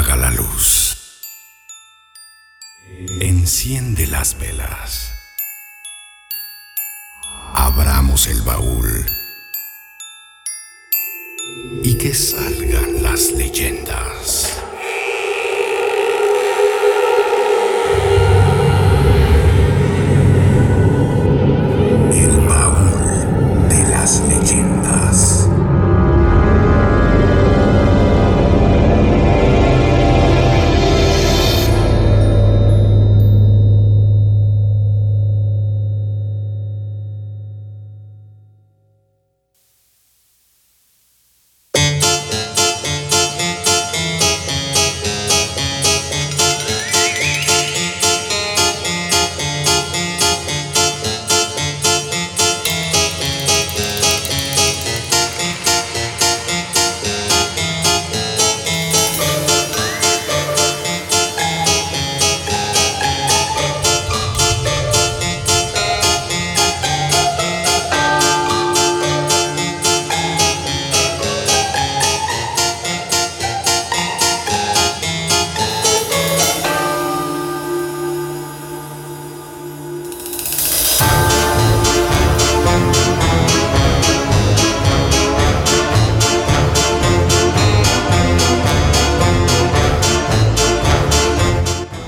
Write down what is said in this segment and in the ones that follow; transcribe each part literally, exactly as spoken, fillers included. Apaga la luz. Enciende las velas. Abramos el baúl. Y que salgan las leyendas. El baúl de las leyendas.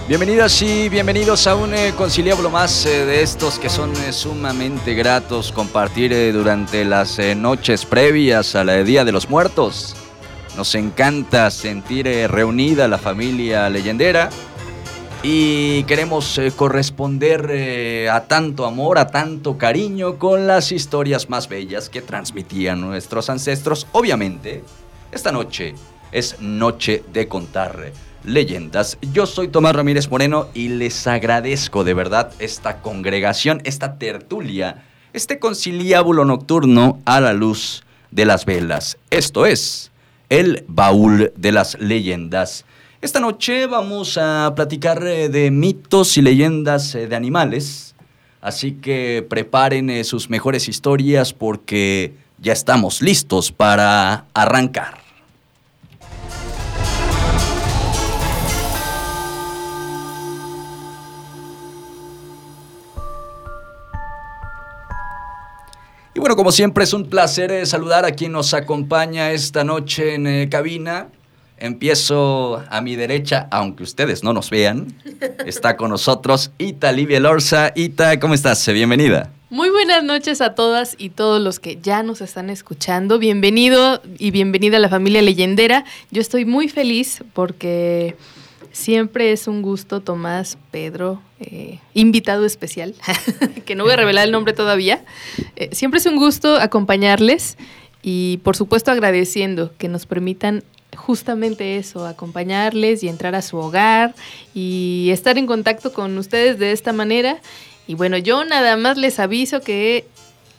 Bienvenidas y bienvenidos a un eh, conciliablo más eh, de estos que son eh, sumamente gratos compartir eh, durante las eh, noches previas a la Día de los Muertos. Nos encanta sentir eh, reunida la familia leyendera y queremos eh, corresponder eh, a tanto amor, a tanto cariño con las historias más bellas que transmitían nuestros ancestros. Obviamente, esta noche es noche de contar leyendas. Yo soy Tomás Ramírez Moreno y les agradezco de verdad esta congregación, esta tertulia, este conciliábulo nocturno a la luz de las velas. Esto es el baúl de las leyendas. Esta noche vamos a platicar de mitos y leyendas de animales, así que preparen sus mejores historias porque ya estamos listos para arrancar. Y bueno, como siempre es un placer saludar a quien nos acompaña esta noche en eh, cabina. Empiezo a mi derecha, aunque ustedes no nos vean. Está con nosotros Italivi Elorza. Ita, ¿cómo estás? Bienvenida. Muy buenas noches a todas y todos los que ya nos están escuchando. Bienvenido y bienvenida a la familia leyendera. Yo estoy muy feliz porque siempre es un gusto, Tomás, Pedro, eh, invitado especial, que no voy a revelar el nombre todavía. Eh, siempre es un gusto acompañarles y, por supuesto, agradeciendo que nos permitan justamente eso, acompañarles y entrar a su hogar y estar en contacto con ustedes de esta manera. Y bueno, yo nada más les aviso que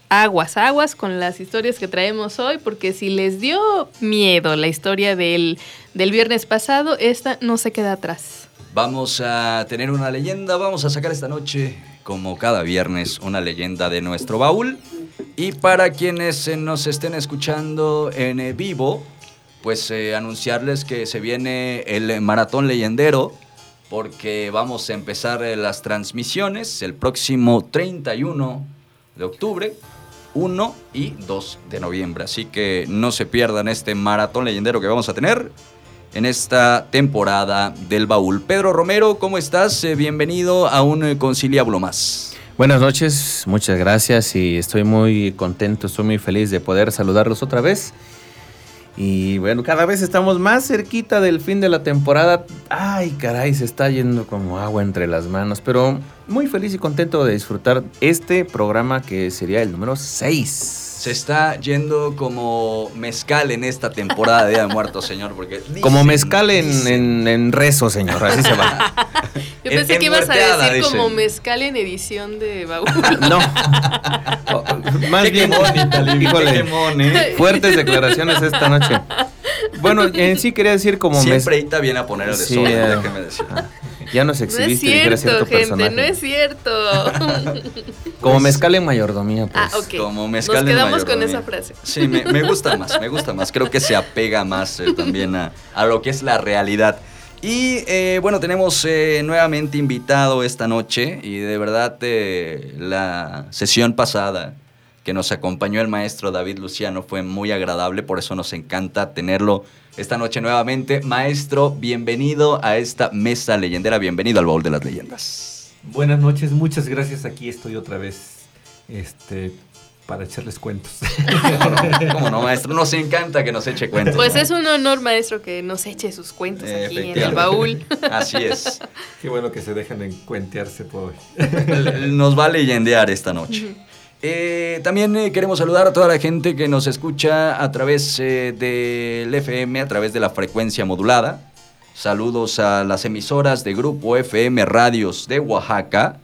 aguas, aguas con las historias que traemos hoy, porque si les dio miedo la historia del, del viernes pasado, esta no se queda atrás. Vamos a tener una leyenda, vamos a sacar esta noche, como cada viernes, una leyenda de nuestro baúl. Y para quienes nos estén escuchando en vivo, pues eh, anunciarles que se viene el Maratón Leyendero, porque vamos a empezar las transmisiones el próximo treinta y uno de octubre. uno y dos de noviembre, así que no se pierdan este maratón leyendero que vamos a tener en esta temporada del baúl. Pedro Romero, ¿cómo estás? Eh, bienvenido a un eh, conciliábulo más. Buenas noches, muchas gracias y estoy muy contento, estoy muy feliz de poder saludarlos otra vez. Y bueno, cada vez estamos más cerquita del fin de la temporada. Ay, caray, se está yendo como agua entre las manos. Pero muy feliz y contento de disfrutar este programa que sería el número seis. Se está yendo como mezcal en esta temporada de Día de Muertos, señor. Porque dicen, como mezcal en, en, en rezo, señor. Así se va. Yo pensé en, que ibas a decir dicen. Como mezcal en edición de baúl. No. Más bien, híjole, ¿eh? Fuertes declaraciones esta noche. Bueno, en sí quería decir como mezcal. Siempre Ita viene a poner el sí, desorden, eh, déjeme decir. Ya nos exhibiste. No es cierto, cierto gente, personaje. No es cierto. Como mezcal en mayordomía, pues. Ah, ok. Como mezcal nos quedamos en con esa frase. Sí, me, me gusta más, me gusta más. Creo que se apega más eh, también a, a lo que es la realidad. Y eh, bueno, tenemos eh, nuevamente invitado esta noche, y de verdad eh, la sesión pasada que nos acompañó el maestro David Luciano fue muy agradable, por eso nos encanta tenerlo esta noche nuevamente. Maestro, bienvenido a esta mesa leyendera, bienvenido al Baúl de las Leyendas. Buenas noches, muchas gracias, aquí estoy otra vez, este... para echarles cuentos. ¿Cómo no, maestro? Nos encanta que nos eche cuentos. Pues es un honor, maestro, que nos eche sus cuentos eh, aquí en el baúl. Así es. Qué bueno que se dejan encuentearse, pobre. Nos va a leyendear esta noche. Uh-huh. Eh, también eh, queremos saludar a toda la gente que nos escucha a través eh, del F M, a través de la frecuencia modulada. Saludos a las emisoras de Grupo F M Radios de Oaxaca,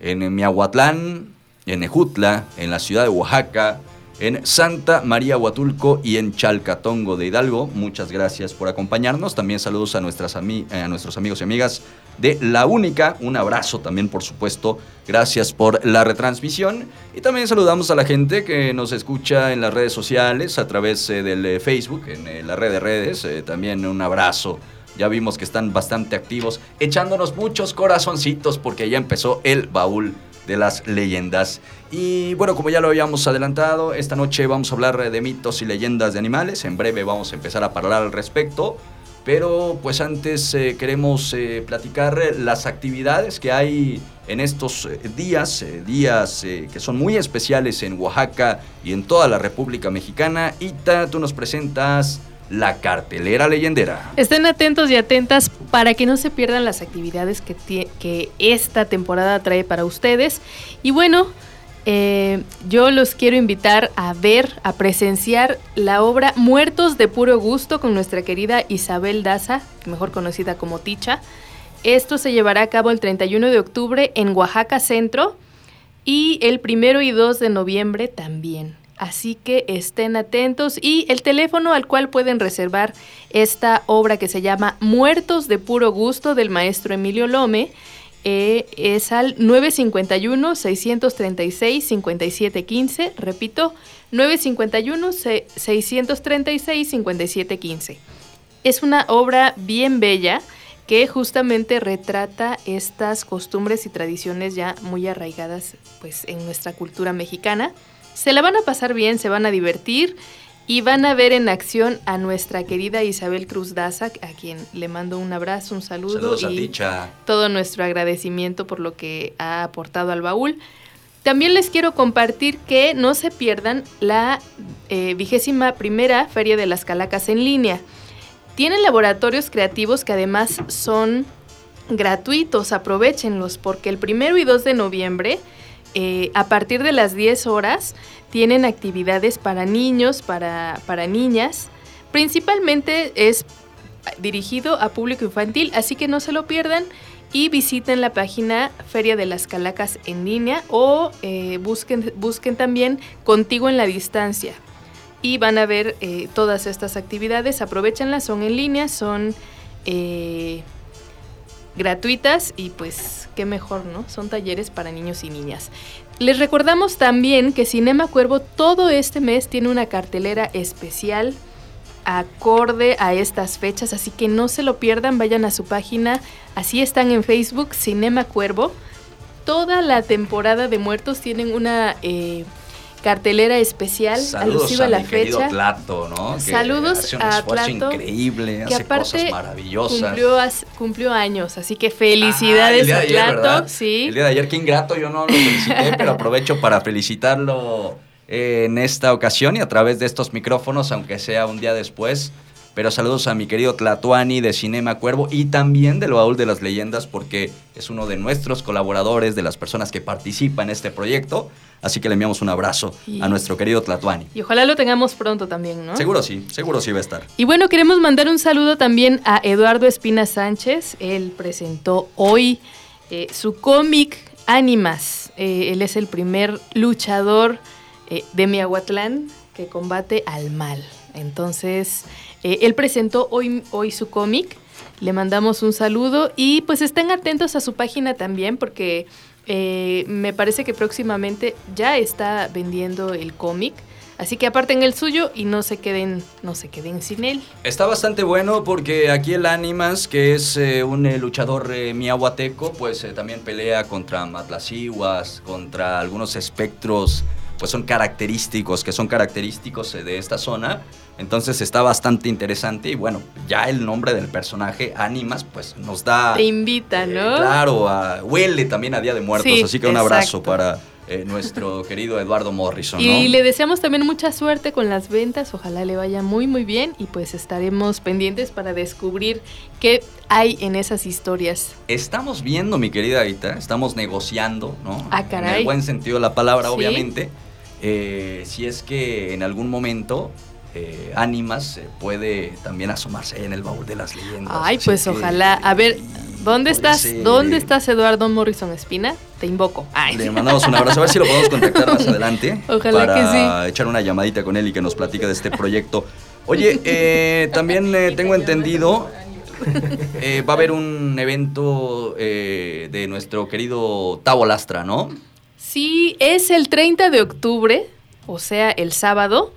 en Miahuatlán, en Ejutla, en la ciudad de Oaxaca, en Santa María Huatulco y en Chalcatongo de Hidalgo. Muchas gracias por acompañarnos. También saludos a, nuestras ami- a nuestros amigos y amigas de La Única. Un abrazo también, por supuesto. Gracias por la retransmisión. Y también saludamos a la gente que nos escucha en las redes sociales, a través eh, del eh, Facebook, en eh, la red de redes. Eh, también un abrazo. Ya vimos que están bastante activos, echándonos muchos corazoncitos, porque ya empezó el Baúl de las Leyendas. Y bueno, como ya lo habíamos adelantado, esta noche vamos a hablar de mitos y leyendas de animales. En breve vamos a empezar a hablar al respecto, pero pues antes eh, queremos eh, platicar las actividades que hay en estos días, eh, días eh, que son muy especiales en Oaxaca y en toda la República Mexicana. Ita, tú nos presentas la cartelera leyendera. Estén atentos y atentas para que no se pierdan las actividades que, tie- que esta temporada trae para ustedes. Y bueno, eh, yo los quiero invitar a ver, a presenciar la obra Muertos de Puro Gusto con nuestra querida Isabel Daza, mejor conocida como Ticha. Esto se llevará a cabo el treinta y uno de octubre en Oaxaca Centro y el primero y dos de noviembre también. Así que estén atentos, y el teléfono al cual pueden reservar esta obra que se llama Muertos de Puro Gusto del maestro Emilio Lome eh, es al nueve cinco uno, seis tres seis, cinco siete uno cinco, repito, nueve cinco uno, seis tres seis, cinco siete uno cinco. Es una obra bien bella que justamente retrata estas costumbres y tradiciones ya muy arraigadas pues, en nuestra cultura mexicana. Se la van a pasar bien, se van a divertir y van a ver en acción a nuestra querida Isabel Cruz Daza, a quien le mando un abrazo, un saludo y todo nuestro agradecimiento por lo que ha aportado al baúl. También les quiero compartir que no se pierdan la vigésima eh, primera Feria de las Calacas en línea. Tienen laboratorios creativos que además son gratuitos, aprovéchenlos porque el primero y dos de noviembre Eh, a partir de las diez horas tienen actividades para niños, para, para niñas. Principalmente es dirigido a público infantil, así que no se lo pierdan y visiten la página Feria de las Calacas en línea o eh, busquen, busquen también Contigo en la Distancia. Y van a ver eh, todas estas actividades, aprovechenlas, son en línea, son... Eh, gratuitas y pues qué mejor, ¿no? Son talleres para niños y niñas. Les recordamos también que Cinema Cuervo todo este mes tiene una cartelera especial acorde a estas fechas, así que no se lo pierdan, vayan a su página, así están en Facebook, Cinema Cuervo. Toda la temporada de muertos tienen una... Eh, cartelera especial saludos alusiva a, a la mi fecha. Tlato, ¿no? Saludos que hace un a esfuerzo Tlato, increíble, que hace cosas maravillosas. Cumplió, cumplió años, así que felicidades ah, a ayer, Tlato, ¿verdad? Sí. El día de ayer, qué ingrato, yo no lo felicité, pero aprovecho para felicitarlo eh, en esta ocasión y a través de estos micrófonos, aunque sea un día después. Pero saludos a mi querido Tlatuani de Cinema Cuervo y también del Baúl de las Leyendas, porque es uno de nuestros colaboradores, de las personas que participan en este proyecto. Así que le enviamos un abrazo sí. a nuestro querido Tlatuani. Y ojalá lo tengamos pronto también, ¿no? Seguro sí, seguro sí va a estar. Y bueno, queremos mandar un saludo también a Eduardo Espina Sánchez. Él presentó hoy eh, su cómic Ánimas. Eh, él es el primer luchador eh, de Miahuatlán que combate al mal. Entonces... Eh, él presentó hoy, hoy su cómic, le mandamos un saludo y pues estén atentos a su página también porque eh, me parece que próximamente ya está vendiendo el cómic, Así que aparten el suyo y no se queden, no se queden sin él. Está bastante bueno porque aquí el Ánimas, que es eh, un eh, luchador eh, miahuateco, pues eh, también pelea contra matlacihuas, contra algunos espectros, pues son característicos, que son característicos eh, de esta zona. Entonces está bastante interesante y bueno, ya el nombre del personaje, Ánimas, pues nos da... Te invita, eh, ¿no? Claro, a, huele también a Día de Muertos, sí, así que un exacto. abrazo para... Eh, nuestro querido Eduardo Morrison, ¿no? Y le deseamos también mucha suerte con las ventas, ojalá le vaya muy muy bien y pues estaremos pendientes para descubrir qué hay en esas historias. Estamos viendo, mi querida Aita, estamos negociando, ¿no? Ah, caray. En el buen sentido de la palabra, ¿sí? Obviamente, eh, si es que en algún momento... Eh, Ánimas eh, puede también asomarse en el baúl de las leyendas. Ay, pues que, ojalá. A ver, ¿dónde estás? Ser... ¿Dónde estás, Eduardo Morrison Espina? Te invoco. Ay. Le mandamos un abrazo, a ver si lo podemos contactar más adelante. Ojalá para que sí. echar una llamadita con él y que nos platique de este proyecto. Oye, eh, también eh, tengo entendido... Eh, va a haber un evento eh, de nuestro querido Tavo Lastra, ¿no? Sí, es el treinta de octubre, o sea, el sábado.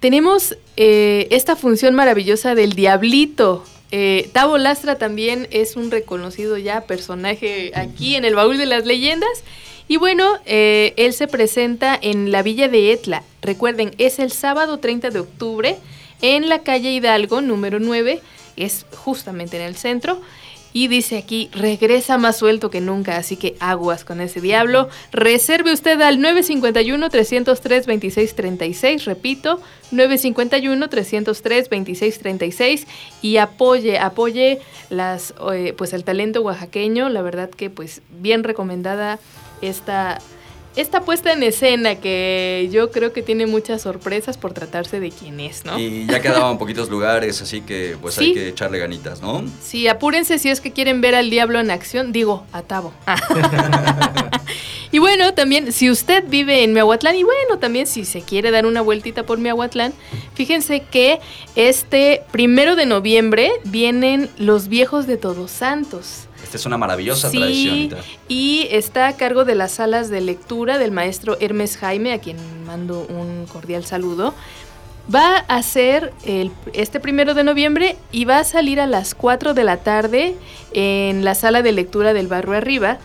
Tenemos eh, esta función maravillosa del Diablito. Eh, Tavo Lastra también es un reconocido ya personaje aquí en el Baúl de las Leyendas. Y bueno, eh, él se presenta en la Villa de Etla. Recuerden, es el sábado treinta de octubre en la calle Hidalgo, número nueve. Es justamente en el centro. Y dice aquí, regresa más suelto que nunca, así que aguas con ese diablo. Reserve usted al nueve cinco uno, tres cero tres, dos seis tres seis, repito, nueve cinco uno, tres cero tres, dos seis tres seis y apoye, apoye las, eh, pues el talento oaxaqueño. La verdad que pues bien recomendada esta, esta puesta en escena que yo creo que tiene muchas sorpresas por tratarse de quién es, ¿no? Y ya quedaban poquitos lugares, así que pues sí. Hay que echarle ganitas, ¿no? Sí, apúrense si es que quieren ver al diablo en acción, digo, a Tavo. Y bueno, también, si usted vive en Miahuatlán, y bueno, también si se quiere dar una vueltita por Miahuatlán, fíjense que este primero de noviembre vienen los Viejos de Todos Santos. Esta es una maravillosa sí, tradición. Y está a cargo de las salas de lectura del maestro Hermes Jaime, a quien mando un cordial saludo. Va a ser el, este primero de noviembre y va a salir a las cuatro de la tarde en la sala de lectura del Barrio Arriba.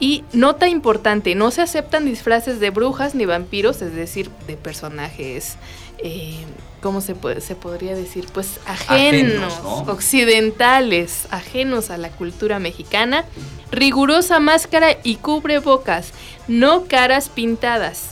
Y nota importante, no se aceptan disfraces de brujas ni vampiros, es decir, de personajes, eh, ¿cómo se, puede, se podría decir? Pues ajenos, ajenos ¿no? occidentales, ajenos a la cultura mexicana. Rigurosa máscara y cubrebocas, no caras pintadas.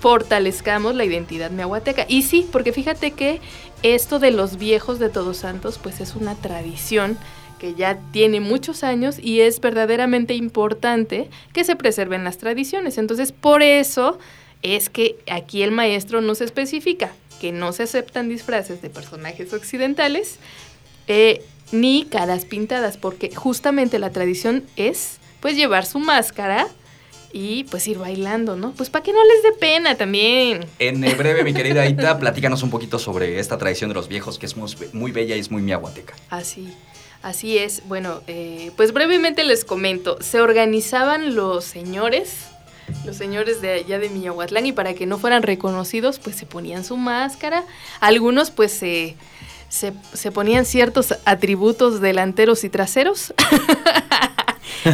Fortalezcamos la identidad miahuateca. Y sí, porque fíjate que esto de los Viejos de Todos Santos, pues es una tradición que ya tiene muchos años y es verdaderamente importante que se preserven las tradiciones. Entonces, por eso es que aquí el maestro nos especifica que no se aceptan disfraces de personajes occidentales eh, ni caras pintadas, porque justamente la tradición es pues llevar su máscara y pues ir bailando, ¿no? Pues para que no les dé pena también. En breve, mi querida Aita, platícanos un poquito sobre esta tradición de los viejos que es muy, muy bella y es muy miahuateca. Así Así es, bueno, eh, pues brevemente les comento, se organizaban los señores, los señores de allá de Miahuatlán y para que no fueran reconocidos, pues se ponían su máscara, algunos pues se, se, se ponían ciertos atributos delanteros y traseros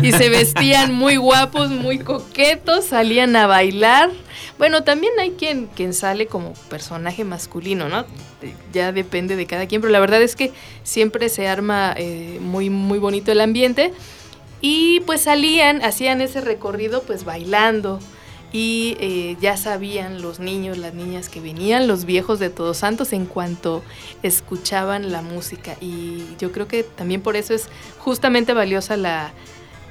y se vestían muy guapos, muy coquetos, salían a bailar. Bueno, también hay quien, quien sale como personaje masculino, ¿no? Ya depende de cada quien, pero la verdad es que siempre se arma eh, muy, muy bonito el ambiente. Y pues salían, hacían ese recorrido pues bailando y eh, ya sabían los niños, las niñas que venían, los Viejos de Todos Santos en cuanto escuchaban la música. Y yo creo que también por eso es justamente valiosa la...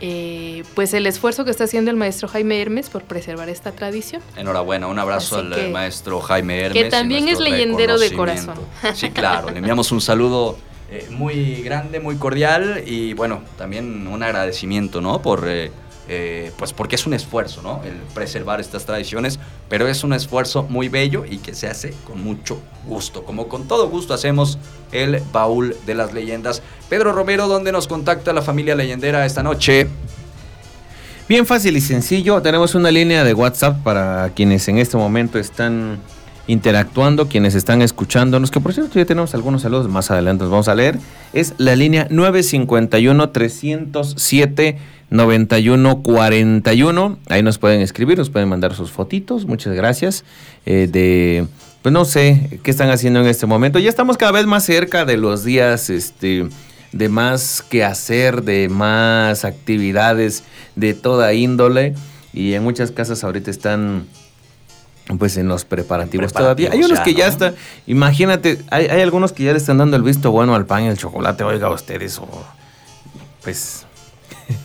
Eh, pues el esfuerzo que está haciendo el maestro Jaime Hermes por preservar esta tradición. Enhorabuena, un abrazo así al que, maestro Jaime Hermes. Que también es leyendero de corazón. Sí, claro, le enviamos un saludo eh, muy grande, muy cordial y bueno, también un agradecimiento, ¿no? Por, eh, eh, pues porque es un esfuerzo, ¿no? El preservar estas tradiciones, pero es un esfuerzo muy bello y que se hace con mucho gusto. Como con todo gusto hacemos el Baúl de las Leyendas. Pedro Romero, ¿dónde nos contacta la familia leyendera esta noche? Bien fácil y sencillo, tenemos una línea de WhatsApp para quienes en este momento están interactuando, quienes están escuchándonos, que por cierto ya tenemos algunos saludos, más adelante los vamos a leer. Es la línea nueve cinco uno, tres cero siete, nueve uno cuatro uno, ahí nos pueden escribir, nos pueden mandar sus fotitos, muchas gracias, eh, de... pues no sé qué están haciendo en este momento. Ya estamos cada vez más cerca de los días este, de más quehacer, de más actividades de toda índole, y en muchas casas ahorita están pues en los preparativos, preparativos todavía. Hay unos ya, que ¿no? ya está, imagínate, hay, hay algunos que ya le están dando el visto bueno al pan y al chocolate, oiga ustedes, o pues...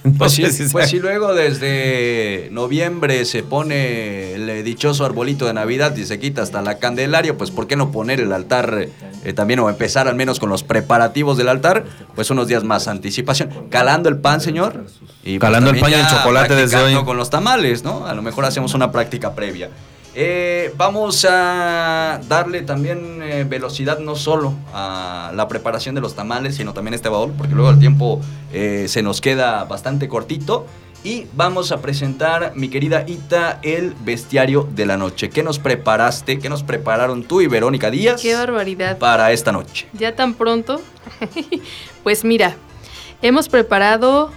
No pues, si, si pues si luego desde noviembre se pone el dichoso arbolito de Navidad y se quita hasta la Candelaria, pues ¿por qué no poner el altar eh, también, o empezar al menos con los preparativos del altar? Pues unos días más anticipación, calando el pan, señor, y calando pues el pan y el chocolate desde hoy con los tamales, ¿no? A lo mejor hacemos una práctica previa. Eh, vamos a darle también eh, velocidad no solo a la preparación de los tamales, sino también a este baúl, porque luego el tiempo eh, se nos queda bastante cortito. Y vamos a presentar, mi querida Ita, el bestiario de la noche. ¿Qué nos preparaste? ¿Qué nos prepararon tú y Verónica Díaz? ¡Qué barbaridad! Para esta noche. ¿Ya tan pronto? Pues mira, hemos preparado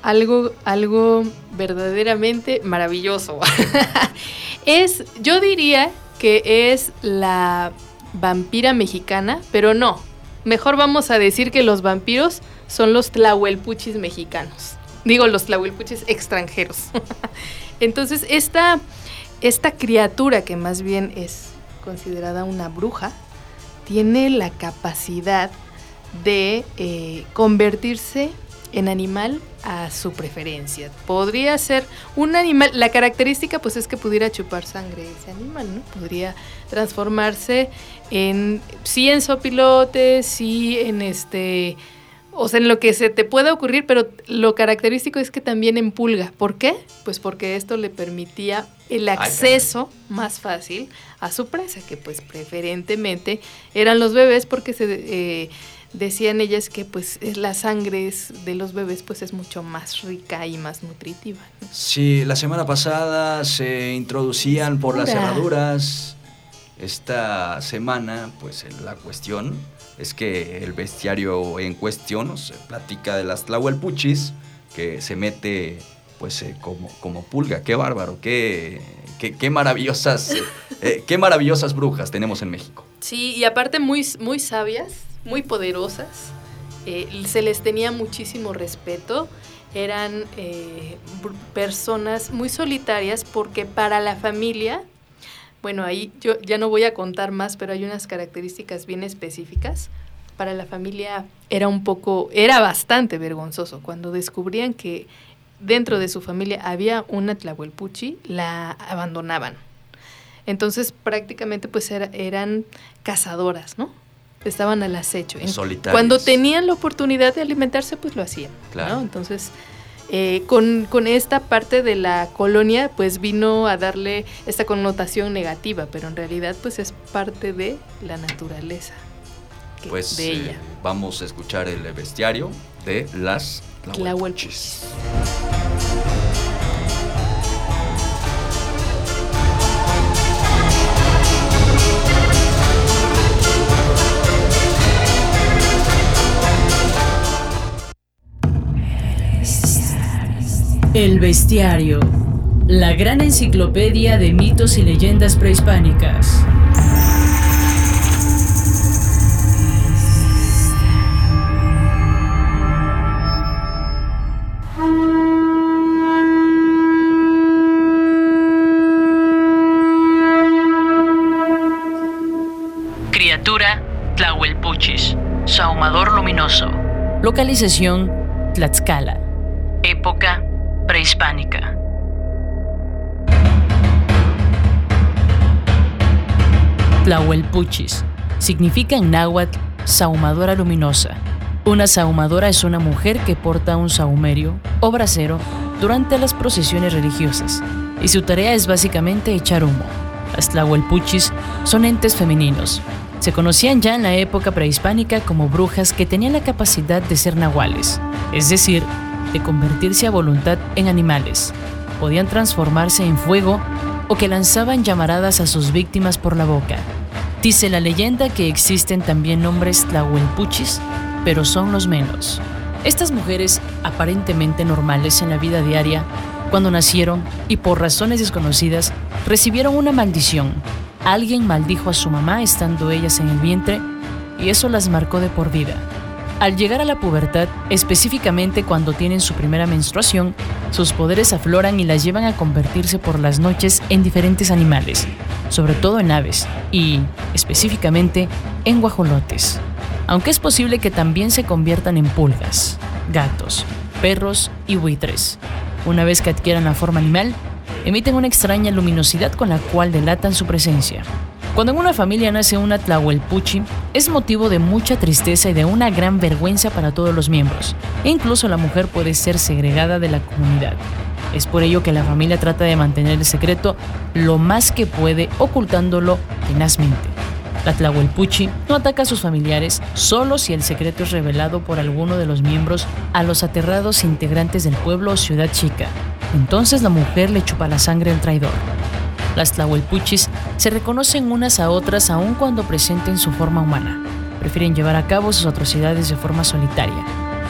algo, algo verdaderamente maravilloso. Es, yo diría que es la vampira mexicana, pero no. Mejor vamos a decir que los vampiros son los tlahuelpuchis mexicanos. Digo, los tlahuelpuchis extranjeros. Entonces, esta, esta criatura, que más bien es considerada una bruja, tiene la capacidad de eh, convertirse en animal a su preferencia. Podría ser un animal, la característica pues es que pudiera chupar sangre ese animal, ¿no? Podría transformarse en, sí en zopilote, sí en este, o sea, en lo que se te pueda ocurrir, pero lo característico es que también en pulga. ¿Por qué? Pues porque esto le permitía el acceso más fácil a su presa, que pues preferentemente eran los bebés, porque se... Eh, decían ellas que pues la sangre de los bebés pues es mucho más rica y más nutritiva, ¿no? Sí, la semana pasada se introducían por las cerraduras. Esta semana pues la cuestión es que el bestiario en cuestión se platica de las tlahuelpuchis, que se mete pues eh, como, como pulga. Qué bárbaro, qué, qué, qué maravillosas eh, qué maravillosas brujas tenemos en México. Sí, y aparte muy, muy sabias, muy poderosas, eh, se les tenía muchísimo respeto, eran eh, personas muy solitarias, porque para la familia, bueno, ahí yo ya no voy a contar más, pero hay unas características bien específicas. Para la familia era un poco, era bastante vergonzoso cuando descubrían que dentro de su familia había una tlahuelpuchi, la abandonaban. Entonces prácticamente pues era, eran cazadoras, ¿no? Estaban al acecho. Solitarios. Cuando tenían la oportunidad de alimentarse, pues lo hacían. Claro. ¿No? Entonces, eh, con, con esta parte de la colonia, pues vino a darle esta connotación negativa, pero en realidad, pues es parte de la naturaleza. Que, pues, de ella. Eh, vamos a escuchar el bestiario de las tlahuelpuchis. El bestiario, la gran enciclopedia de mitos y leyendas prehispánicas. Criatura Tlahuelpuchis, sahumador luminoso. Localización Tlaxcala. Época prehispánica. Tlahuelpuchis significa en náhuatl sahumadora luminosa. Una sahumadora es una mujer que porta un sahumerio o brasero durante las procesiones religiosas, y su tarea es básicamente echar humo. Las tlahuelpuchis son entes femeninos. Se conocían ya en la época prehispánica como brujas que tenían la capacidad de ser nahuales, es decir, de convertirse a voluntad en animales. Podían transformarse en fuego, o que lanzaban llamaradas a sus víctimas por la boca. Dice la leyenda que existen también hombres tlahuelpuchis, pero son los menos. Estas mujeres, aparentemente normales en la vida diaria, cuando nacieron y por razones desconocidas, recibieron una maldición. Alguien maldijo a su mamá estando ellas en el vientre y eso las marcó de por vida. Al llegar a la pubertad, específicamente cuando tienen su primera menstruación, sus poderes afloran y las llevan a convertirse por las noches en diferentes animales, sobre todo en aves y, específicamente, en guajolotes. Aunque es posible que también se conviertan en pulgas, gatos, perros y buitres. Una vez que adquieran la forma animal, emiten una extraña luminosidad con la cual delatan su presencia. Cuando en una familia nace una tlahuelpuchi, es motivo de mucha tristeza y de una gran vergüenza para todos los miembros. E incluso la mujer puede ser segregada de la comunidad. Es por ello que la familia trata de mantener el secreto lo más que puede, ocultándolo tenazmente. La tlahuelpuchi no ataca a sus familiares solo si el secreto es revelado por alguno de los miembros a los aterrados integrantes del pueblo o ciudad chica. Entonces la mujer le chupa la sangre al traidor. Las tlahuelpuchis se reconocen unas a otras aun cuando presenten su forma humana. Prefieren llevar a cabo sus atrocidades de forma solitaria,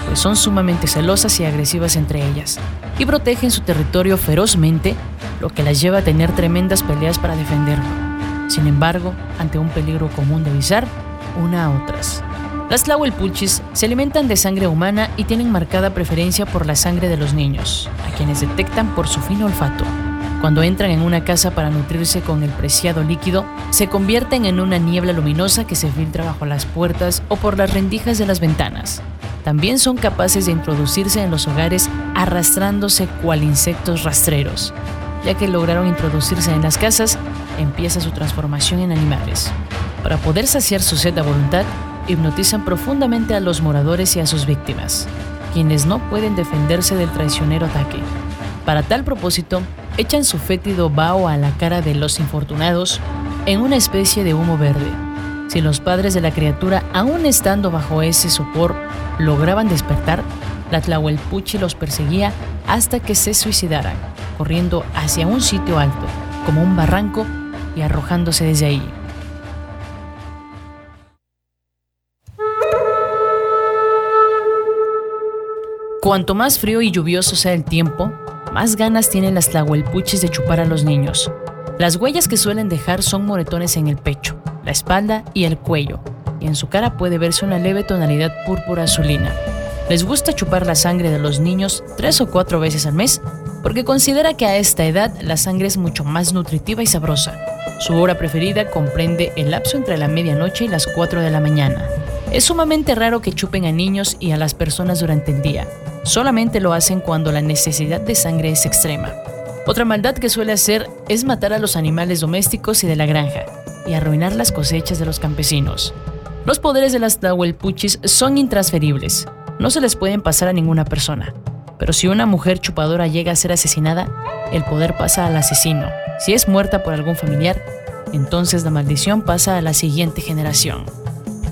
pues son sumamente celosas y agresivas entre ellas, y protegen su territorio ferozmente, lo que las lleva a tener tremendas peleas para defenderlo. Sin embargo, ante un peligro común de avisar, una a otras. Las tlahuelpuchis se alimentan de sangre humana y tienen marcada preferencia por la sangre de los niños, a quienes detectan por su fino olfato. Cuando entran en una casa para nutrirse con el preciado líquido, se convierten en una niebla luminosa que se filtra bajo las puertas o por las rendijas de las ventanas. También son capaces de introducirse en los hogares arrastrándose cual insectos rastreros. Ya que lograron introducirse en las casas, empieza su transformación en animales. Para poder saciar su sed a voluntad, hipnotizan profundamente a los moradores y a sus víctimas, quienes no pueden defenderse del traicionero ataque. Para tal propósito, echan su fétido vaho a la cara de los infortunados en una especie de humo verde. Si los padres de la criatura, aún estando bajo ese sopor, lograban despertar, la tlahuelpuchi los perseguía hasta que se suicidaran, corriendo hacia un sitio alto, como un barranco, y arrojándose desde ahí. Cuanto más frío y lluvioso sea el tiempo, más ganas tienen las tlahuelpuchis de chupar a los niños. Las huellas que suelen dejar son moretones en el pecho, la espalda y el cuello, y en su cara puede verse una leve tonalidad púrpura azulina. Les gusta chupar la sangre de los niños tres o cuatro veces al mes, porque considera que a esta edad la sangre es mucho más nutritiva y sabrosa. Su hora preferida comprende el lapso entre la medianoche y las cuatro de la mañana. Es sumamente raro que chupen a niños y a las personas durante el día. Solamente lo hacen cuando la necesidad de sangre es extrema. Otra maldad que suele hacer es matar a los animales domésticos y de la granja, y arruinar las cosechas de los campesinos. Los poderes de las tlahuelpuchis son intransferibles, no se les pueden pasar a ninguna persona. Pero si una mujer chupadora llega a ser asesinada, el poder pasa al asesino. Si es muerta por algún familiar, entonces la maldición pasa a la siguiente generación.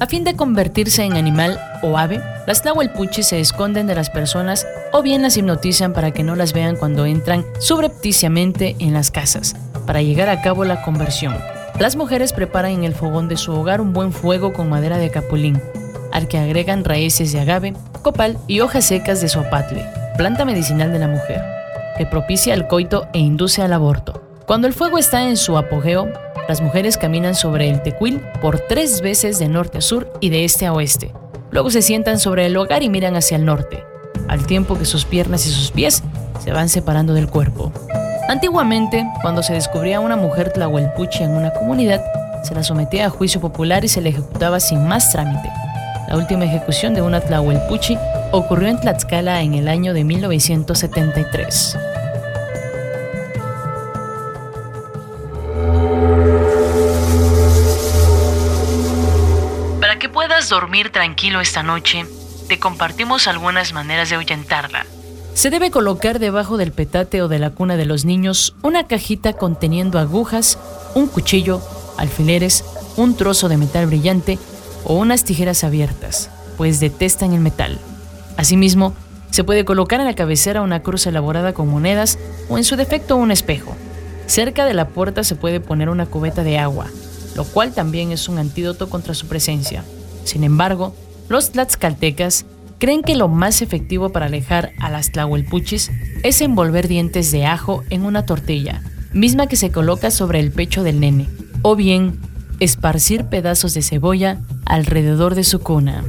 A fin de convertirse en animal o ave, las tlahuelpuchis se esconden de las personas o bien las hipnotizan para que no las vean cuando entran subrepticiamente en las casas, para llegar a cabo la conversión. Las mujeres preparan en el fogón de su hogar un buen fuego con madera de capulín, al que agregan raíces de agave, copal y hojas secas de zoapatle, planta medicinal de la mujer, que propicia el coito e induce al aborto. Cuando el fuego está en su apogeo, las mujeres caminan sobre el tecuil por tres veces de norte a sur y de este a oeste. Luego se sientan sobre el hogar y miran hacia el norte, al tiempo que sus piernas y sus pies se van separando del cuerpo. Antiguamente, cuando se descubría una mujer tlahuelpuchi en una comunidad, se la sometía a juicio popular y se la ejecutaba sin más trámite. La última ejecución de una tlahuelpuchi ocurrió en Tlaxcala en el año de mil novecientos setenta y tres. Dormir tranquilo esta noche, te compartimos algunas maneras de ahuyentarla. Se debe colocar debajo del petate o de la cuna de los niños una cajita conteniendo agujas, un cuchillo, alfileres, un trozo de metal brillante o unas tijeras abiertas, pues detestan el metal. Asimismo, se puede colocar en la cabecera una cruz elaborada con monedas o en su defecto un espejo. Cerca de la puerta se puede poner una cubeta de agua, lo cual también es un antídoto contra su presencia. Sin embargo, los tlaxcaltecas creen que lo más efectivo para alejar a las tlahuelpuchis es envolver dientes de ajo en una tortilla, misma que se coloca sobre el pecho del nene, o bien esparcir pedazos de cebolla alrededor de su cuna.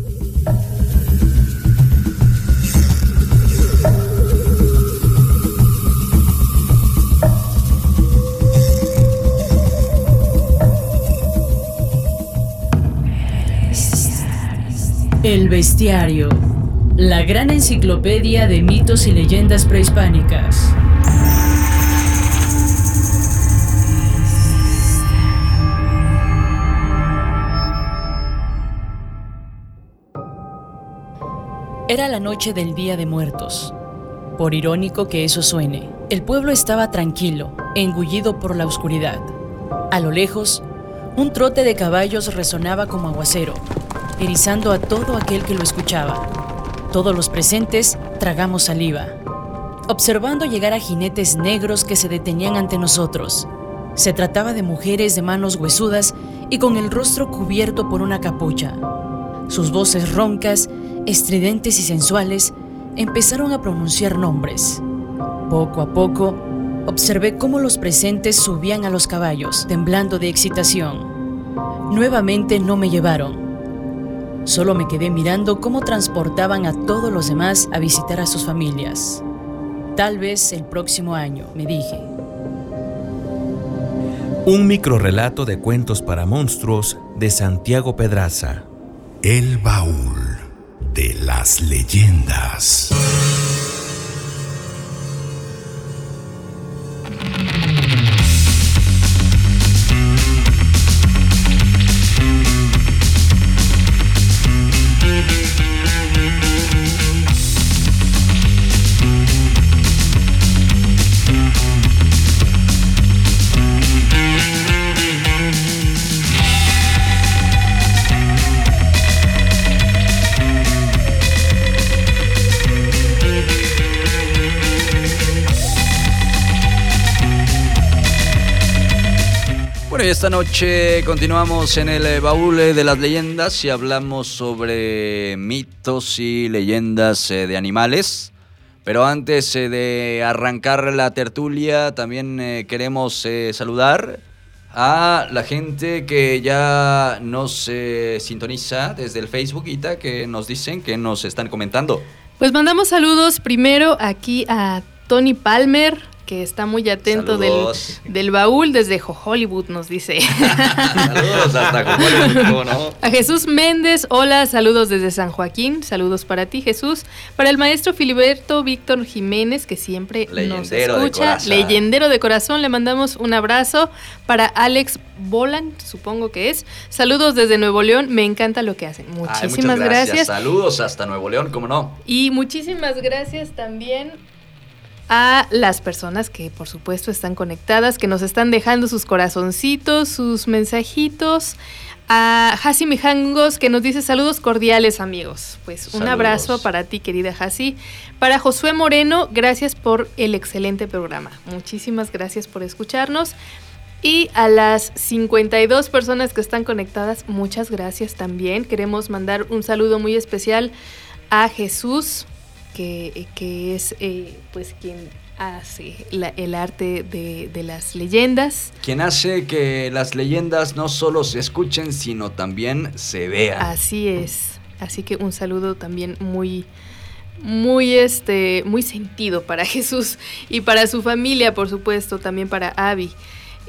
El Bestiario, la gran enciclopedia de mitos y leyendas prehispánicas. Era la noche del Día de Muertos. Por irónico que eso suene, el pueblo estaba tranquilo, engullido por la oscuridad. A lo lejos, un trote de caballos resonaba como aguacero, erizando a todo aquel que lo escuchaba. Todos los presentes tragamos saliva, observando llegar a jinetes negros que se detenían ante nosotros. Se trataba de mujeres de manos huesudas y con el rostro cubierto por una capucha. Sus voces roncas, estridentes y sensuales, empezaron a pronunciar nombres. Poco a poco, observé cómo los presentes subían a los caballos, temblando de excitación. Nuevamente no me llevaron. Solo me quedé mirando cómo transportaban a todos los demás a visitar a sus familias. Tal vez el próximo año, me dije. Un microrrelato de cuentos para monstruos de Santiago Pedraza. El baúl de las leyendas. Esta noche continuamos en el baúl de las leyendas y hablamos sobre mitos y leyendas de animales. Pero antes de arrancar la tertulia, también queremos saludar a la gente que ya nos sintoniza desde el Facebook, Ita, que nos dicen que nos están comentando. Pues mandamos saludos primero aquí a Tony Palmer, que está muy atento del, del baúl desde Hollywood, nos dice. Saludos hasta Hollywood, ¿no? A Jesús Méndez, hola, saludos desde San Joaquín, saludos para ti, Jesús. Para el maestro Filiberto Víctor Jiménez, que siempre leyendero nos escucha, de leyendero de corazón, le mandamos un abrazo. Para Alex Bolan, supongo que es, saludos desde Nuevo León, me encanta lo que hacen. Muchísimas Ay, muchas gracias. gracias. Saludos hasta Nuevo León, cómo no. Y muchísimas gracias también a las personas que, por supuesto, están conectadas, que nos están dejando sus corazoncitos, sus mensajitos. A Hasi Mijangos, que nos dice saludos cordiales, amigos. Pues saludos. Un abrazo para ti, querida Hasi. Para Josué Moreno, gracias por el excelente programa. Muchísimas gracias por escucharnos. Y a las cincuenta y dos personas que están conectadas, muchas gracias también. Queremos mandar un saludo muy especial a Jesús, Que, que es eh, pues quien hace la, el arte de, de las leyendas. Quien hace que las leyendas no solo se escuchen, sino también se vean. Así es. Así que un saludo también muy, muy, este, muy sentido para Jesús y para su familia, por supuesto, también para Abby.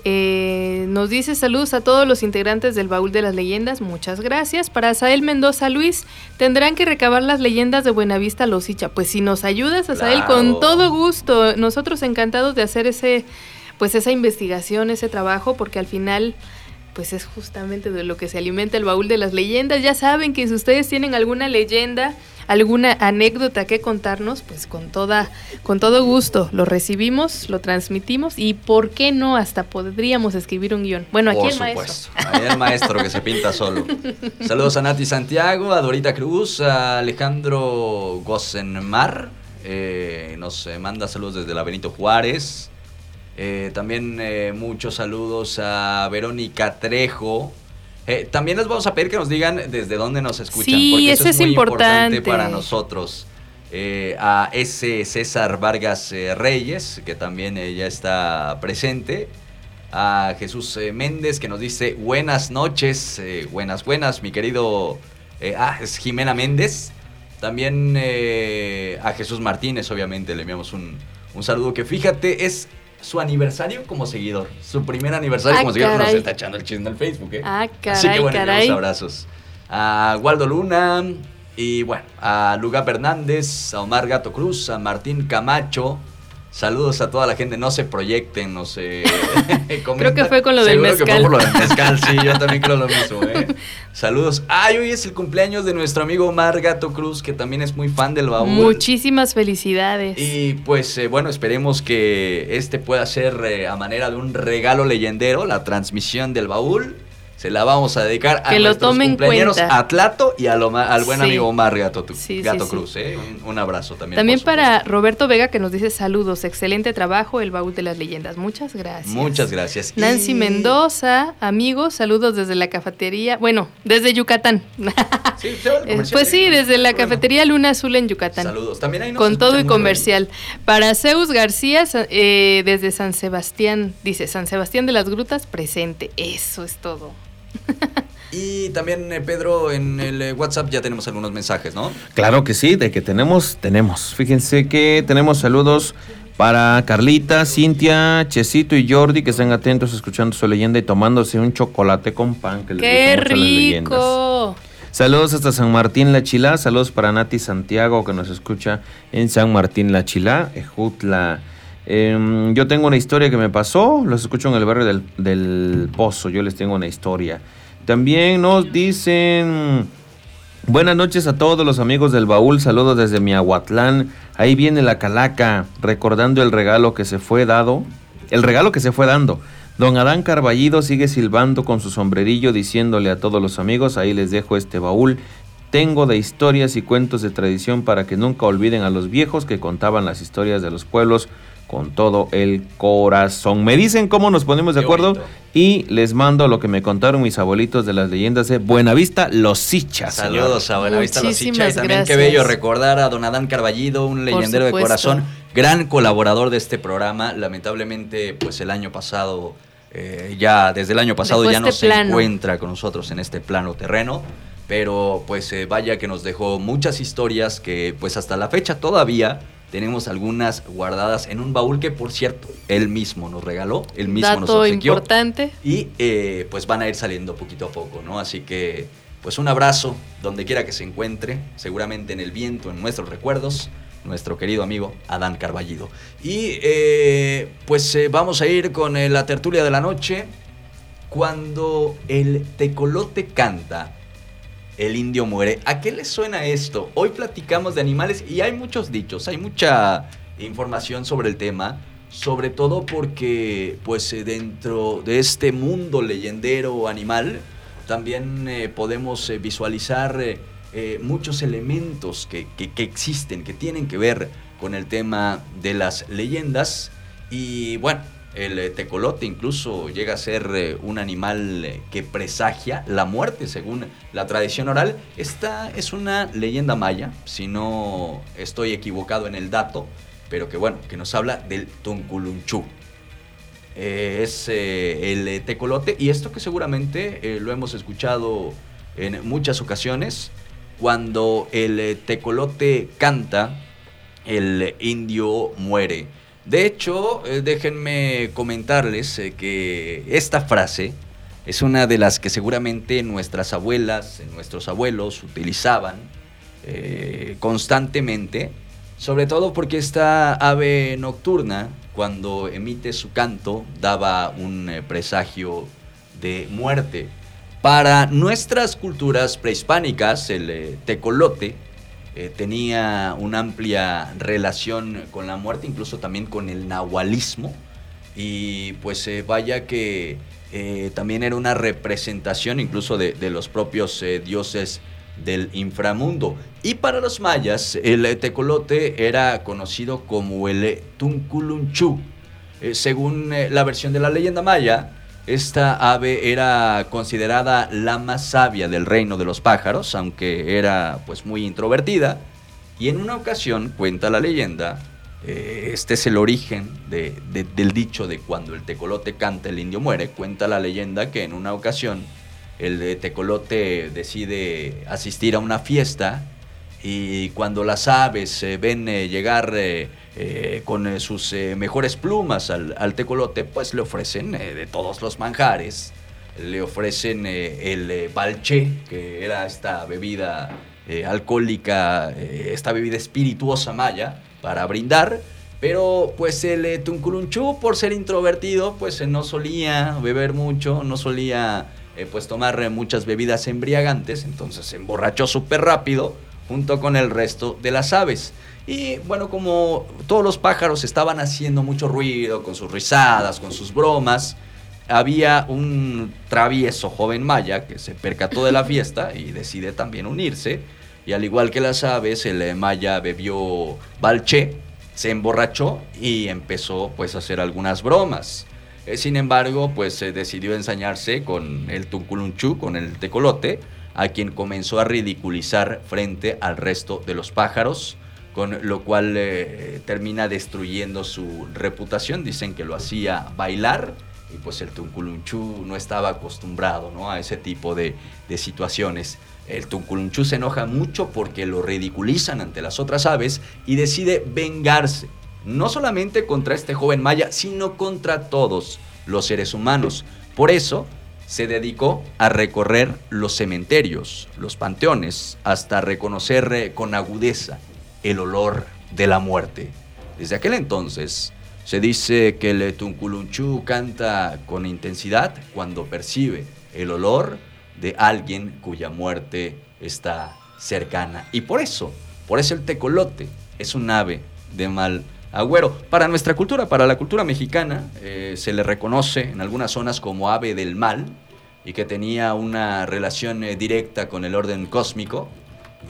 Eh, nos dice saludos a todos los integrantes del Baúl de las Leyendas, muchas gracias. Para Asael Mendoza Luis, tendrán que recabar las leyendas de Buenavista Losicha. Pues si nos ayudas, Asael, claro, con todo gusto. Nosotros encantados de hacer ese, pues esa investigación, ese trabajo, porque al final pues es justamente de lo que se alimenta el Baúl de las Leyendas. Ya saben que si ustedes tienen alguna leyenda, alguna anécdota que contarnos, pues con toda, con todo gusto lo recibimos, lo transmitimos y por qué no, hasta podríamos escribir un guión. Bueno, aquí por el maestro. Por supuesto, el maestro que se pinta solo. Saludos a Nati Santiago, a Dorita Cruz, a Alejandro Gosenmar, eh, nos manda saludos desde la Benito Juárez. Eh, también eh, muchos saludos a Verónica Trejo. Eh, también les vamos a pedir que nos digan desde dónde nos escuchan, sí, porque eso, eso es, es muy importante. importante para nosotros. Eh, a ese César Vargas eh, Reyes, que también eh, ya está presente. A Jesús eh, Méndez, que nos dice buenas noches, eh, buenas, buenas, mi querido... Eh, ah, es Jimena Méndez. También eh, a Jesús Martínez, obviamente, le enviamos un, un saludo, que fíjate, es su aniversario como seguidor, su primer aniversario ah, como caray. seguidor. Nos está echando el chisme al Facebook, ¿eh? Ah, caray, Así que bueno, caray. abrazos. A Waldo Luna, y bueno, a Luga Fernández, a Omar Gato Cruz, a Martín Camacho. Saludos a toda la gente, no se proyecten, no se... Creo que fue con lo Seguro del mezcal. Seguro que fue por lo del mezcal, sí, yo también creo lo mismo, ¿eh? Saludos. Ay, hoy es el cumpleaños de nuestro amigo Omar Gato Cruz, que también es muy fan del baúl. Muchísimas felicidades. Y pues, eh, bueno, esperemos que este pueda ser eh, a manera de un regalo leyendero, la transmisión del baúl. Se la vamos a dedicar a que nuestros cumpleañeros, cuenta. a Tlato y a lo, al buen sí. amigo Omar Gato, sí, Gato sí, Cruz. Sí. Eh. Un, un abrazo también. También para Roberto Vega, que nos dice saludos, excelente trabajo, el baúl de las leyendas. Muchas gracias. Muchas gracias. Nancy y... Mendoza, amigos, saludos desde la cafetería, bueno, desde Yucatán. Sí, pues sí, desde la cafetería Luna Azul en Yucatán. Saludos. También ahí nos Con todo y comercial. Para Zeus García, eh, desde San Sebastián, dice San Sebastián de las Grutas, presente. Eso es todo. Y también, eh, Pedro, en el eh, WhatsApp ya tenemos algunos mensajes, ¿no? Claro que sí, de que tenemos, tenemos. Fíjense que tenemos saludos para Carlita, Cintia, Chesito y Jordi, que estén atentos escuchando su leyenda y tomándose un chocolate con pan. Que ¡Qué les rico! Saludos hasta San Martín La Chilá, saludos para Nati Santiago, que nos escucha en San Martín La Chilá, Ejutla. Eh, yo tengo una historia que me pasó, los escucho en el barrio del, del Pozo, yo les tengo una historia. También nos dicen, buenas noches a todos los amigos del baúl, saludos desde Miahuatlán, ahí viene la calaca, recordando el regalo que se fue dado, el regalo que se fue dando. Don Adán Carballido sigue silbando con su sombrerillo, diciéndole a todos los amigos, ahí les dejo este baúl. Tengo de historias y cuentos de tradición para que nunca olviden a los viejos que contaban las historias de los pueblos con todo el corazón. Me dicen cómo nos ponemos de acuerdo y les mando lo que me contaron mis abuelitos de las leyendas de Buenavista Los Sichas. Saludos a Buenavista Los Sichas. Y también gracias. Qué bello recordar a don Adán Carballido, un leyendero de corazón, gran colaborador de este programa. Lamentablemente, pues el año pasado, eh, ya desde el año pasado Después ya no este se plano. encuentra con nosotros en este plano terreno. Pero pues eh, vaya que nos dejó muchas historias que pues hasta la fecha todavía tenemos algunas guardadas en un baúl que, por cierto, él mismo nos regaló, él mismo Dato nos obsequió. importante. Y eh, pues van a ir saliendo poquito a poco, ¿no? Así que pues un abrazo donde quiera que se encuentre, seguramente en el viento, en nuestros recuerdos, nuestro querido amigo Adán Carballido. Y eh, pues eh, vamos a ir con eh, la tertulia de la noche. Cuando el tecolote canta, el indio muere. ¿A qué les suena esto? Hoy platicamos de animales y hay muchos dichos, hay mucha información sobre el tema, sobre todo porque pues dentro de este mundo leyendero animal también eh, podemos eh, visualizar eh, eh, muchos elementos que, que, que existen, que tienen que ver con el tema de las leyendas. Y bueno, el tecolote incluso llega a ser un animal que presagia la muerte, según la tradición oral. Esta es una leyenda maya, si no estoy equivocado en el dato, pero que bueno, que nos habla del Tunkulunchú. Eh, es eh, el tecolote, y esto que seguramente eh, lo hemos escuchado en muchas ocasiones. Cuando el tecolote canta, el indio muere. De hecho, déjenme comentarles que esta frase es una de las que seguramente nuestras abuelas, nuestros abuelos utilizaban eh, constantemente, sobre todo porque esta ave nocturna, cuando emite su canto, daba un presagio de muerte. Para nuestras culturas prehispánicas, el tecolote Eh, tenía una amplia relación con la muerte, incluso también con el nahualismo. Y pues eh, vaya que eh, también era una representación incluso de, de los propios eh, dioses del inframundo. Y para los mayas, el tecolote era conocido como el Tunkulunchú. Eh, según eh, la versión de la leyenda maya, esta ave era considerada la más sabia del reino de los pájaros, aunque era pues muy introvertida. Y en una ocasión, cuenta la leyenda, eh, este es el origen de, de, del dicho de cuando el tecolote canta, el indio muere. Cuenta la leyenda que en una ocasión el tecolote decide asistir a una fiesta y cuando las aves se eh, ven eh, llegar... Eh, Eh, con eh, sus eh, mejores plumas al, al tecolote, pues le ofrecen eh, de todos los manjares, le ofrecen eh, el eh, balché, que era esta bebida eh, alcohólica, eh, esta bebida espirituosa maya para brindar, pero pues el eh, Tunkulunchú, por ser introvertido, pues eh, no solía beber mucho, no solía eh, pues tomar eh, muchas bebidas embriagantes, entonces se emborrachó súper rápido junto con el resto de las aves. Y bueno, como todos los pájaros estaban haciendo mucho ruido, con sus risadas, con sus bromas, había un travieso joven maya que se percató de la fiesta y decide también unirse. Y al igual que las aves, el maya bebió balché, se emborrachó y empezó pues a hacer algunas bromas. Sin embargo, pues decidió ensañarse con el Tunkulunchú, con el tecolote, a quien comenzó a ridiculizar frente al resto de los pájaros, con lo cual eh, termina destruyendo su reputación. Dicen que lo hacía bailar y pues el Tunkulunchú no estaba acostumbrado, ¿no?, a ese tipo de, de situaciones. El Tunkulunchú se enoja mucho porque lo ridiculizan ante las otras aves y decide vengarse, no solamente contra este joven maya, sino contra todos los seres humanos. Por eso se dedicó a recorrer los cementerios, los panteones, hasta reconocer eh, con agudeza el olor de la muerte. Desde aquel entonces se dice que el Tunkulunchú canta con intensidad cuando percibe el olor de alguien cuya muerte está cercana. Y por eso, por eso el tecolote es un ave de mal agüero. Para nuestra cultura, para la cultura mexicana, eh, se le reconoce en algunas zonas como ave del mal y que tenía una relación eh, directa con el orden cósmico.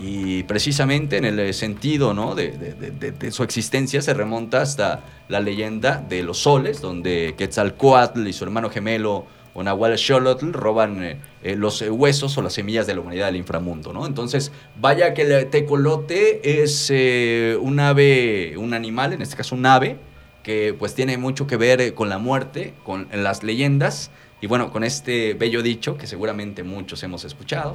Y precisamente en el sentido, ¿no?, de, de, de, de su existencia se remonta hasta la leyenda de los soles, donde Quetzalcóatl y su hermano gemelo Nahual Xolotl roban eh, los huesos o las semillas de la humanidad del inframundo, ¿no? Entonces, vaya que el tecolote es eh, un ave, un animal, en este caso un ave, que pues tiene mucho que ver con la muerte, con las leyendas, y bueno, con este bello dicho que seguramente muchos hemos escuchado: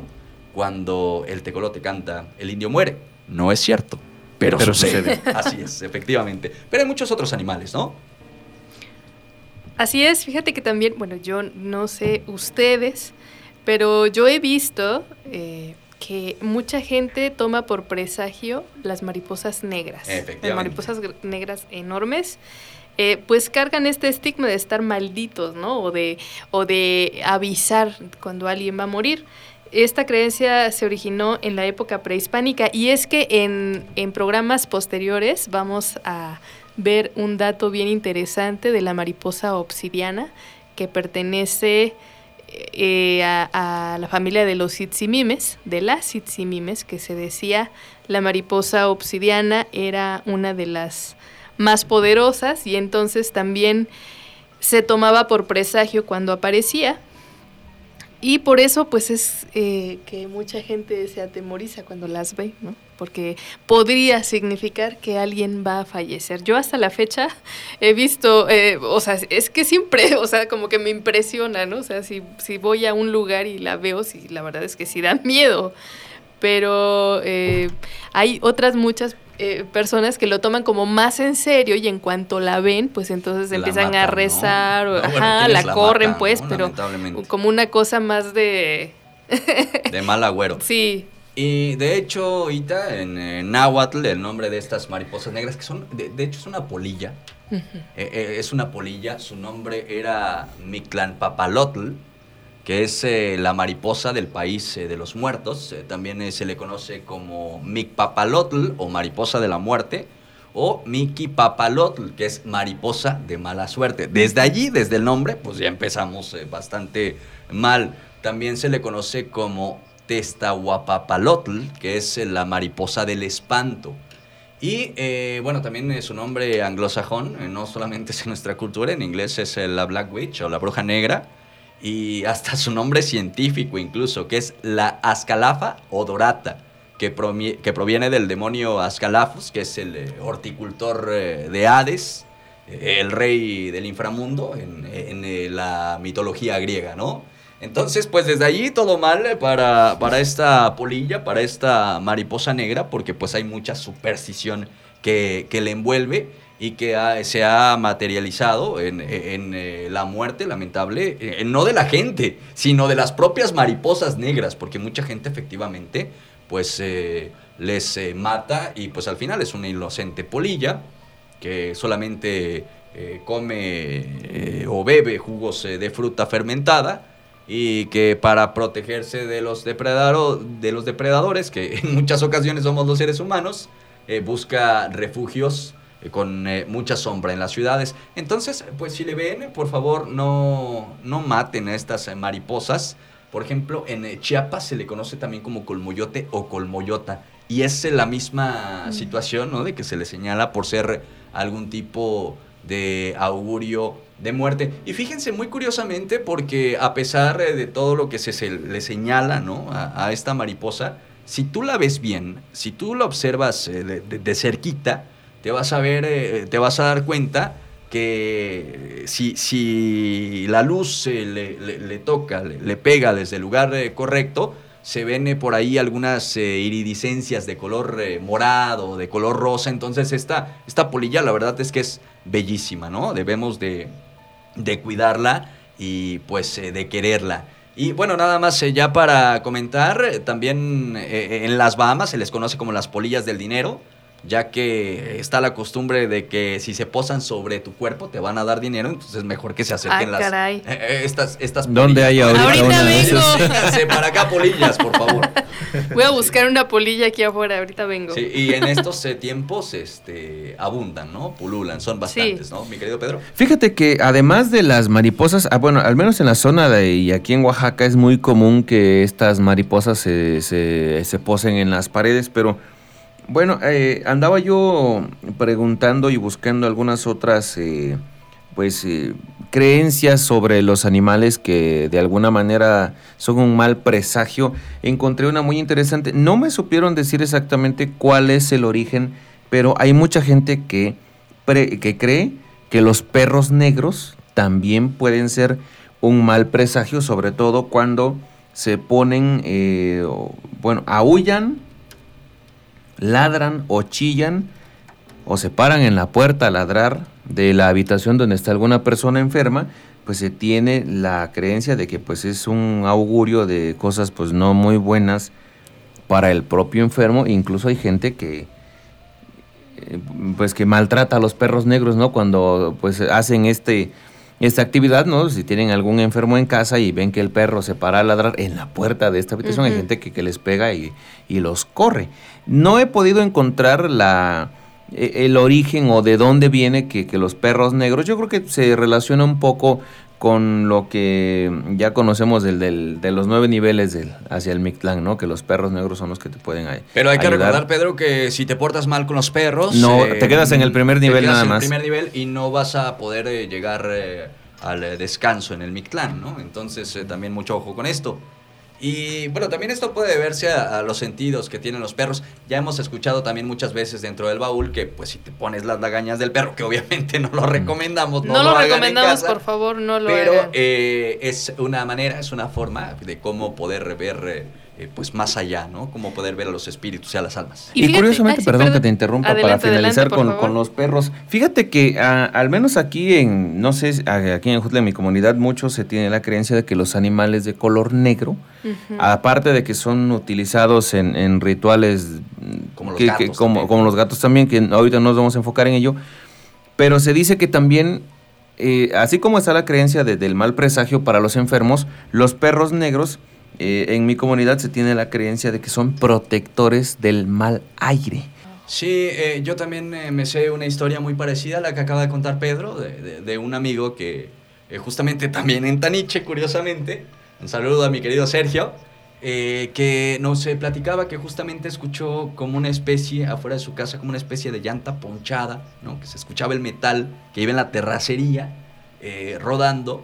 cuando el tecolote canta, el indio muere. No es cierto, pero, pero sucede. sucede. Así es, efectivamente. Pero hay muchos otros animales, ¿no? Así es, fíjate que también, bueno, yo no sé ustedes, pero yo he visto eh, que mucha gente toma por presagio las mariposas negras. Efectivamente. Las mariposas negras enormes. Eh, pues cargan este estigma de estar malditos, ¿no? O de, o de avisar cuando alguien va a morir. Esta creencia se originó en la época prehispánica y es que en, en programas posteriores vamos a ver un dato bien interesante de la mariposa obsidiana que pertenece eh, a, a la familia de los Tzitzimimes, de las Tzitzimimes, que se decía la mariposa obsidiana era una de las más poderosas y entonces también se tomaba por presagio cuando aparecía. Y por eso, pues, es eh, que mucha gente se atemoriza cuando las ve, ¿no? Porque podría significar que alguien va a fallecer. Yo hasta la fecha he visto, eh, o sea, es que siempre, o sea, como que me impresiona, ¿no? O sea, si, si voy a un lugar y la veo, sí, la verdad es que sí da miedo. Pero eh, hay otras muchas eh, personas que lo toman como más en serio y en cuanto la ven, pues entonces la empiezan mata, a rezar, ¿no? O, no, bueno, ajá, la, la corren, mata, pues, ¿no? Pero como una cosa más de... de mal agüero. Sí. Y de hecho, Ita, en, en náhuatl, el nombre de estas mariposas negras, que son, de, de hecho es una polilla, uh-huh. eh, eh, es una polilla, su nombre era Mictlán Papalotl, que es eh, la mariposa del país eh, de los muertos. Eh, también eh, se le conoce como Micpapalotl o mariposa de la muerte, o Miquipapalotl, que es mariposa de mala suerte. Desde allí, desde el nombre, pues ya empezamos eh, bastante mal. También se le conoce como Testahuapapalotl, que es eh, la mariposa del espanto. Y, eh, bueno, también es un nombre anglosajón, eh, no solamente es en nuestra cultura, en inglés es eh, la Black Witch o la Bruja Negra, y hasta su nombre científico incluso, que es la Ascalafa odorata, que, promi- que proviene del demonio Ascalafus, que es el eh, horticultor eh, de Hades, eh, el rey del inframundo en, en eh, la mitología griega, ¿no? Entonces, pues desde allí todo mal para, para esta polilla, para esta mariposa negra, porque pues hay mucha superstición que, que le envuelve y que ha, se ha materializado en, en eh, la muerte lamentable, eh, no de la gente, sino de las propias mariposas negras, porque mucha gente efectivamente pues eh, les eh, mata y pues al final es una inocente polilla que solamente eh, come eh, o bebe jugos eh, de fruta fermentada, y que para protegerse de los, depredado, de los depredadores, que en muchas ocasiones somos los seres humanos, eh, busca refugios eh, con eh, mucha sombra en las ciudades. Entonces, pues si le ven, por favor, no, no maten a estas eh, mariposas. Por ejemplo, en eh, Chiapas se le conoce también como colmoyote o colmoyota, y es eh, la misma mm. situación, ¿no? De que se le señala por ser algún tipo de augurio de muerte. Y fíjense, muy curiosamente, porque a pesar de todo lo que se, se le señala, ¿no? a, a esta mariposa, si tú la ves bien, si tú la observas eh, de, de, de cerquita, te vas a ver, eh, te vas a dar cuenta que si, si la luz eh, le, le, le toca, le, le pega desde el lugar eh, correcto, se ven eh, por ahí algunas eh, iridiscencias de color eh, morado, de color rosa. Entonces esta, esta polilla la verdad es que es bellísima, ¿no? Debemos de, de cuidarla y pues eh, de quererla. Y bueno, nada más eh, ya para comentar, eh, también eh, en las Bahamas se les conoce como las polillas del dinero, ya que está la costumbre de que si se posan sobre tu cuerpo te van a dar dinero, entonces mejor que se acerquen ah, las caray. Eh, estas estas polillas. ¿Dónde hay ahorita? Ahorita vengo. Vénganse para acá, polillas, por favor. Voy a buscar una polilla aquí afuera, ahorita vengo. Sí, y en estos eh, tiempos este abundan, ¿no? Pululan, son bastantes, sí. ¿No? Mi querido Pedro. Fíjate que además de las mariposas, ah, bueno, al menos en la zona de y aquí en Oaxaca es muy común que estas mariposas se se, se posen en las paredes, pero bueno, eh, andaba yo preguntando y buscando algunas otras eh, pues eh, creencias sobre los animales que de alguna manera son un mal presagio. Encontré una muy interesante. No me supieron decir exactamente cuál es el origen, pero hay mucha gente que, pre- que cree que los perros negros también pueden ser un mal presagio, sobre todo cuando se ponen, eh, bueno, aúllan, ladran o chillan o se paran en la puerta a ladrar de la habitación donde está alguna persona enferma, pues se tiene la creencia de que pues es un augurio de cosas pues no muy buenas para el propio enfermo. Incluso hay gente que pues que maltrata a los perros negros, ¿no? Cuando pues hacen este esta actividad, ¿no? Si tienen algún enfermo en casa y ven que el perro se para a ladrar en la puerta de esta habitación, uh-huh. Hay gente que, que les pega y, y los corre. No he podido encontrar la, el origen o de dónde viene que, que los perros negros. Yo creo que se relaciona un poco con lo que ya conocemos del, del, de los nueve niveles del, hacia el Mictlán, ¿no? Que los perros negros son los que te pueden ayudar. Pero hay que ayudar. Recordar, Pedro, que si te portas mal con los perros... No, eh, te quedas en el primer nivel nada más. Te quedas en el primer nivel y no vas a poder eh, llegar eh, al eh, descanso en el Mictlán, ¿no? Entonces, eh, también mucho ojo con esto. Y bueno, también esto puede deberse a, a los sentidos que tienen los perros. Ya hemos escuchado también muchas veces dentro del baúl que pues si te pones las lagañas del perro, que obviamente no lo recomendamos, no, no lo, lo recomendamos, casa, por favor, no lo pero hagan. Eh, es una manera, es una forma de cómo poder ver eh, pues más allá, ¿no? Cómo poder ver a los espíritus y a las almas. Y, fíjate, y curiosamente, ay, sí, perdón, perdón que te interrumpa, adelante, para finalizar adelante, con, con los perros. Fíjate que a, al menos aquí en, no sé, aquí en Ejutla, en mi comunidad, mucho se tiene la creencia de que los animales de color negro, uh-huh. aparte de que son utilizados en, en rituales como los, que, gatos que, como, como los gatos también, que ahorita nos vamos a enfocar en ello, pero se dice que también, eh, así como está la creencia de, del mal presagio para los enfermos, los perros negros, eh, en mi comunidad se tiene la creencia de que son protectores del mal aire. Sí, eh, yo también eh, me sé una historia muy parecida a la que acaba de contar Pedro, de, de, de un amigo que eh, justamente también en Taniche, curiosamente. Un saludo a mi querido Sergio, eh, que nos eh, platicaba que justamente escuchó como una especie, afuera de su casa, como una especie de llanta ponchada, ¿no? Que se escuchaba el metal que iba en la terracería eh, rodando,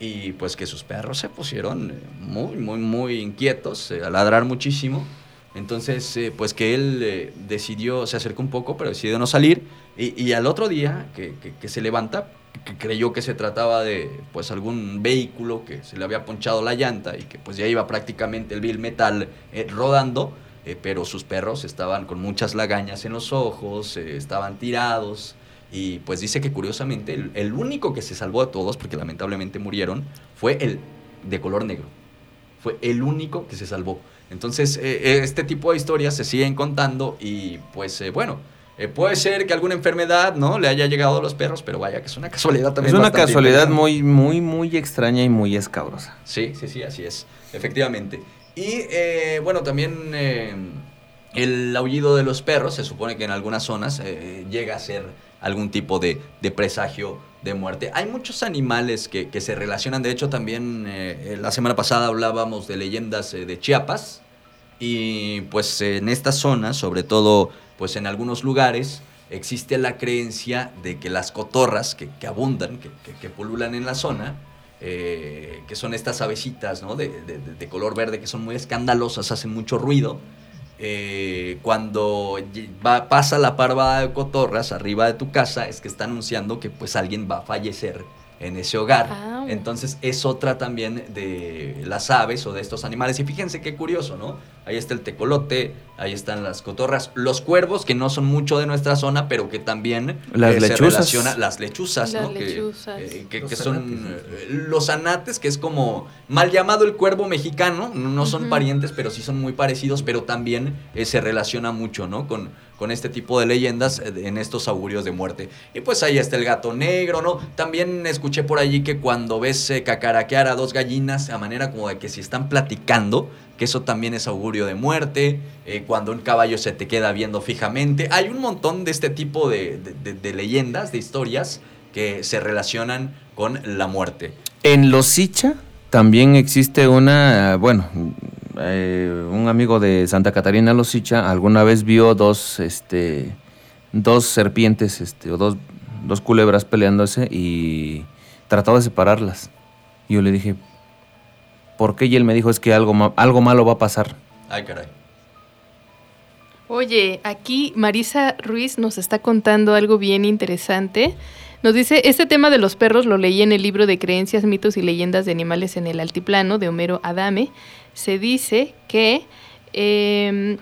y pues que sus perros se pusieron eh, muy, muy, muy inquietos, eh, a ladrar muchísimo. Entonces, eh, pues que él eh, decidió, se acercó un poco, pero decidió no salir. Y, y al otro día que, que, que se levanta, que creyó que se trataba de pues algún vehículo que se le había ponchado la llanta y que pues ya iba prácticamente el vil metal eh, rodando, eh, pero sus perros estaban con muchas lagañas en los ojos, eh, estaban tirados, y pues dice que curiosamente el, el único que se salvó de todos, porque lamentablemente murieron, fue el de color negro, fue el único que se salvó. Entonces eh, este tipo de historias se siguen contando y pues eh, bueno, Eh, puede ser que alguna enfermedad, ¿no?, le haya llegado a los perros, pero vaya que es una casualidad también. Es una casualidad muy, muy, muy extraña y muy escabrosa. Sí, sí, sí, así es, efectivamente. Y, eh, bueno, también eh, el aullido de los perros se supone que en algunas zonas eh, llega a ser algún tipo de, de presagio de muerte. Hay muchos animales que, que se relacionan. De hecho, también eh, la semana pasada hablábamos de leyendas eh, de Chiapas. Y pues en esta zona, sobre todo pues en algunos lugares, existe la creencia de que las cotorras que, que abundan, que, que, que pululan en la zona, eh, que son estas avecitas, ¿no?, de, de, de color verde, que son muy escandalosas, hacen mucho ruido, eh, cuando va, pasa la parvada de cotorras arriba de tu casa, es que está anunciando que pues alguien va a fallecer en ese hogar. Ah. Entonces es otra también de las aves o de estos animales. Y fíjense qué curioso, ¿no? Ahí está el tecolote, ahí están las cotorras, los cuervos, que no son mucho de nuestra zona, pero que también las eh, lechuzas. Se relaciona, las lechuzas, las ¿no? lechuzas. Que, eh, que, que son eh, los anates, que es como mal llamado el cuervo mexicano, no son uh-huh. parientes, pero sí son muy parecidos, pero también eh, se relaciona mucho, ¿no?, con, con este tipo de leyendas eh, en estos augurios de muerte. Y pues ahí está el gato negro, ¿no? También escuché por allí que cuando ves eh, cacaraquear a dos gallinas, a manera como de que si están platicando, que eso también es augurio de muerte, eh, cuando un caballo se te queda viendo fijamente. Hay un montón de este tipo de, de, de, de leyendas, de historias que se relacionan con la muerte. En Losicha también existe una, bueno, eh, un amigo de Santa Catarina Losicha alguna vez vio dos, este, dos serpientes, este, o dos, dos culebras peleándose y trató de separarlas. Yo le dije, ¿por qué? Y él me dijo, es que algo, ma- algo malo va a pasar. Ay, caray. Oye, aquí Marisa Ruiz nos está contando algo bien interesante. Nos dice, este tema de los perros lo leí en el libro de Creencias, Mitos y Leyendas de Animales en el Altiplano, de Homero Adame. Se dice que... Eh,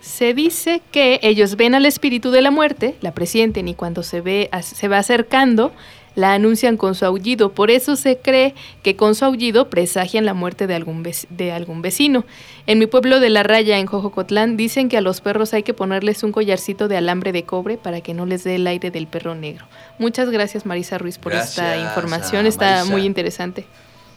Se dice que ellos ven al espíritu de la muerte, la presienten y cuando se ve, se va acercando, la anuncian con su aullido. Por eso se cree que con su aullido presagian la muerte de algún, ve- de algún vecino. En mi pueblo de La Raya, en Jojocotlán, dicen que a los perros hay que ponerles un collarcito de alambre de cobre para que no les dé el aire del perro negro. Muchas gracias, Marisa Ruiz, por gracias esta información. Está muy interesante.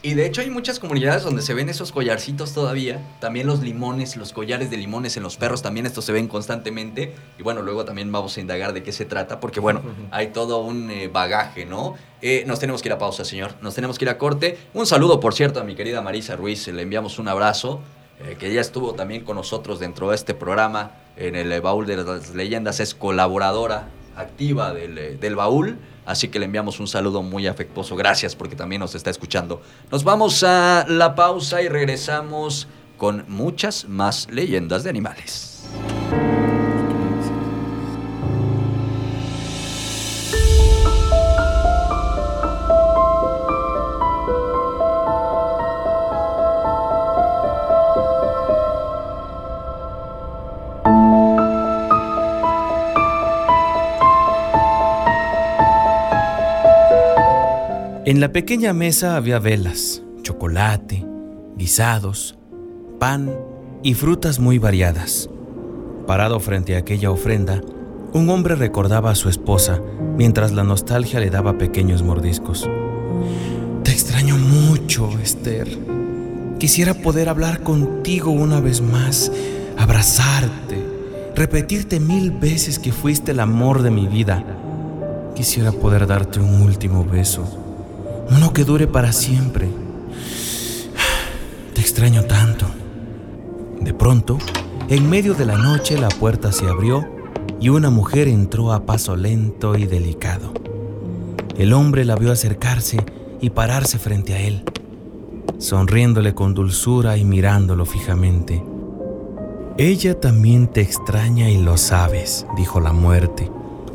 Y de hecho hay muchas comunidades donde se ven esos collarcitos todavía, también los limones, los collares de limones en los perros, también estos se ven constantemente, y bueno, luego también vamos a indagar de qué se trata, porque bueno, uh-huh. hay todo un eh, bagaje, ¿no? Eh, nos tenemos que ir a pausa, señor, nos tenemos que ir a corte. Un saludo, por cierto, a mi querida Marisa Ruiz, le enviamos un abrazo, eh, que ella estuvo también con nosotros dentro de este programa, en el eh, Baúl de las Leyendas, es colaboradora activa del, eh, del Baúl. Así que le enviamos un saludo muy afectuoso. Gracias porque también nos está escuchando. Nos vamos a la pausa y regresamos con muchas más leyendas de animales. En la pequeña mesa había velas, chocolate, guisados, pan y frutas muy variadas. Parado frente a aquella ofrenda, un hombre recordaba a su esposa mientras la nostalgia le daba pequeños mordiscos. Te extraño mucho, Esther. Quisiera poder hablar contigo una vez más, abrazarte, repetirte mil veces que fuiste el amor de mi vida. Quisiera poder darte un último beso. Uno que dure para siempre. Te extraño tanto. De pronto, en medio de la noche la puerta se abrió y una mujer entró a paso lento y delicado. El hombre la vio acercarse y pararse frente a él, sonriéndole con dulzura y mirándolo fijamente. «Ella también te extraña y lo sabes», dijo la muerte.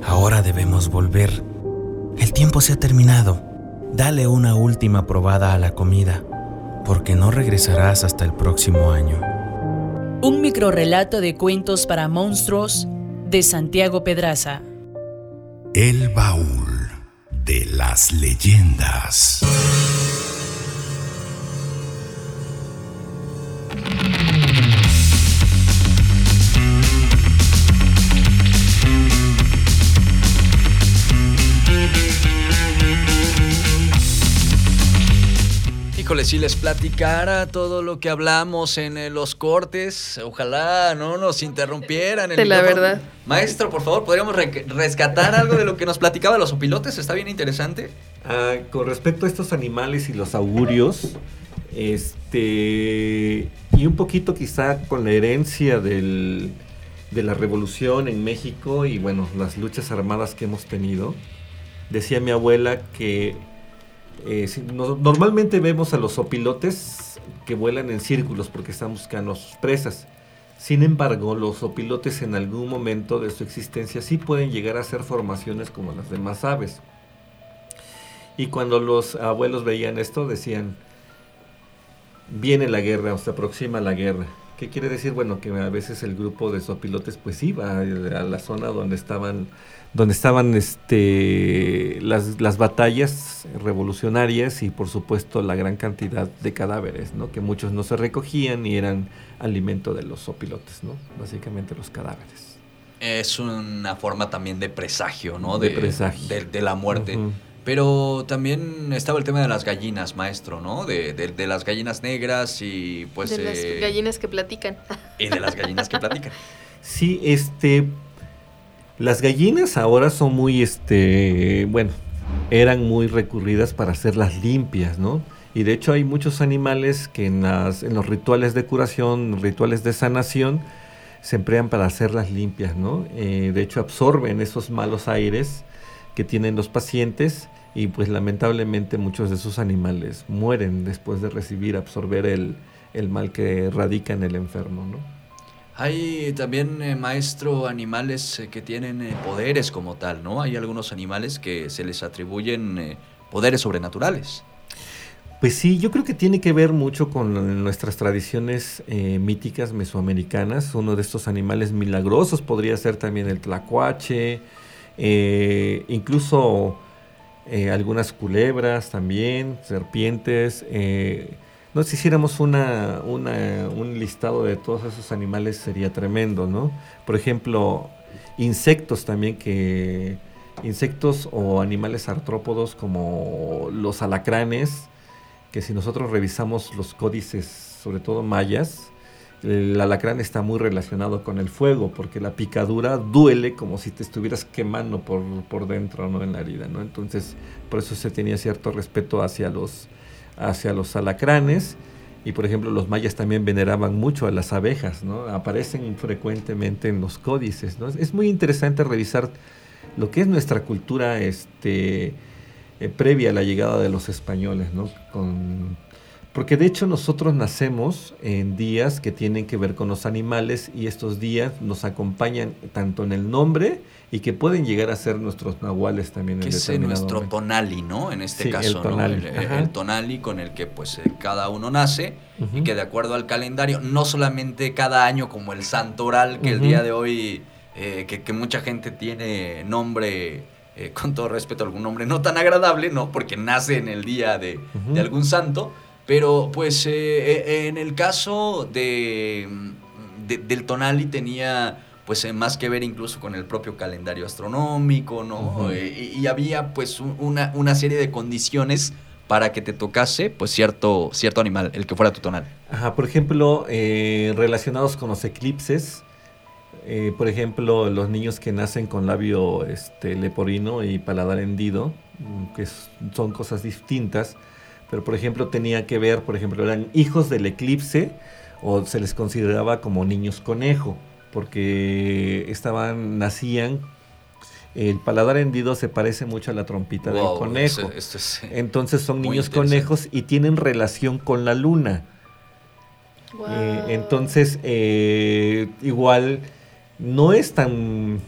«Ahora debemos volver. El tiempo se ha terminado. Dale una última probada a la comida, porque no regresarás hasta el próximo año». Un microrrelato de cuentos para monstruos de Santiago Pedraza. El baúl de las leyendas. Si les platicara todo lo que hablamos en eh, los cortes, ojalá no nos interrumpieran. El la verdad. Maestro, por favor, ¿podríamos re- rescatar algo de lo que nos platicaba los opilotes? Está bien interesante. Ah, con respecto a estos animales y los augurios, este y un poquito quizá con la herencia del, de la revolución en México y bueno, las luchas armadas que hemos tenido, decía mi abuela que Eh, si no, normalmente vemos a los opilotes que vuelan en círculos porque están buscando a sus presas. Sin embargo, los opilotes en algún momento de su existencia sí pueden llegar a hacer formaciones como las demás aves. Y cuando los abuelos veían esto decían: viene la guerra, o se aproxima la guerra. ¿Qué quiere decir? Bueno, que a veces el grupo de opilotes pues iba a la zona donde estaban donde estaban este las, las batallas revolucionarias y por supuesto la gran cantidad de cadáveres, ¿no? Que muchos no se recogían y eran alimento de los opilotes, ¿no? Básicamente los cadáveres. Es una forma también de presagio, ¿no? De, de presagio. De, de la muerte. Uh-huh. Pero también estaba el tema de las gallinas, maestro, ¿no? De, de, de las gallinas negras y pues... De las eh, gallinas que platican. Y de las gallinas que platican. Sí, este... Las gallinas ahora son muy, este... Bueno, eran muy recurridas para hacerlas limpias, ¿no? Y de hecho hay muchos animales que en, las, en los rituales de curación, rituales de sanación, se emplean para hacerlas limpias, ¿no? Eh, de hecho absorben esos malos aires que tienen los pacientes y pues lamentablemente muchos de esos animales mueren después de recibir, absorber el, el mal que radica en el enfermo, ¿no? Hay también, eh, maestro, animales eh, que tienen eh, poderes como tal, ¿no? Hay algunos animales que se les atribuyen eh, poderes sobrenaturales. Pues sí, yo creo que tiene que ver mucho con nuestras tradiciones eh, míticas mesoamericanas. Uno de estos animales milagrosos podría ser también el tlacuache, Eh, incluso eh, algunas culebras también, serpientes. Eh, no, si hiciéramos una, una, un listado de todos esos animales sería tremendo, ¿no? Por ejemplo, insectos también, que insectos o animales artrópodos como los alacranes, que si nosotros revisamos los códices, sobre todo mayas, el alacrán está muy relacionado con el fuego, porque la picadura duele como si te estuvieras quemando por, por dentro, ¿no? En la herida, ¿no? Entonces, por eso se tenía cierto respeto hacia los, hacia los alacranes. Y, por ejemplo, los mayas también veneraban mucho a las abejas, ¿no? Aparecen frecuentemente en los códices, ¿no? Es muy interesante revisar lo que es nuestra cultura este, eh, previa a la llegada de los españoles, ¿no? Con... Porque de hecho nosotros nacemos en días que tienen que ver con los animales y estos días nos acompañan tanto en el nombre y que pueden llegar a ser nuestros nahuales también. Que es nuestro momento. Tonali, ¿no? En este sí, caso, el tonali. ¿No? El, el tonali con el que pues cada uno nace, uh-huh, y que de acuerdo al calendario, no solamente cada año como el santoral, que uh-huh, el día de hoy, eh, que, que mucha gente tiene nombre... Eh, con todo respeto, algún nombre no tan agradable, ¿no? Porque nace en el día de, uh-huh, de algún santo. Pero, pues, eh, en el caso de, de del Tonali tenía, pues, eh, más que ver incluso con el propio calendario astronómico, ¿no? Uh-huh. Eh, y había, pues, un, una, una serie de condiciones para que te tocase, pues, cierto, cierto animal, el que fuera tu Tonali. Ajá, por ejemplo, eh, relacionados con los eclipses, eh, por ejemplo, los niños que nacen con labio este, leporino y paladar hendido, que son cosas distintas, pero por ejemplo tenía que ver, por ejemplo, eran hijos del eclipse o se les consideraba como niños conejo, porque estaban, nacían, el paladar hendido se parece mucho a la trompita wow, del conejo. Este, este es Entonces son niños conejos y tienen relación con la luna. Wow. Eh, entonces, eh, igual no es tan,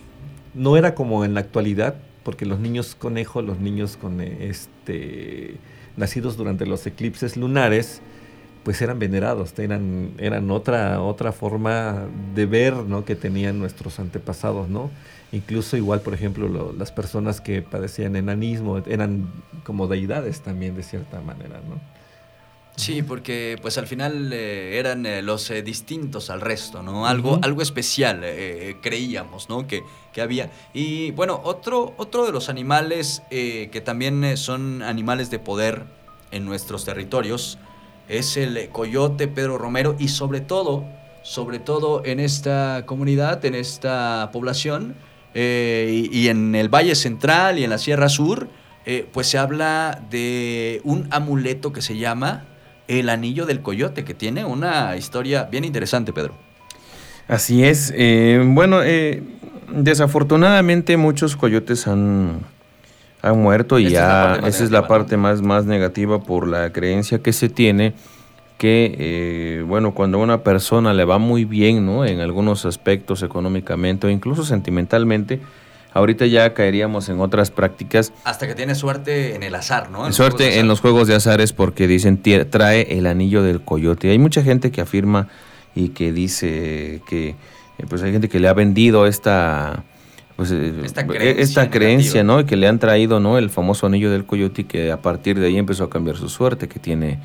no era como en la actualidad, porque los niños conejos, los niños con este nacidos durante los eclipses lunares, pues eran venerados, eran, eran otra, otra forma de ver, ¿no?, que tenían nuestros antepasados, ¿no? Incluso igual, por ejemplo, lo, las personas que padecían enanismo eran como deidades también de cierta manera, ¿no? Sí, porque pues al final eh, eran eh, los eh, distintos al resto, ¿no? Algo, uh-huh. algo especial eh, creíamos, ¿no? Que, que había. Y bueno, otro, otro de los animales eh, que también eh, son animales de poder en nuestros territorios es el coyote, Pedro Romero, y sobre todo, sobre todo en esta comunidad, en esta población, eh, y, y en el Valle Central y en la Sierra Sur, eh, pues se habla de un amuleto que se llama el anillo del coyote, que tiene una historia bien interesante, Pedro. Así es. Eh, bueno, eh, desafortunadamente muchos coyotes han, han muerto y esa ya es esa es la parte más, más negativa por la creencia que se tiene que, eh, bueno, cuando a una persona le va muy bien, ¿no?, en algunos aspectos económicamente o incluso sentimentalmente, ahorita ya caeríamos en otras prácticas. Hasta que tiene suerte en el azar, ¿no? En suerte en los juegos de azar es porque dicen trae el anillo del coyote. Hay mucha gente que afirma y que dice que pues hay gente que le ha vendido esta pues esta creencia, esta creencia, ¿no?, y que le han traído, ¿no?, el famoso anillo del coyote, y que a partir de ahí empezó a cambiar su suerte, que tiene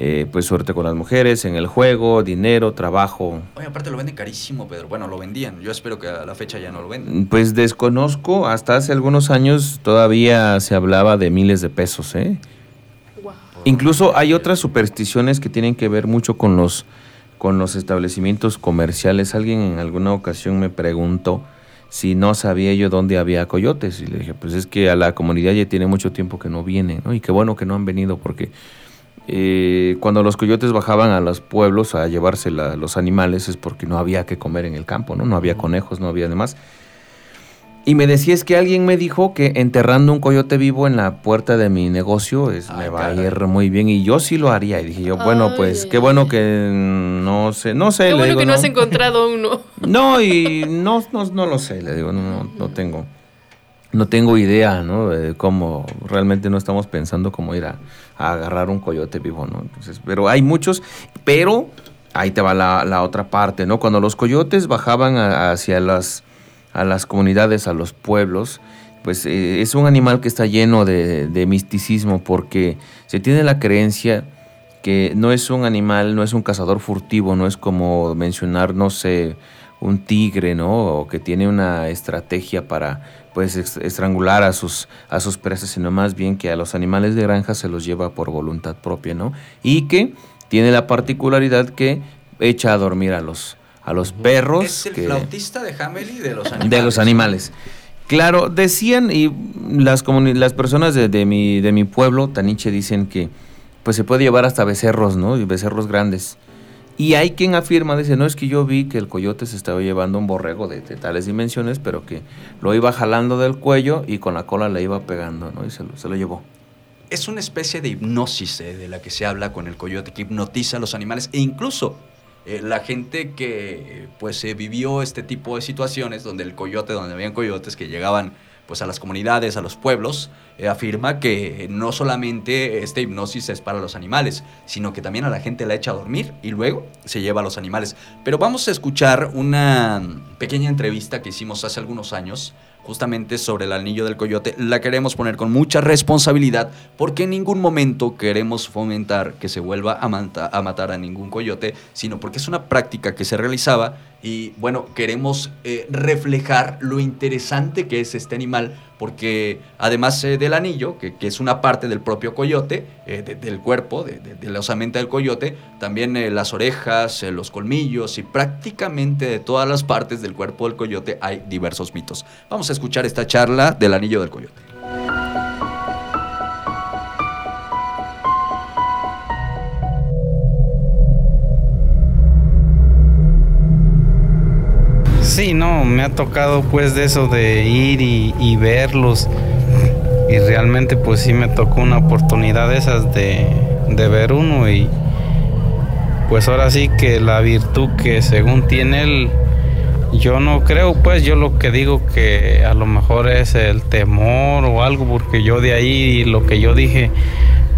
Eh, pues suerte con las mujeres, en el juego, dinero, trabajo. Oye, aparte lo venden carísimo, Pedro. Bueno, lo vendían. Yo espero que a la fecha ya no lo venden. Pues desconozco. Hasta hace algunos años todavía se hablaba de miles de pesos, ¿eh? Wow. Incluso hay otras supersticiones que tienen que ver mucho con los, con los establecimientos comerciales. Alguien en alguna ocasión me preguntó si no sabía yo dónde había coyotes. Y le dije, pues es que a la comunidad ya tiene mucho tiempo que no vienen, ¿no? Y qué bueno que no han venido porque... Eh, cuando los coyotes bajaban a los pueblos a llevarse la, los animales es porque no había que comer en el campo, ¿no? No había conejos, no había demás. Y me decía, es que alguien me dijo que enterrando un coyote vivo en la puerta de mi negocio es, ay, me va cara. a ir muy bien, y yo sí lo haría. Y dije yo, bueno, ay, pues qué bueno que no sé, no sé. Qué le bueno digo, que no, no has encontrado uno. No, y no, no, no lo sé, le digo, no, no, no tengo. No tengo idea, ¿no?, de cómo realmente no estamos pensando cómo ir a, a agarrar un coyote vivo, ¿no? Entonces, pero hay muchos, pero ahí te va la, la otra parte, ¿no? Cuando los coyotes bajaban a, hacia las, a las comunidades, a los pueblos, pues eh, es un animal que está lleno de, de misticismo, porque se tiene la creencia que no es un animal, no es un cazador furtivo, no es como mencionar, no sé, un tigre, ¿no?, o que tiene una estrategia para... pues estrangular a sus, a sus presas, sino más bien que a los animales de granja se los lleva por voluntad propia, ¿no? Y que tiene la particularidad que echa a dormir a los, a los perros. Es el que, flautista de Hamelin de los animales. De los animales. Claro, decían, y las, comuni- las personas de, de, mi, de mi pueblo, Taniche, dicen que pues se puede llevar hasta becerros, ¿no?, y becerros grandes. Y hay quien afirma, dice, no, es que yo vi que el coyote se estaba llevando un borrego de, de tales dimensiones, pero que lo iba jalando del cuello y con la cola le iba pegando, ¿no? Y se lo, se lo llevó. Es una especie de hipnosis eh, de la que se habla con el coyote, que hipnotiza a los animales. E incluso eh, la gente que pues eh, vivió este tipo de situaciones donde el coyote, donde habían coyotes que llegaban pues a las comunidades, a los pueblos, eh, afirma que no solamente esta hipnosis es para los animales, sino que también a la gente la echa a dormir y luego se lleva a los animales. Pero vamos a escuchar una pequeña entrevista que hicimos hace algunos años, justamente sobre el anillo del coyote. La queremos poner con mucha responsabilidad, porque en ningún momento queremos fomentar que se vuelva a, manta- a matar a ningún coyote, sino porque es una práctica que se realizaba. Y bueno, queremos eh, reflejar lo interesante que es este animal, porque además eh, del anillo, que, que es una parte del propio coyote, eh, de, del cuerpo, de, de, de la osamenta del coyote, también eh, las orejas, eh, los colmillos y prácticamente de todas las partes del cuerpo del coyote hay diversos mitos. Vamos a escuchar esta charla del anillo del coyote. sí, no, me ha tocado pues de eso de ir y, y verlos, y realmente pues sí me tocó una oportunidad de esas de, de ver uno, y pues ahora sí que la virtud que según tiene él, yo no creo, pues yo lo que digo que a lo mejor es el temor o algo, porque yo de ahí lo que yo dije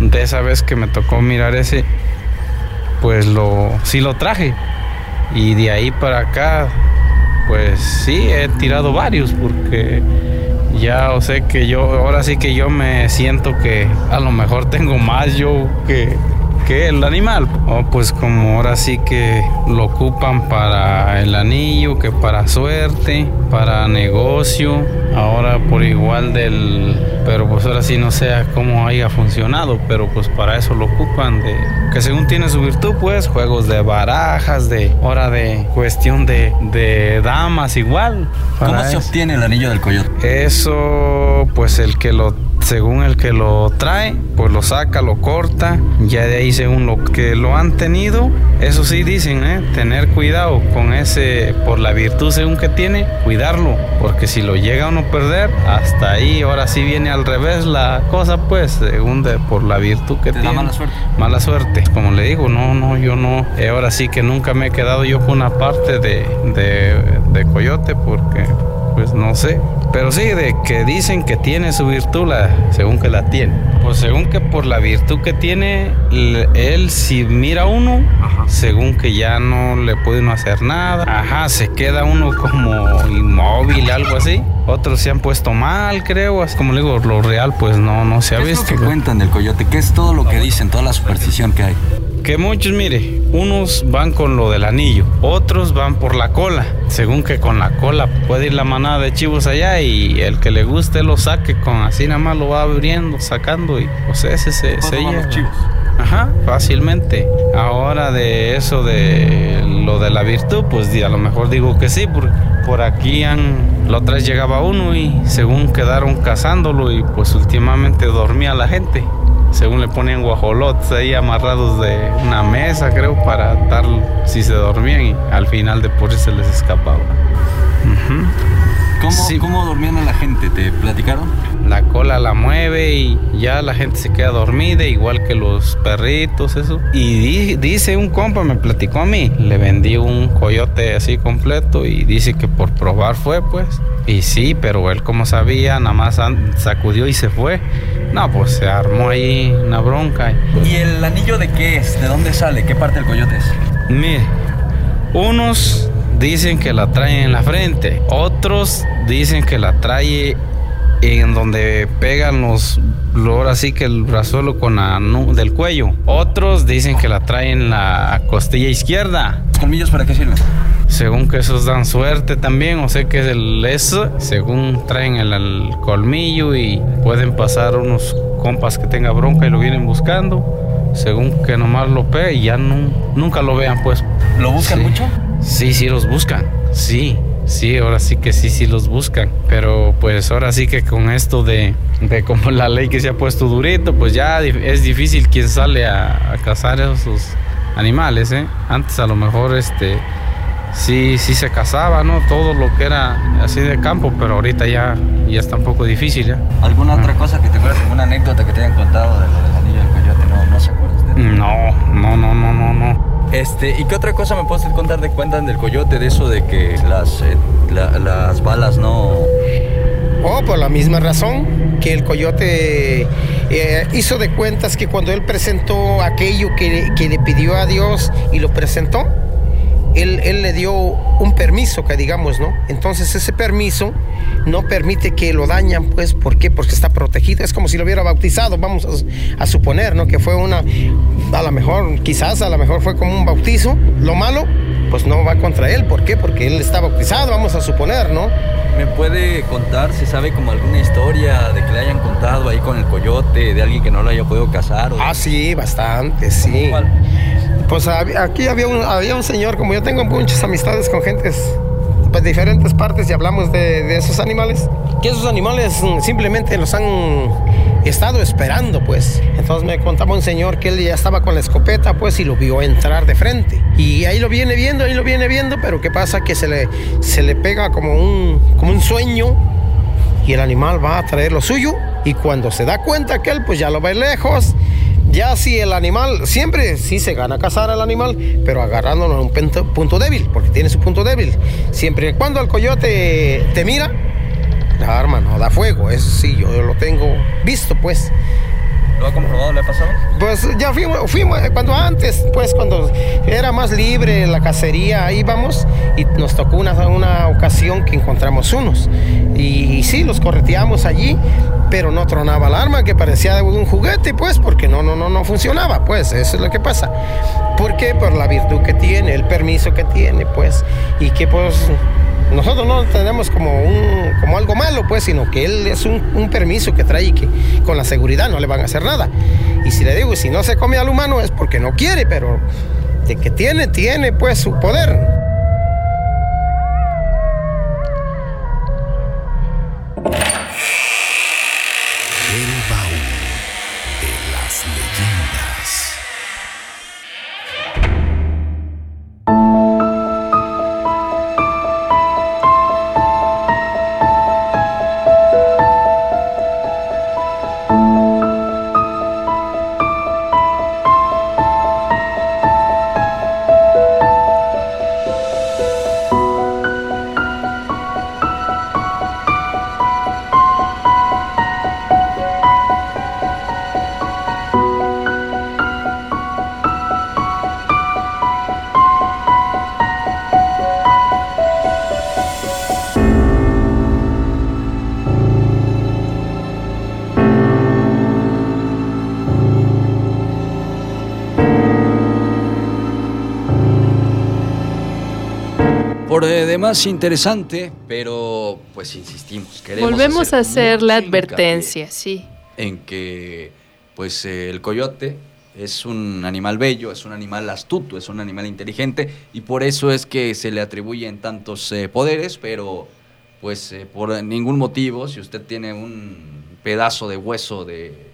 de esa vez que me tocó mirar ese, pues lo sí lo traje, y de ahí para acá pues sí he tirado varios, porque ya o sé que yo ahora sí que yo me siento que a lo mejor tengo más yo que que el animal, o pues como ahora sí que lo ocupan para el anillo, que para suerte, para negocio, ahora por igual del, pero pues ahora sí no sé cómo haya funcionado, pero pues para eso lo ocupan, de que según tiene su virtud, pues juegos de barajas, de hora de cuestión de, de damas igual. ¿Cómo se obtiene el anillo del coyote? Eso pues el que lo según el que lo trae, pues lo saca, lo corta, ya de ahí según lo que lo han tenido, eso sí dicen, ¿eh? Tener cuidado con ese, por la virtud según que tiene, cuidarlo, porque si lo llega uno a perder, hasta ahí, ahora sí viene al revés la cosa, pues, según de, por la virtud que tiene. Mala suerte. Mala suerte, como le digo, no, no, yo no, eh, ahora sí que nunca me he quedado yo con una parte de, de, de coyote, porque pues no sé, pero sí de que dicen que tiene su virtud, la, según que la tiene, pues según que por la virtud que tiene, él si mira uno, ajá, según que ya no le puede uno hacer nada, ajá, se queda uno como inmóvil, algo así. Otros se han puesto mal, creo, como le digo, lo real pues no, no se ha visto. ¿Qué es lo que cuentan del coyote? ¿Qué es todo lo que dicen, toda la superstición que hay? Que muchos, mire, unos van con lo del anillo, otros van por la cola, según que con la cola puede ir la manada de chivos allá y el que le guste lo saque, con así nada más lo va abriendo, sacando, y pues ese se, se lleva. Ajá, fácilmente. Ahora de eso de lo de la virtud, pues a lo mejor digo que sí, porque por aquí han, la otra vez llegaba uno y según quedaron cazándolo, y pues últimamente dormía la gente. Según le ponían guajolotes ahí amarrados de una mesa, creo, para dar si se dormían, y al final de por eso se les escapaba. Uh-huh. ¿Cómo, sí. ¿Cómo dormían a la gente? ¿Te platicaron? La cola la mueve y ya la gente se queda dormida, igual que los perritos, eso. Y di, dice un compa, me platicó a mí, le vendí un coyote así completo y dice que por probar fue, pues. Y sí, pero él como sabía, nada más sacudió y se fue. No, pues se armó ahí una bronca. ¿Y el anillo de qué es? ¿De dónde sale? ¿Qué parte del coyote es? Mire, unos dicen que la traen en la frente, otros dicen que la trae en donde pegan los, ahora sí que el brazuelo con la del cuello, otros dicen que la traen en la costilla izquierda. ¿Los colmillos para qué sirven? Según que esos dan suerte también, o sea que es el eso, según traen el, el colmillo y pueden pasar unos compas que tenga bronca y lo vienen buscando, según que nomás lo pegue y ya no, nunca lo vean, pues. ¿Lo buscan sí. mucho? Sí, sí los buscan, sí, sí, ahora sí que sí, sí los buscan, pero pues ahora sí que con esto de, de como la ley que se ha puesto durito, pues ya es difícil quien sale a, a cazar esos animales, ¿eh? Antes a lo mejor este, sí, sí se cazaba, ¿no? Todo lo que era así de campo, pero ahorita ya, ya está un poco difícil, ¿ya? ¿eh? ¿Alguna otra cosa que te acuerdas, alguna anécdota que te hayan contado del anillo del coyote? No, no se acuerdas de eso. No, no, no, no, no, no. Este, ¿y qué otra cosa me puedes contar de cuentan del coyote? De eso de que las, eh, la, las balas no... Oh, por la misma razón que el coyote eh, hizo de cuentas que cuando él presentó aquello que, que le pidió a Dios y lo presentó, él, él le dio un permiso, que digamos, ¿no? Entonces ese permiso no permite que lo dañan, pues, ¿por qué? Porque está protegido, es como si lo hubiera bautizado, vamos a, a suponer, ¿no? Que fue una, a lo mejor, quizás a lo mejor fue como un bautizo, lo malo, pues no va contra él, ¿por qué? Porque él está bautizado, vamos a suponer, ¿no? ¿Me puede contar si sabe como alguna historia de que le hayan contado ahí con el coyote, de alguien que no lo haya podido cazar? O de... Ah, sí, bastante, sí. ¿Cuál? Pues aquí había un, había un señor, como yo tengo muchas amistades con gentes de diferentes partes y hablamos de, de esos animales, que esos animales simplemente los han estado esperando, pues. Entonces me contaba un señor que él ya estaba con la escopeta, pues, y lo vio entrar de frente. y ahí lo viene viendo, ahí lo viene viendo, pero ¿qué pasa? Que se le, se le pega como un, como un sueño, y el animal va a traer lo suyo, y cuando se da cuenta que él, pues ya lo ve lejos. Ya si el animal, siempre sí se gana cazar al animal, pero agarrándolo en un punto, punto débil, porque tiene su punto débil. Siempre y cuando el coyote te mira, la arma no da fuego, eso sí, yo, yo lo tengo visto, pues. ¿Lo ha comprobado? ¿Le ha pasado? Pues ya fuimos, fuimos, cuando antes, pues cuando era más libre la cacería, ahí vamos, y nos tocó una, una ocasión que encontramos unos. Y, y sí, los correteamos allí, pero no tronaba el arma, que parecía de un juguete, pues, porque no, no, no, no funcionaba, pues, eso es lo que pasa. ¿Por qué? Por la virtud que tiene, el permiso que tiene, pues, y que, pues, nosotros no lo tenemos como, un, como algo malo, pues, sino que él es un, un permiso que trae y que con la seguridad no le van a hacer nada. Y si le digo, si no se come al humano es porque no quiere, pero de que tiene, tiene, pues, su poder. Demás interesante, pero pues insistimos, queremos volvemos hacer a hacer la advertencia, sí, en que pues eh, el coyote es un animal bello, es un animal astuto, es un animal inteligente, y por eso es que se le atribuyen tantos eh, poderes, pero pues eh, por ningún motivo, si usted tiene un pedazo de hueso de,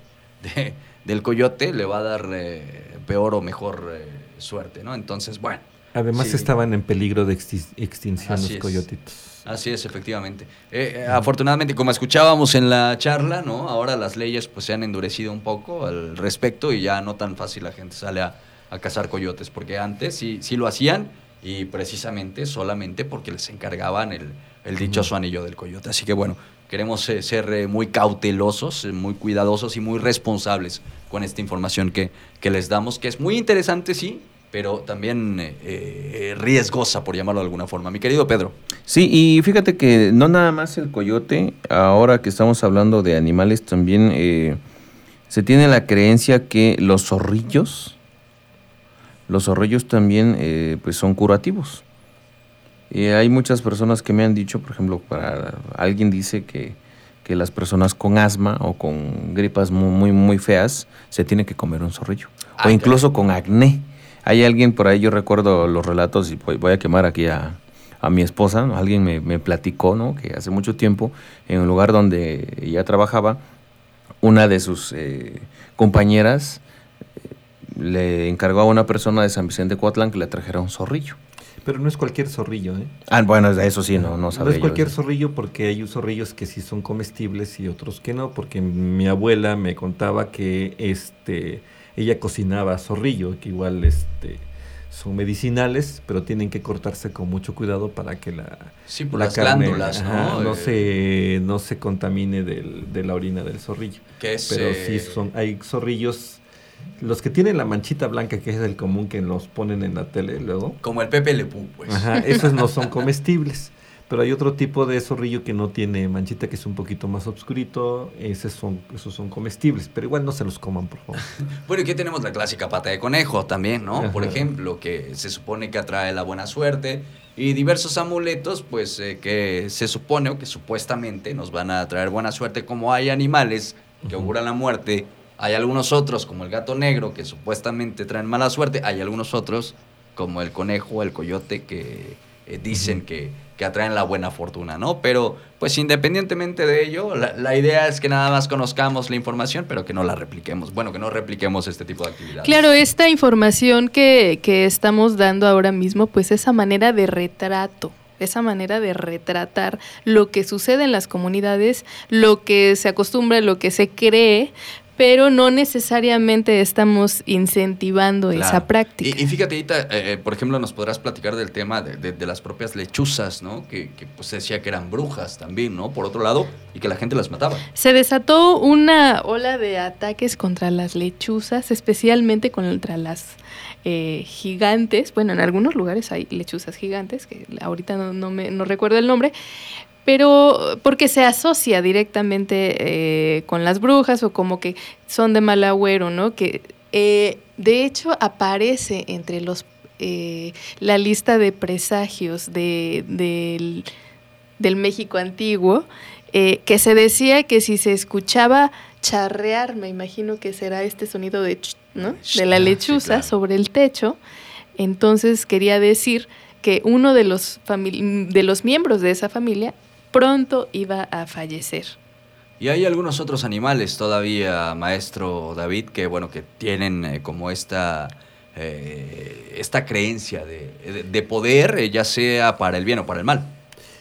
de del coyote, le va a dar eh, peor o mejor eh, suerte, ¿no? Entonces, bueno. Además sí. Estaban en peligro de extin- extinción Así los es. coyotitos. Así es, efectivamente. Eh, eh, afortunadamente, como escuchábamos en la charla, ¿no? Ahora las leyes pues se han endurecido un poco al respecto y ya no tan fácil la gente sale a, a cazar coyotes, porque antes sí, sí lo hacían y precisamente solamente porque les encargaban el, el dichoso uh-huh. anillo del coyote. Así que bueno, queremos eh, ser eh, muy cautelosos, eh, muy cuidadosos y muy responsables con esta información que, que les damos, que es muy interesante, sí, pero también eh, eh, riesgosa, por llamarlo de alguna forma. Mi querido Pedro. Sí, y fíjate que no nada más el coyote, ahora que estamos hablando de animales, también eh, se tiene la creencia que los zorrillos, los zorrillos también eh, pues son curativos. Eh, hay muchas personas que me han dicho, por ejemplo, para alguien dice que, que las personas con asma o con gripas muy, muy, muy feas se tienen que comer un zorrillo, ah, o incluso claro. con acné. Hay alguien por ahí, yo recuerdo los relatos, y voy a quemar aquí a, a mi esposa, ¿no? Alguien me, me platicó, ¿no? Que hace mucho tiempo, en un lugar donde ella trabajaba, una de sus eh, compañeras eh, le encargó a una persona de San Vicente Coatlán que le trajera un zorrillo. Pero no es cualquier zorrillo, ¿eh? Ah, bueno, eso sí, no, no sabía. No es cualquier yo. zorrillo, porque hay zorrillos que sí son comestibles y otros que no, porque mi abuela me contaba que este... ella cocinaba zorrillo, que igual este, son medicinales, pero tienen que cortarse con mucho cuidado para que la, sí, por la las carne glándulas, ajá, ¿no? No, eh... se, no se contamine del, de la orina del zorrillo. ¿Qué es, pero eh... sí, son, hay zorrillos, los que tienen la manchita blanca, que es el común que nos ponen en la tele luego. Como el Pepe Le Pew, pues. Ajá, esos no son comestibles. Pero hay otro tipo de zorrillo que no tiene manchita, que es un poquito más obscurito. Esos son, esos son comestibles, pero igual no se los coman, por favor. Bueno, aquí tenemos la clásica pata de conejo también, ¿no? Ajá. Por ejemplo, que se supone que atrae la buena suerte, y diversos amuletos, pues, eh, que se supone o que supuestamente nos van a traer buena suerte, como hay animales que uh-huh. auguran la muerte. Hay algunos otros, como el gato negro, que supuestamente traen mala suerte. Hay algunos otros, como el conejo, el coyote, que... eh, dicen que, que atraen la buena fortuna, ¿no? Pero, pues, independientemente de ello, la, la idea es que nada más conozcamos la información, pero que no la repliquemos. Bueno, que no repliquemos este tipo de actividades. Claro, esta información que, que estamos dando ahora mismo, pues, esa manera de retrato, esa manera de retratar lo que sucede en las comunidades, lo que se acostumbra, lo que se cree, pero no necesariamente estamos incentivando claro. esa práctica. Y, y fíjate, Ita, eh, por ejemplo, nos podrás platicar del tema de, de, de las propias lechuzas, ¿no? Que, que pues, se decía que eran brujas también, ¿no? Por otro lado, y que la gente las mataba. Se desató una ola de ataques contra las lechuzas, especialmente contra las eh, gigantes. Bueno, en algunos lugares hay lechuzas gigantes, que ahorita no, no, me, no recuerdo el nombre, pero porque se asocia directamente eh, con las brujas o como que son de mal agüero, ¿no? Que eh, de hecho aparece entre los eh, la lista de presagios de, de, del, del México antiguo, eh, que se decía que si se escuchaba charrear, me imagino que será este sonido de, ch, ¿no? de la lechuza sí, claro. sobre el techo, entonces quería decir que uno de los, famili- de los miembros de esa familia pronto iba a fallecer. Y hay algunos otros animales todavía, maestro David, que bueno, que tienen eh, como esta, eh, esta creencia de, de, de poder, eh, ya sea para el bien o para el mal.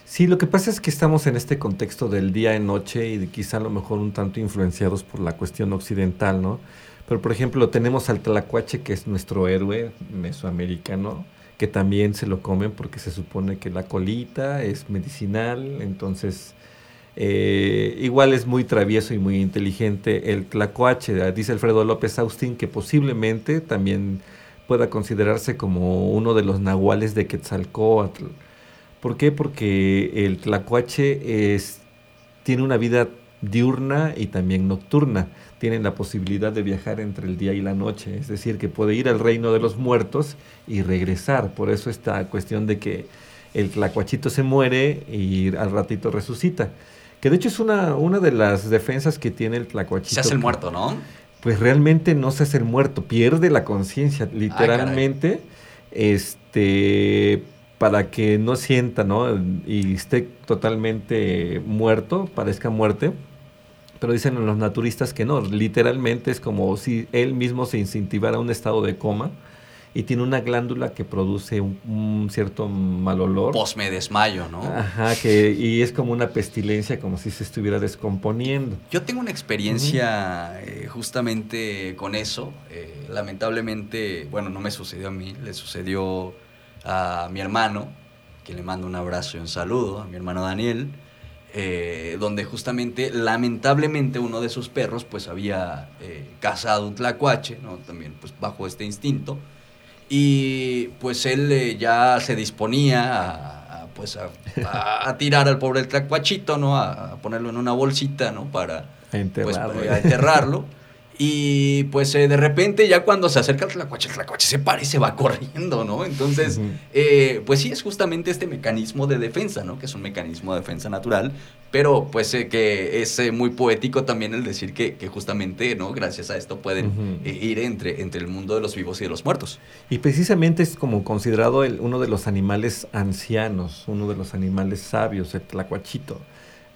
Sí, lo que pasa es que estamos en este contexto del día en noche y quizá a lo mejor un tanto influenciados por la cuestión occidental, ¿no? Pero por ejemplo tenemos al tlacuache, que es nuestro héroe mesoamericano, que también se lo comen porque se supone que la colita es medicinal, entonces eh, igual es muy travieso y muy inteligente el tlacuache. Dice Alfredo López Austin que posiblemente también pueda considerarse como uno de los nahuales de Quetzalcóatl. ¿Por qué? Porque el tlacuache es, tiene una vida diurna y también nocturna. Tienen la posibilidad de viajar entre el día y la noche, es decir, que puede ir al reino de los muertos y regresar. Por eso esta cuestión de que el tlacuachito se muere y al ratito resucita, que de hecho es una, una de las defensas que tiene el tlacuachito. Se hace el muerto, ¿no? Pues realmente no se hace el muerto, pierde la conciencia, literalmente, Ay, este... para que no sienta, ¿no? Y esté totalmente muerto, parezca muerte, pero dicen los naturistas que no, literalmente es como si él mismo se incentivara a un estado de coma y tiene una glándula que produce un, un cierto mal olor. Pues me desmayo, ¿no? Ajá, que, y es como una pestilencia, como si se estuviera descomponiendo. Yo tengo una experiencia uh-huh. eh, justamente con eso, eh, lamentablemente, bueno, no me sucedió a mí, le sucedió a mi hermano, que le mando un abrazo y un saludo, a mi hermano Daniel, eh, donde justamente, lamentablemente, uno de sus perros pues había eh, cazado un tlacuache, ¿no? También pues bajo este instinto, y pues él eh, ya se disponía a, a, pues, a, a, a tirar al pobre tlacuachito, ¿no? A, a ponerlo en una bolsita, ¿no? Para enterrarlo. Pues, a enterrarlo. Y pues eh, de repente ya cuando se acerca el tlacuache, el tlacuache se para y se va corriendo, ¿no? Entonces, uh-huh. eh, pues sí, es justamente este mecanismo de defensa, ¿no? Que es un mecanismo de defensa natural, pero pues eh, que es eh, muy poético también el decir que, que justamente, ¿no? Gracias a esto pueden uh-huh. eh, ir entre, entre el mundo de los vivos y de los muertos. Y precisamente es como considerado el, uno de los animales ancianos, uno de los animales sabios, el tlacuachito.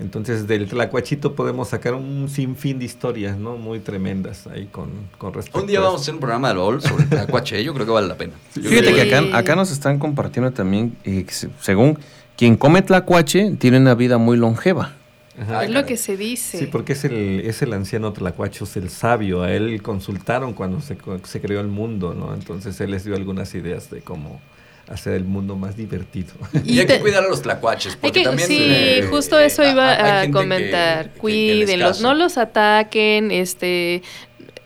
Entonces, del tlacuachito podemos sacar un sinfín de historias, ¿no? Muy tremendas ahí con, con respecto. Un día vamos a hacer un programa de LOL sobre el tlacuache, yo creo que vale la pena. Yo Fíjate creo. que acá, acá nos están compartiendo también, eh, según quien come tlacuache, tiene una vida muy longeva. Ajá, es lo que se dice. Sí, porque es el, es el anciano tlacuache, es el sabio. A él consultaron cuando se, se creó el mundo, ¿no? Entonces, él les dio algunas ideas de cómo hacer el mundo más divertido. Y, y hay te... que cuidar a los tlacuaches. Porque que, también, sí, eh, justo eso eh, iba a, a comentar. Que, Cuídenlos, que no los ataquen. este,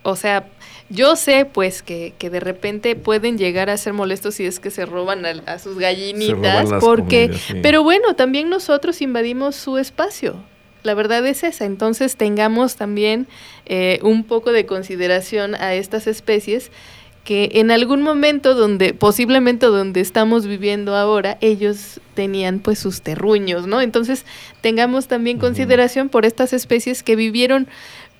O sea, yo sé pues que, que de repente pueden llegar a ser molestos si es que se roban a, a sus gallinitas. porque sí. Pero bueno, también nosotros invadimos su espacio. La verdad es esa, entonces tengamos también eh, un poco de consideración a estas especies que en algún momento donde, posiblemente donde estamos viviendo ahora, ellos tenían pues sus terruños, ¿no? Entonces, tengamos también uh-huh. consideración por estas especies que vivieron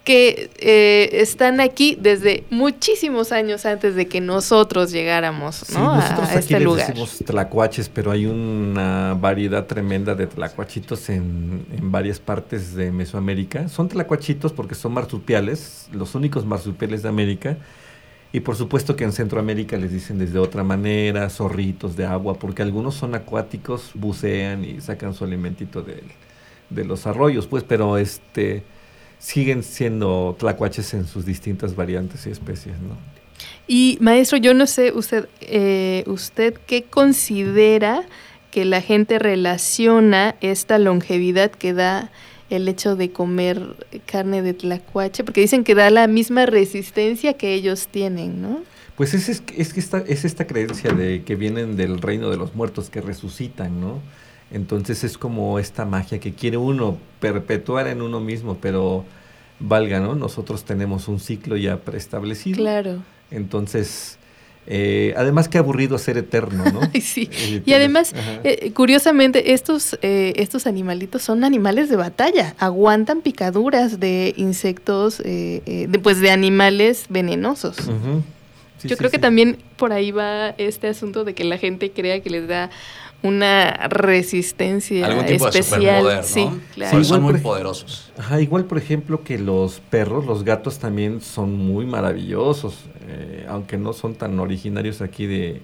que eh, están aquí desde muchísimos años antes de que nosotros llegáramos, ¿no? Sí, nosotros a, a este lugar. Nosotros aquí les decimos tlacuaches, pero hay una variedad tremenda de tlacuachitos en, en varias partes de Mesoamérica. Son tlacuachitos porque son marsupiales, los únicos marsupiales de América. Y por supuesto que en Centroamérica les dicen desde otra manera, zorritos de agua, porque algunos son acuáticos, bucean y sacan su alimentito de, de los arroyos, pues, pero este... siguen siendo tlacuaches en sus distintas variantes y especies, ¿no? Y maestro, yo no sé, usted, eh, usted ¿qué considera que la gente relaciona esta longevidad que da el hecho de comer carne de tlacuache? Porque dicen que da la misma resistencia que ellos tienen, ¿no? Pues es, es, es que esta, es esta creencia de que vienen del reino de los muertos, que resucitan, ¿no? Entonces es como esta magia que quiere uno perpetuar en uno mismo, pero valga, ¿no? Nosotros tenemos un ciclo ya preestablecido. Claro. Entonces, eh, además qué aburrido ser eterno, ¿no? Sí, eterno. Y además, eh, curiosamente, estos, eh, estos animalitos son animales de batalla, aguantan picaduras de insectos, eh, eh, de, pues de animales venenosos. Uh-huh. Sí, Yo sí, creo sí. que también por ahí va este asunto de que la gente crea que les da una resistencia algún tipo especial. De superpoder, ¿no? Sí, claro. Sí, son muy poderosos. Ajá, igual, por ejemplo, que los perros, los gatos también son muy maravillosos, eh, aunque no son tan originarios aquí de,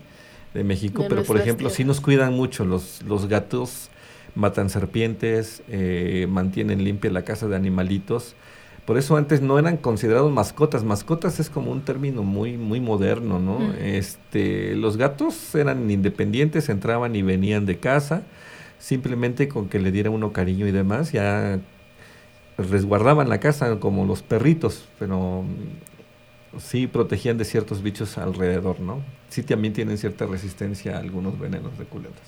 de México, de pero, por ejemplo, tierras. Sí nos cuidan mucho. Los, los gatos matan serpientes, eh, mantienen limpia la casa de animalitos. Por eso antes no eran considerados mascotas. Mascotas es como un término muy muy moderno, ¿no? Uh-huh. Este, los gatos eran independientes, entraban y venían de casa, simplemente con que le diera uno cariño y demás, ya resguardaban la casa como los perritos, pero sí protegían de ciertos bichos alrededor, ¿no? Sí también tienen cierta resistencia a algunos venenos de culebras.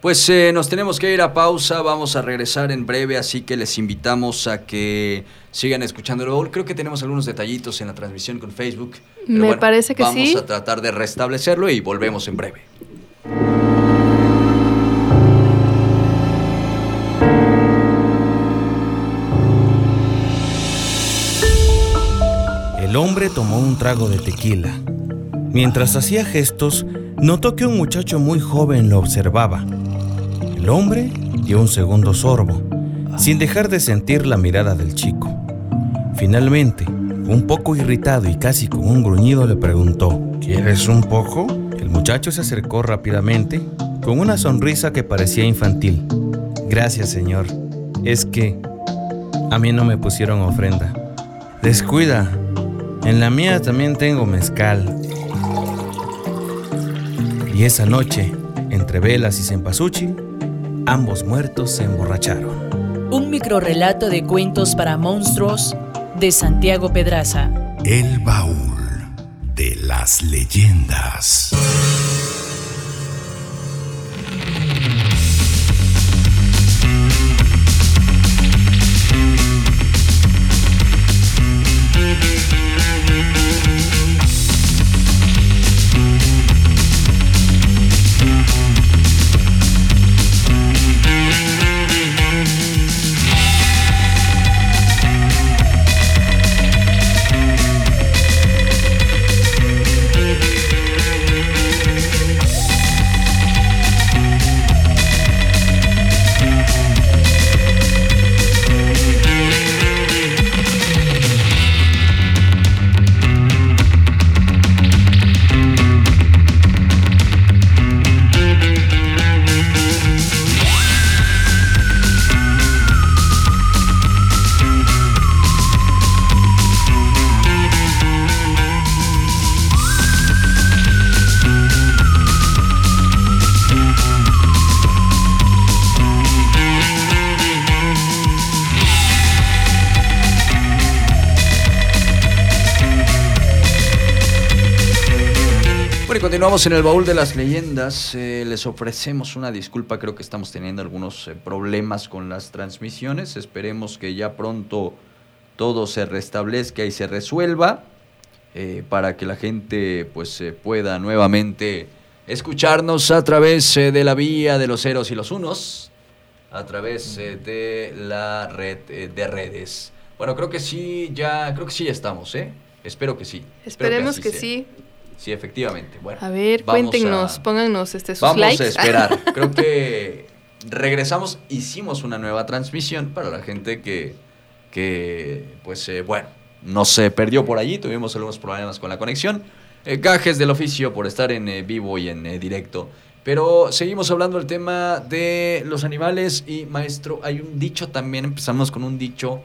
Pues eh, nos tenemos que ir a pausa, vamos a regresar en breve, así que les invitamos a que sigan escuchándolo. Creo que tenemos algunos detallitos en la transmisión con Facebook. Me bueno, parece que vamos sí. Vamos a tratar de restablecerlo y volvemos en breve. El hombre tomó un trago de tequila. Mientras hacía gestos, notó que un muchacho muy joven lo observaba. El hombre dio un segundo sorbo, sin dejar de sentir la mirada del chico. Finalmente, un poco irritado y casi con un gruñido le preguntó: ¿Quieres un poco? El muchacho se acercó rápidamente, con una sonrisa que parecía infantil. Gracias, señor. Es que a mí no me pusieron ofrenda. Descuida, en la mía también tengo mezcal. Y esa noche, entre velas y cempasúchil, ambos muertos se emborracharon. Un microrrelato de cuentos para monstruos de Santiago Pedraza. El baúl de las leyendas. Continuamos en el baúl de las leyendas. Eh, les ofrecemos una disculpa, creo que estamos teniendo algunos eh, problemas con las transmisiones. Esperemos que ya pronto todo se restablezca y se resuelva eh, para que la gente pues eh, pueda nuevamente escucharnos a través eh, de la vía de los ceros y los unos, a través eh, de la red eh, de redes Bueno, creo que sí, ya, creo que sí ya estamos, ¿eh? Espero que sí. Esperemos que, que sí. Sí, efectivamente. Bueno, a ver, cuéntenos, a, pónganos este, sus vamos likes. Vamos a esperar. Creo que regresamos, hicimos una nueva transmisión para la gente que, que pues, eh, bueno, no se perdió por allí. Tuvimos algunos problemas con la conexión. Eh, gajes del oficio por estar en eh, vivo y en eh, directo. Pero seguimos hablando del tema de los animales y, maestro, hay un dicho también, empezamos con un dicho,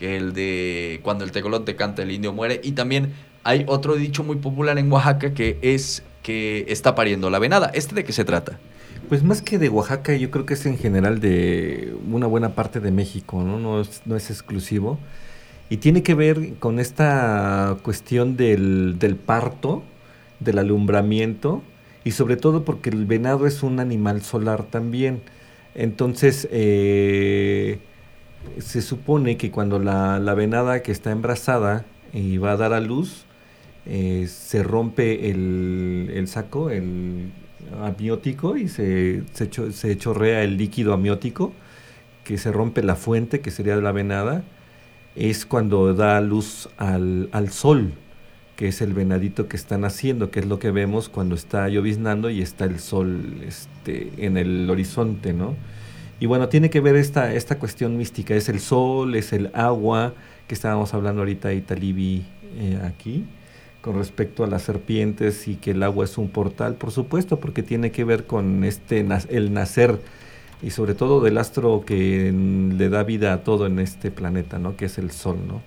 el de cuando el tecolote canta el indio muere, y también hay otro dicho muy popular en Oaxaca que es que está pariendo la venada. ¿Este de qué se trata? Pues más que de Oaxaca, yo creo que es en general de una buena parte de México, ¿no? No es, no es exclusivo. Y tiene que ver con esta cuestión del, del parto, del alumbramiento, y sobre todo porque el venado es un animal solar también. Entonces, eh, se supone que cuando la, la venada que está embarazada y va a dar a luz, eh, se rompe el, el saco, el amniótico, y se, se, cho, se chorrea el líquido amniótico, que se rompe la fuente, que sería la venada, es cuando da luz al, al sol, que es el venadito que están haciendo, que es lo que vemos cuando está lloviznando y está el sol este, en el horizonte, ¿no? Y bueno, tiene que ver esta, esta cuestión mística, es el sol, es el agua, que estábamos hablando ahorita de Italivi eh, aquí, con respecto a las serpientes y que el agua es un portal, por supuesto, porque tiene que ver con este el nacer, y sobre todo del astro que le da vida a todo en este planeta, ¿no? Que es el sol, ¿no?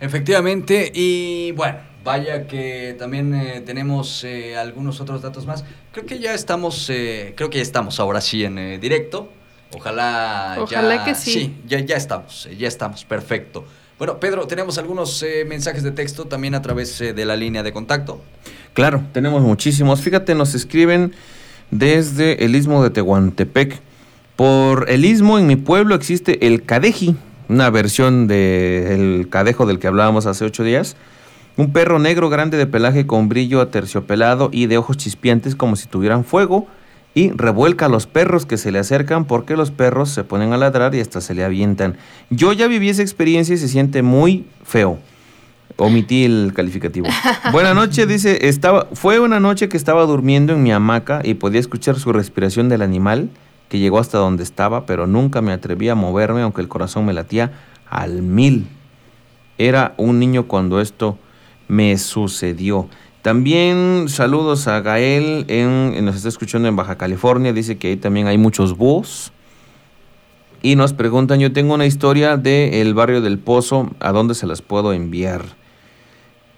Efectivamente, y bueno, vaya que también eh, tenemos eh, algunos otros datos más. Creo que ya estamos, eh, creo que ya estamos ahora sí en eh, directo. Ojalá, Ojalá ya, que sí. Sí, ya, ya estamos, ya estamos, perfecto. Bueno, Pedro, tenemos algunos eh, mensajes de texto también a través eh, de la línea de contacto. Claro, tenemos muchísimos. Fíjate, nos escriben desde el Istmo de Tehuantepec. Por el Istmo, en mi pueblo existe el cadeji, una versión del cadejo del que hablábamos hace ocho días. Un perro negro grande de pelaje con brillo aterciopelado y de ojos chispeantes como si tuvieran fuego, y revuelca a los perros que se le acercan porque los perros se ponen a ladrar y hasta se le avientan. Yo ya viví esa experiencia y se siente muy feo. Omití el calificativo. Buenas noches, dice, estaba, fue una noche que estaba durmiendo en mi hamaca y podía escuchar su respiración del animal que llegó hasta donde estaba, pero nunca me atreví a moverme aunque el corazón me latía al mil. Era un niño cuando esto me sucedió. También saludos a Gael, en, en, nos está escuchando en Baja California, dice que ahí también hay muchos búhos. Y nos preguntan, yo tengo una historia del barrio del Pozo, ¿a dónde se las puedo enviar?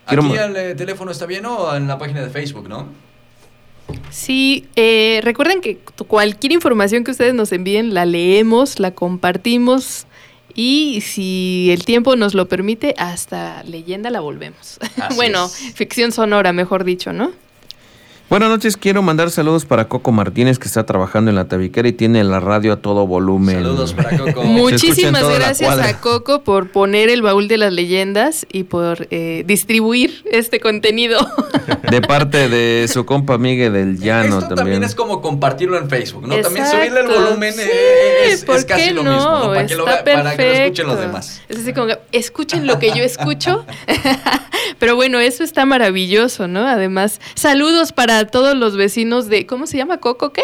Quiero ¿Aquí al eh, teléfono está bien o en la página de Facebook, no? Sí, eh, recuerden que cualquier información que ustedes nos envíen la leemos, la compartimos. Y si el tiempo nos lo permite, hasta leyenda la volvemos. Bueno, es. Ficción sonora, mejor dicho, ¿no? Buenas noches, quiero mandar saludos para Coco Martínez, que está trabajando en la Tabiquera y tiene la radio a todo volumen. Saludos para Coco. Muchísimas gracias a Coco por poner el baúl de las leyendas y por eh, distribuir este contenido. De parte de su compa Miguel del Llano. Esto también. también es como compartirlo en Facebook, ¿no? Exacto. También subirle el volumen sí, es, es casi no? lo mismo, ¿no? Para, que lo, para que lo escuchen los demás. Es así como que escuchen lo que yo escucho. Pero bueno, eso está maravilloso, ¿no? Además, saludos para a todos los vecinos de, ¿cómo se llama? ¿Coco qué?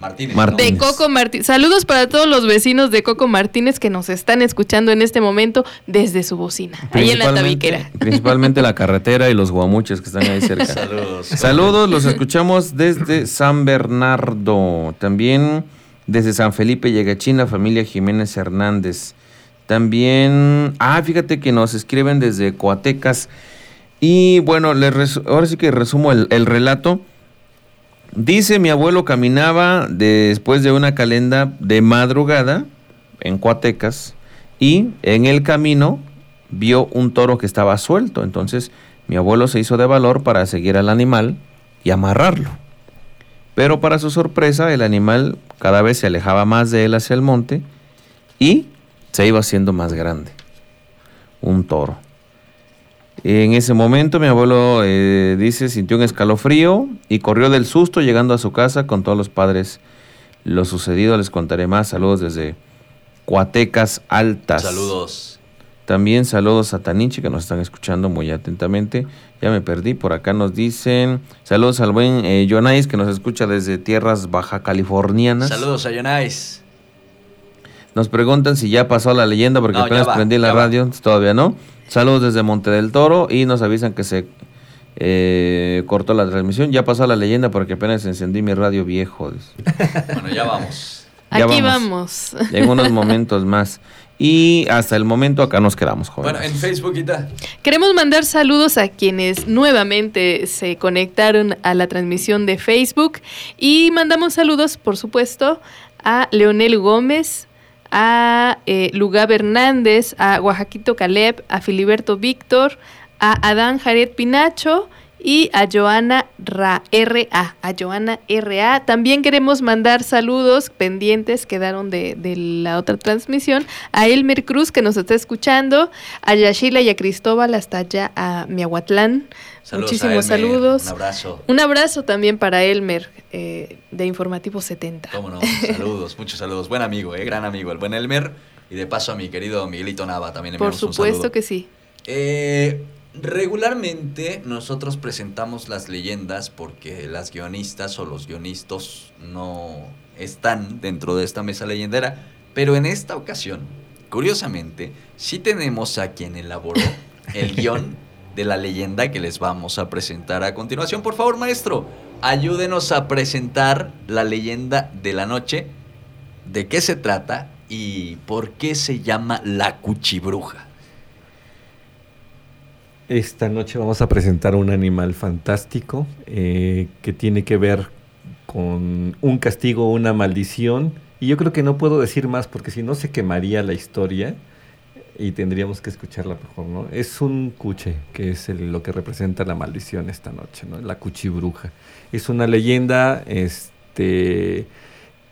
Martínez. Martínez. De Coco Martínez. Saludos para todos los vecinos de Coco Martínez que nos están escuchando en este momento desde su bocina, ahí en la Tabiquera. Principalmente la carretera y los guamuches que están ahí cerca. Saludos. Saludos, los escuchamos desde San Bernardo, también desde San Felipe Yagachín, la familia Jiménez Hernández. También, ah, fíjate que nos escriben desde Coatecas. Y bueno, les resu- ahora sí que resumo el, el relato. Dice, mi abuelo caminaba de, después de una calenda de madrugada en Coatecas y en el camino vio un toro que estaba suelto. Entonces, mi abuelo se hizo de valor para seguir al animal y amarrarlo. Pero para su sorpresa, el animal cada vez se alejaba más de él hacia el monte y se iba haciendo más grande. Un toro. En ese momento mi abuelo, eh, dice, sintió un escalofrío y corrió del susto llegando a su casa con todos los padres. Lo sucedido les contaré más. Saludos desde Cuatecas Altas. Saludos. También saludos a Taniche, que nos están escuchando muy atentamente. Ya me perdí, por acá nos dicen. Saludos al buen eh, Yonais, que nos escucha desde tierras baja californianas. Saludos a Yonais. Nos preguntan si ya pasó la leyenda, porque no, apenas va, prendí la radio, va. Todavía no. Saludos desde Monte del Toro y nos avisan que se eh, cortó la transmisión. Ya pasó la leyenda porque apenas encendí mi radio viejo. Bueno, ya vamos. Ya Aquí vamos. vamos. En unos momentos más. Y hasta el momento acá nos quedamos, jóvenes. Bueno, en Facebook y tal. Queremos mandar saludos a quienes nuevamente se conectaron a la transmisión de Facebook. Y mandamos saludos, por supuesto, a Leonel Gómez, a eh, Lugab Hernández, a Oaxaquito Caleb, a Filiberto Víctor, a Adán Jared Pinacho y a Joana Ra, R A, a Joana R A. También queremos mandar saludos pendientes, quedaron de, de la otra transmisión, a Elmer Cruz, que nos está escuchando, a Yashila y a Cristóbal, hasta allá a Miahuatlán. Saludos. Muchísimos saludos. Un abrazo. Un abrazo también para Elmer, eh, de Informativo setenta. Cómo no, saludos, muchos saludos. Buen amigo, eh, gran amigo, el buen Elmer. Y de paso a mi querido Miguelito Nava, también le enviamos un saludo. Por supuesto que sí. Eh... Regularmente nosotros presentamos las leyendas porque las guionistas o los guionistas no están dentro de esta mesa leyendera, pero en esta ocasión, curiosamente, sí tenemos a quien elaboró el guión de la leyenda que les vamos a presentar a continuación. Por favor, maestro, ayúdenos a presentar la leyenda de la noche, de qué se trata y por qué se llama La Cuchibruja. Esta noche vamos a presentar un animal fantástico eh, que tiene que ver con un castigo, una maldición. Y yo creo que no puedo decir más porque si no se quemaría la historia y tendríamos que escucharla mejor, ¿no? Es un cuche, que es el, lo que representa la maldición esta noche, ¿no? La Cuchibruja. Es una leyenda este,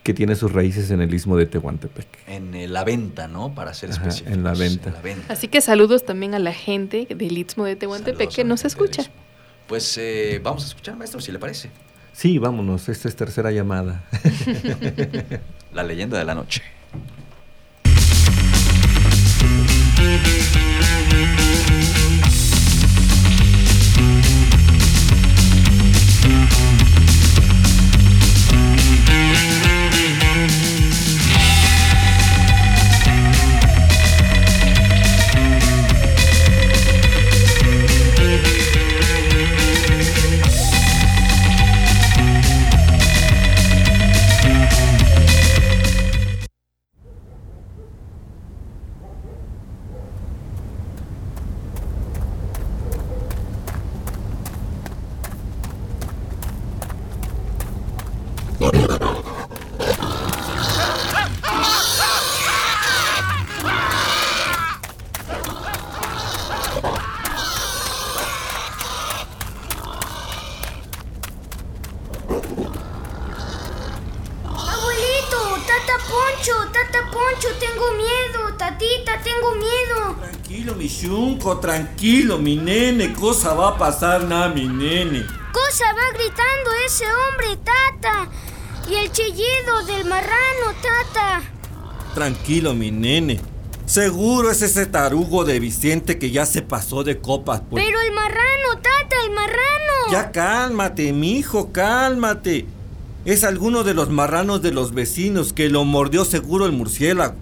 que tiene sus raíces en el Istmo de Tehuantepec. En eh, La Venta, ¿no? Para ser específicos. Ajá, en La Venta. En La Venta. Así que saludos también a la gente del Istmo de Tehuantepec saludos que nos escucha. Pues eh, vamos a escuchar, maestro, si le parece. Sí, vámonos. Esta es tercera llamada. La leyenda de la noche. Tranquilo, mi nene, cosa va a pasar nada, mi nene. Cosa va gritando ese hombre, tata, y el chillido del marrano, tata. Tranquilo, mi nene. Seguro es ese tarugo de Vicente que ya se pasó de copas. Pues. Pero el marrano, tata, el marrano. Ya cálmate, mijo, cálmate. Es alguno de los marranos de los vecinos que lo mordió seguro el murciélago.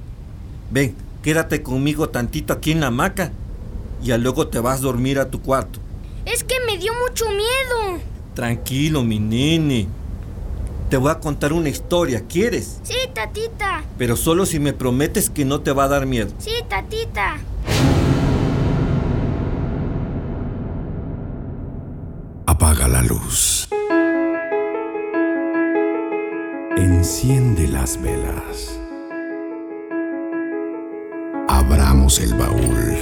Ven, quédate conmigo tantito aquí en la hamaca. Ya luego te vas a dormir a tu cuarto. Es que me dio mucho miedo. Tranquilo, mi nene. Te voy a contar una historia, ¿quieres? Sí, tatita. Pero solo si me prometes que no te va a dar miedo. Sí, tatita. Apaga la luz. Enciende las velas. Abramos el baúl.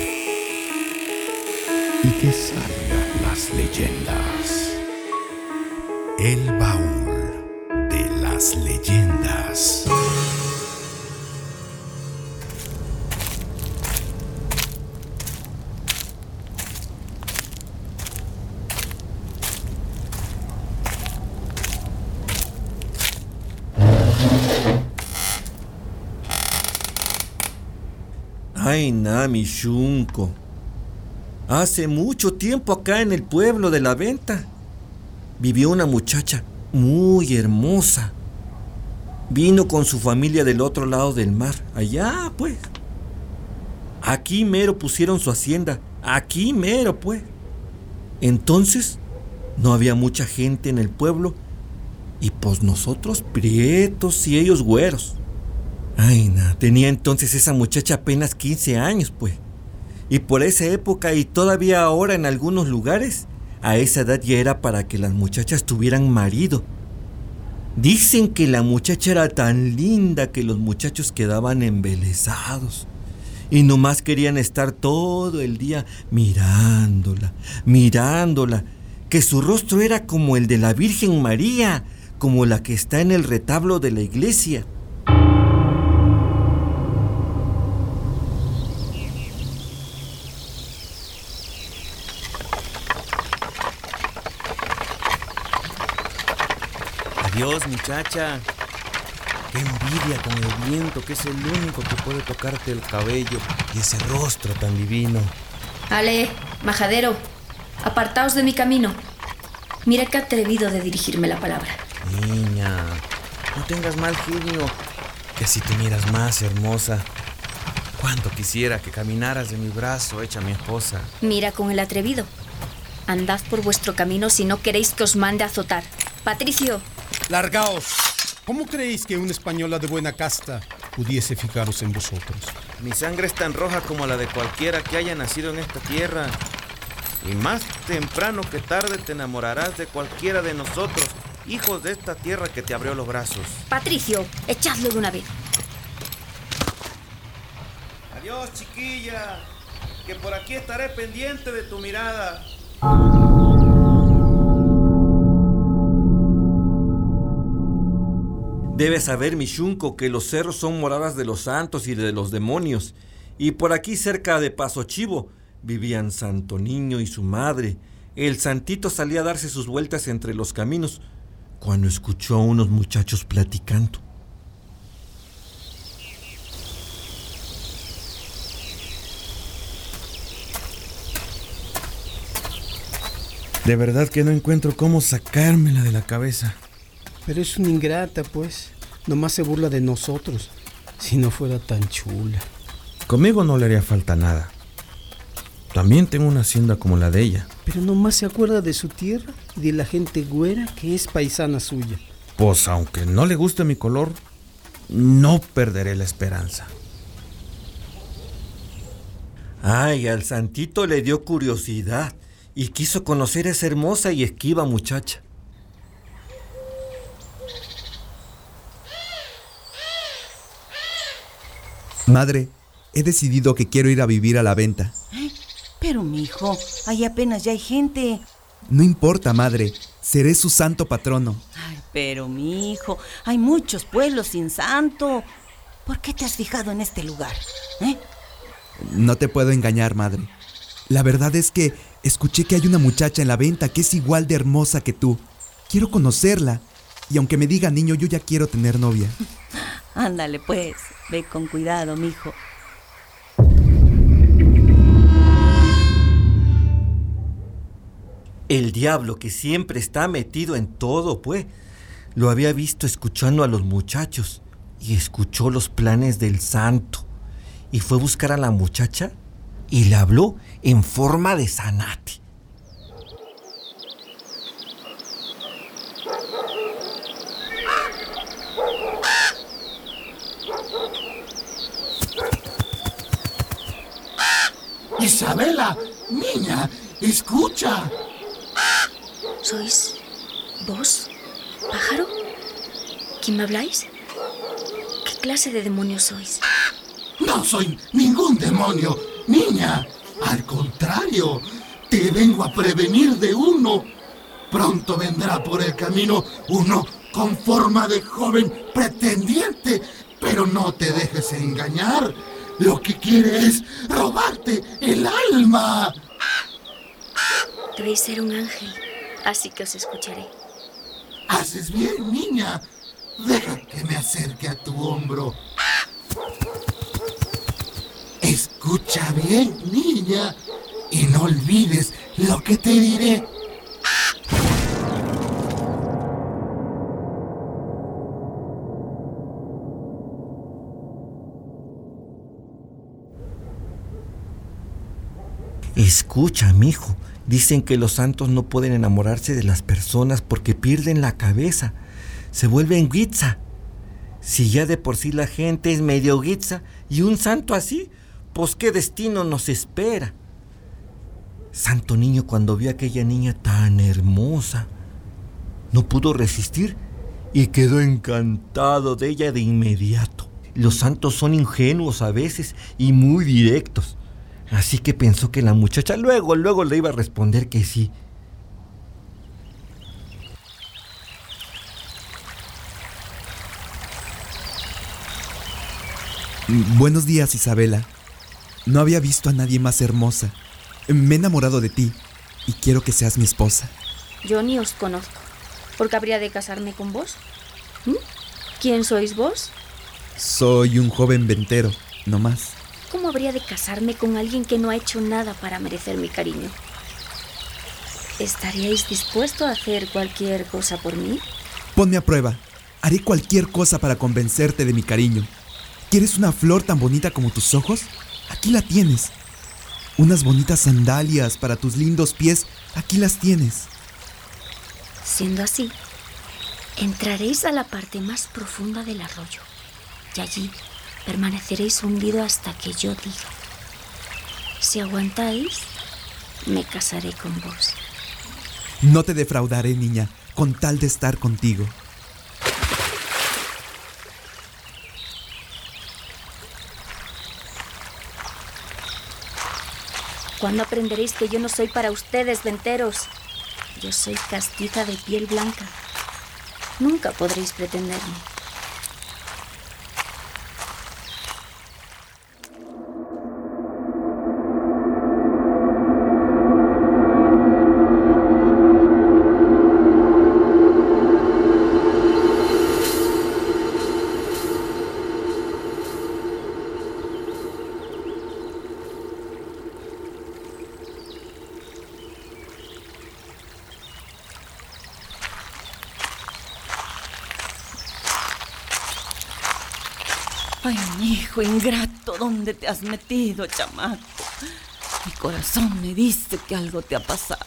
Y que salgan las leyendas. El baúl de las leyendas. Ay, Nami Shunko. Hace mucho tiempo acá en el pueblo de La Venta vivió una muchacha muy hermosa. Vino con su familia del otro lado del mar, allá pues. Aquí mero pusieron su hacienda, aquí mero pues. Entonces no había mucha gente en el pueblo y pues nosotros prietos y ellos güeros. Ay, na, tenía entonces esa muchacha apenas quince años, pues. Y por esa época y todavía ahora en algunos lugares, a esa edad ya era para que las muchachas tuvieran marido. Dicen que la muchacha era tan linda que los muchachos quedaban embelesados y nomás querían estar todo el día mirándola, mirándola, que su rostro era como el de la Virgen María, como la que está en el retablo de la iglesia. Dios, muchacha, qué envidia con el viento, que es el único que puede tocarte el cabello y ese rostro tan divino. Ale, majadero, apartaos de mi camino. Mira qué atrevido de dirigirme la palabra. Niña, no tengas mal genio, que si te miras más hermosa. Cuánto quisiera que caminaras de mi brazo, hecha mi esposa. Mira con el atrevido. Andad por vuestro camino si no queréis que os mande a azotar. Patricio. ¡Largaos! ¿Cómo creéis que una española de buena casta pudiese fijaros en vosotros? Mi sangre es tan roja como la de cualquiera que haya nacido en esta tierra. Y más temprano que tarde te enamorarás de cualquiera de nosotros, hijos de esta tierra que te abrió los brazos. Patricio, echadlo de una vez. Adiós, chiquilla, que por aquí estaré pendiente de tu mirada. Debes saber, Michunco, que los cerros son moradas de los santos y de los demonios. Y por aquí, cerca de Paso Chivo, vivían Santo Niño y su madre. El santito salía a darse sus vueltas entre los caminos cuando escuchó a unos muchachos platicando. De verdad que no encuentro cómo sacármela de la cabeza. Pero es una ingrata, pues. Nomás se burla de nosotros. Si no fuera tan chula. Conmigo no le haría falta nada. También tengo una hacienda como la de ella. Pero nomás se acuerda de su tierra y de la gente güera que es paisana suya. Pues aunque no le guste mi color, no perderé la esperanza. Ay, al santito le dio curiosidad y quiso conocer a esa hermosa y esquiva muchacha. Madre, he decidido que quiero ir a vivir a La Venta. ¿Eh? Pero, mijo, ahí apenas ya hay gente. No importa, madre, seré su santo patrono. Ay, pero, mijo, hay muchos pueblos sin santo. ¿Por qué te has fijado en este lugar? ¿Eh? No te puedo engañar, madre. La verdad es que escuché que hay una muchacha en La Venta que es igual de hermosa que tú. Quiero conocerla. Y aunque me diga niño, yo ya quiero tener novia. Ándale, pues. Ve con cuidado, mijo. El diablo, que siempre está metido en todo, pues, lo había visto escuchando a los muchachos y escuchó los planes del santo y fue a buscar a la muchacha y le habló en forma de zanate. Isabela, niña, escucha. ¿Sois vos, pájaro? ¿Quién me habláis? ¿Qué clase de demonio sois? No soy ningún demonio, niña. Al contrario, te vengo a prevenir de uno. Pronto vendrá por el camino uno con forma de joven pretendiente, pero no te dejes engañar. Lo que quiere es robarte el alma. Debéis ser un ángel, así que os escucharé. Haces bien, niña. Deja que me acerque a tu hombro. Es Escucha bien, niña, y no olvides lo que te diré. Escucha, mijo. Dicen que los santos no pueden enamorarse de las personas porque pierden la cabeza. Se vuelven guitza. Si ya de por sí la gente es medio guitza y un santo así, pues qué destino nos espera. Santo Niño, cuando vio a aquella niña tan hermosa, no pudo resistir y quedó encantado de ella de inmediato. Los santos son ingenuos a veces y muy directos. Así que pensó que la muchacha luego, luego le iba a responder que sí. Buenos días, Isabela. No había visto a nadie más hermosa. Me he enamorado de ti y quiero que seas mi esposa. Yo ni os conozco. ¿Por qué habría de casarme con vos? ¿Mm? ¿Quién sois vos? Soy un joven ventero, no más. ¿Cómo habría de casarme con alguien que no ha hecho nada para merecer mi cariño? ¿Estaríais dispuesto a hacer cualquier cosa por mí? Ponme a prueba. Haré cualquier cosa para convencerte de mi cariño. ¿Quieres una flor tan bonita como tus ojos? Aquí la tienes. Unas bonitas sandalias para tus lindos pies. Aquí las tienes. Siendo así, entraréis a la parte más profunda del arroyo y allí permaneceréis hundido hasta que yo diga. Si aguantáis, me casaré con vos. No te defraudaré, niña, con tal de estar contigo. ¿Cuándo aprenderéis que yo no soy para ustedes venteros? Yo soy castiza de piel blanca. Nunca podréis pretenderme. Ay, mi hijo ingrato, ¿dónde te has metido, chamaco? Mi corazón me dice que algo te ha pasado.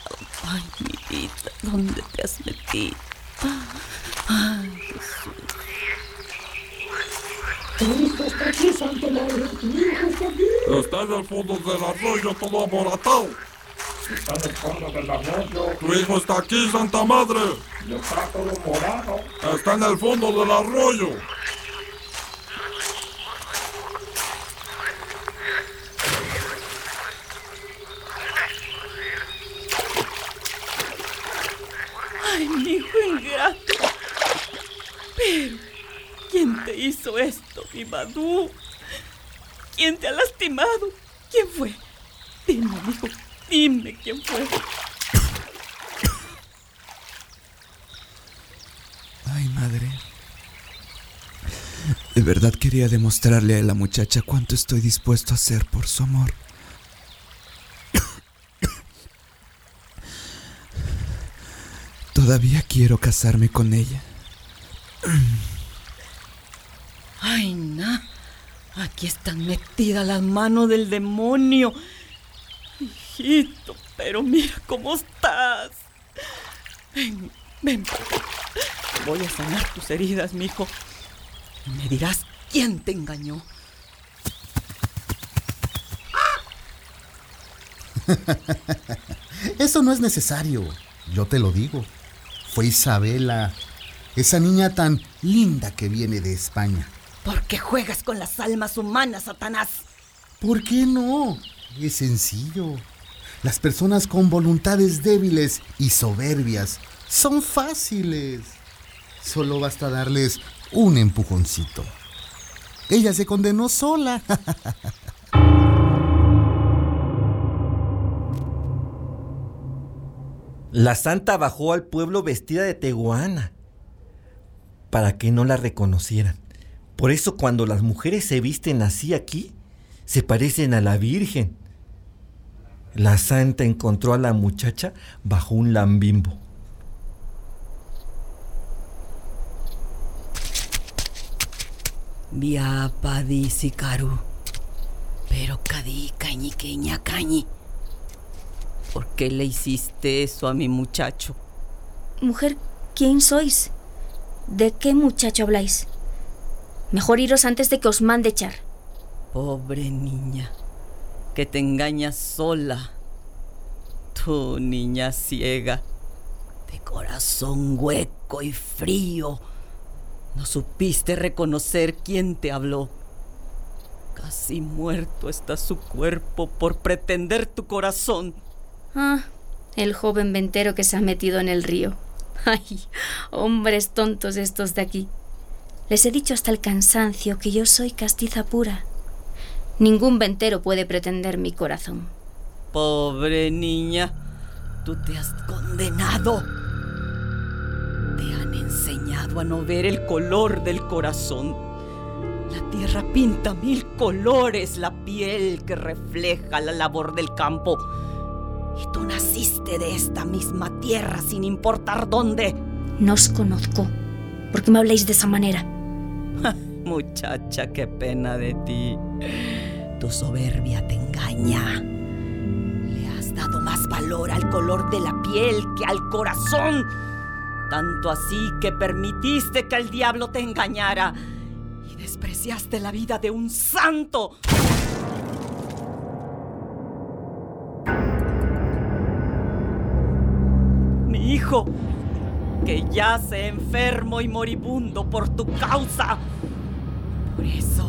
Ay, mi vida, ¿dónde te has metido? Ay, Jesús. Mi hijo está aquí, Santa Madre. Mi hijo está aquí. Está en el fondo del arroyo, todo aboratado. Está en el fondo del arroyo. Tu hijo está aquí, Santa Madre. Y está todo morado. Está en el fondo del arroyo. Esto, mi Badú. ¿Quién te ha lastimado? ¿Quién fue? Dime, hijo, dime quién fue. Ay, madre. De verdad quería demostrarle a la muchacha cuánto estoy dispuesto a hacer por su amor. Todavía quiero casarme con ella. Ay, na, aquí están metidas las manos del demonio. Hijito, pero mira cómo estás. Ven, ven. Voy a sanar tus heridas, mijo. Me dirás quién te engañó. Eso no es necesario, yo te lo digo. Fue Isabela, esa niña tan linda que viene de España. ¿Por qué juegas con las almas humanas, Satanás? ¿Por qué no? Es sencillo. Las personas con voluntades débiles y soberbias son fáciles. Solo basta darles un empujoncito. Ella se condenó sola. La santa bajó al pueblo vestida de tehuana para que no la reconocieran. Por eso cuando las mujeres se visten así aquí, se parecen a la Virgen. La santa encontró a la muchacha bajo un lambimbo. Viapa dice Caru, pero cadí cañi queña cañi. ¿Por qué le hiciste eso a mi muchacho? Mujer, ¿quién sois? ¿De qué muchacho habláis? Mejor iros antes de que os mande echar. Pobre niña, que te engañas sola. Tú, niña ciega, de corazón hueco y frío, no supiste reconocer quién te habló. Casi muerto está su cuerpo por pretender tu corazón. Ah, el joven ventero que se ha metido en el río. Ay, hombres tontos estos de aquí. Les he dicho hasta el cansancio que yo soy castiza pura. Ningún ventero puede pretender mi corazón. Pobre niña, tú te has condenado. Te han enseñado a no ver el color del corazón. La tierra pinta mil colores la piel que refleja la labor del campo. Y tú naciste de esta misma tierra sin importar dónde. No os conozco. ¿Por qué me habláis de esa manera? Muchacha, qué pena de ti. Tu soberbia te engaña. Le has dado más valor al color de la piel que al corazón. Tanto así que permitiste que el diablo te engañara y despreciaste la vida de un santo. Mi hijo, que yace enfermo y moribundo por tu causa. Por eso,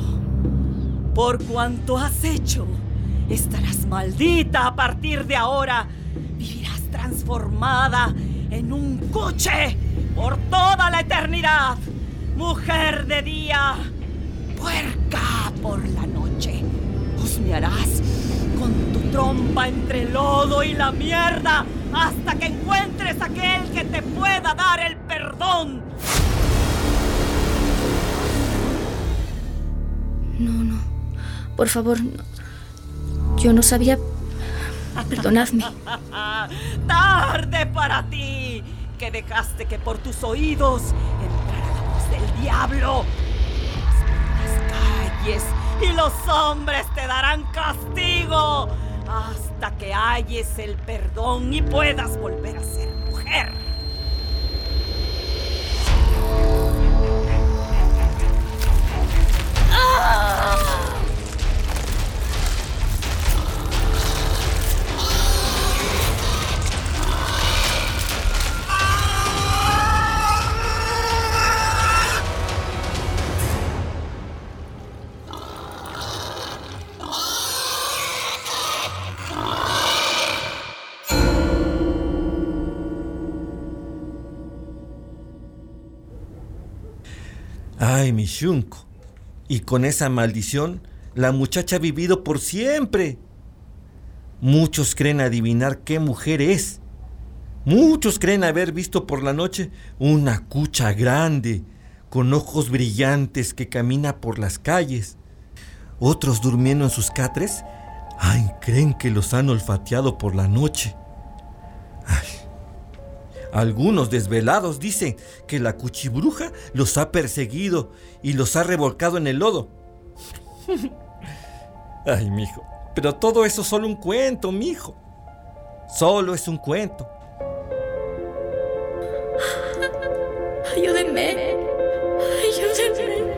por cuanto has hecho, estarás maldita a partir de ahora. Vivirás transformada en un coche por toda la eternidad. Mujer de día, puerca por la noche. Husmearás con tu trompa entre el lodo y la mierda hasta que encuentres aquel que te pueda dar el perdón. No, no, por favor, no. Yo no sabía. Perdonadme. Tarde para ti, que dejaste que por tus oídos entrara la voz del diablo. Las calles y los hombres te darán castigo hasta que halles el perdón y puedas volver a ser mujer. Ay, mi shunko. Y con esa maldición, la muchacha ha vivido por siempre. Muchos creen adivinar qué mujer es. Muchos creen haber visto por la noche una cucha grande, con ojos brillantes que camina por las calles. Otros durmiendo en sus catres, ay, creen que los han olfateado por la noche. Ay. Algunos desvelados dicen que la cuchibruja los ha perseguido y los ha revolcado en el lodo. Ay, mijo, pero todo eso es solo un cuento, mijo. Solo es un cuento. Ayúdenme. Ayúdenme.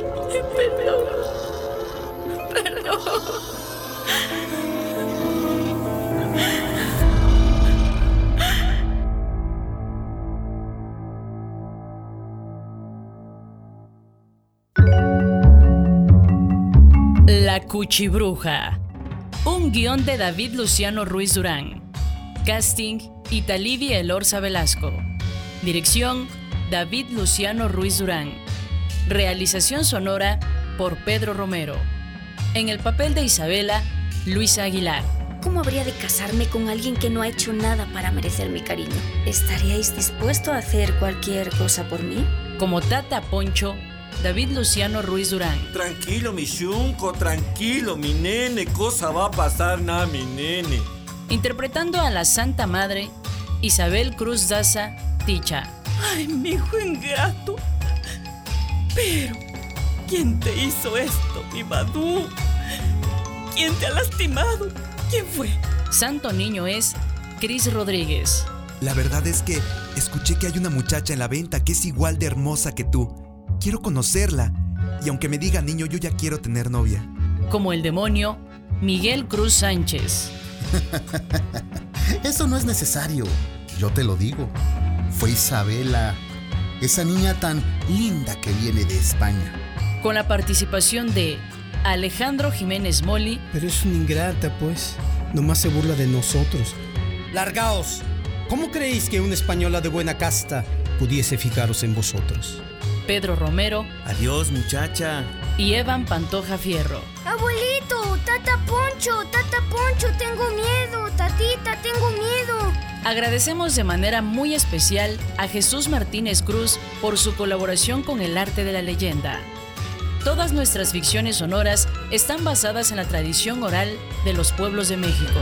Perdón. Perdón. La Cuchibruja. Un guión de David Luciano Ruiz Durán. Casting, Italivi Elorza Velasco. Dirección, David Luciano Ruiz Durán. Realización sonora por Pedro Romero. En el papel de Isabela, Luisa Aguilar. ¿Cómo habría de casarme con alguien que no ha hecho nada para merecer mi cariño? ¿Estaríais dispuesto a hacer cualquier cosa por mí? Como Tata Poncho, David Luciano Ruiz Durán. Tranquilo, mi Xunco, tranquilo, mi nene, cosa va a pasar nada, mi nene. Interpretando a la Santa Madre, Isabel Cruz Daza, Ticha. Ay, mi hijo ingrato. Pero, ¿quién te hizo esto, mi Badú? ¿Quién te ha lastimado? ¿Quién fue? Santo Niño es Cris Rodríguez. La verdad es que escuché que hay una muchacha en La Venta que es igual de hermosa que tú. Quiero conocerla. Y aunque me diga niño, yo ya quiero tener novia. Como el demonio, Miguel Cruz Sánchez. Eso no es necesario. Yo te lo digo. Fue Isabela, esa niña tan linda que viene de España. Con la participación de Alejandro Jiménez Moli. Pero es una ingrata, pues. Nomás se burla de nosotros. ¡Largaos! ¿Cómo creéis que una española de buena casta pudiese fijaros en vosotros? Pedro Romero. Adiós, muchacha. Y Evan Pantoja Fierro. Abuelito, tata Poncho, tata Poncho, tengo miedo, tatita, tengo miedo. Agradecemos de manera muy especial a Jesús Martínez Cruz por su colaboración con el arte de la leyenda. Todas nuestras ficciones sonoras están basadas en la tradición oral de los pueblos de México.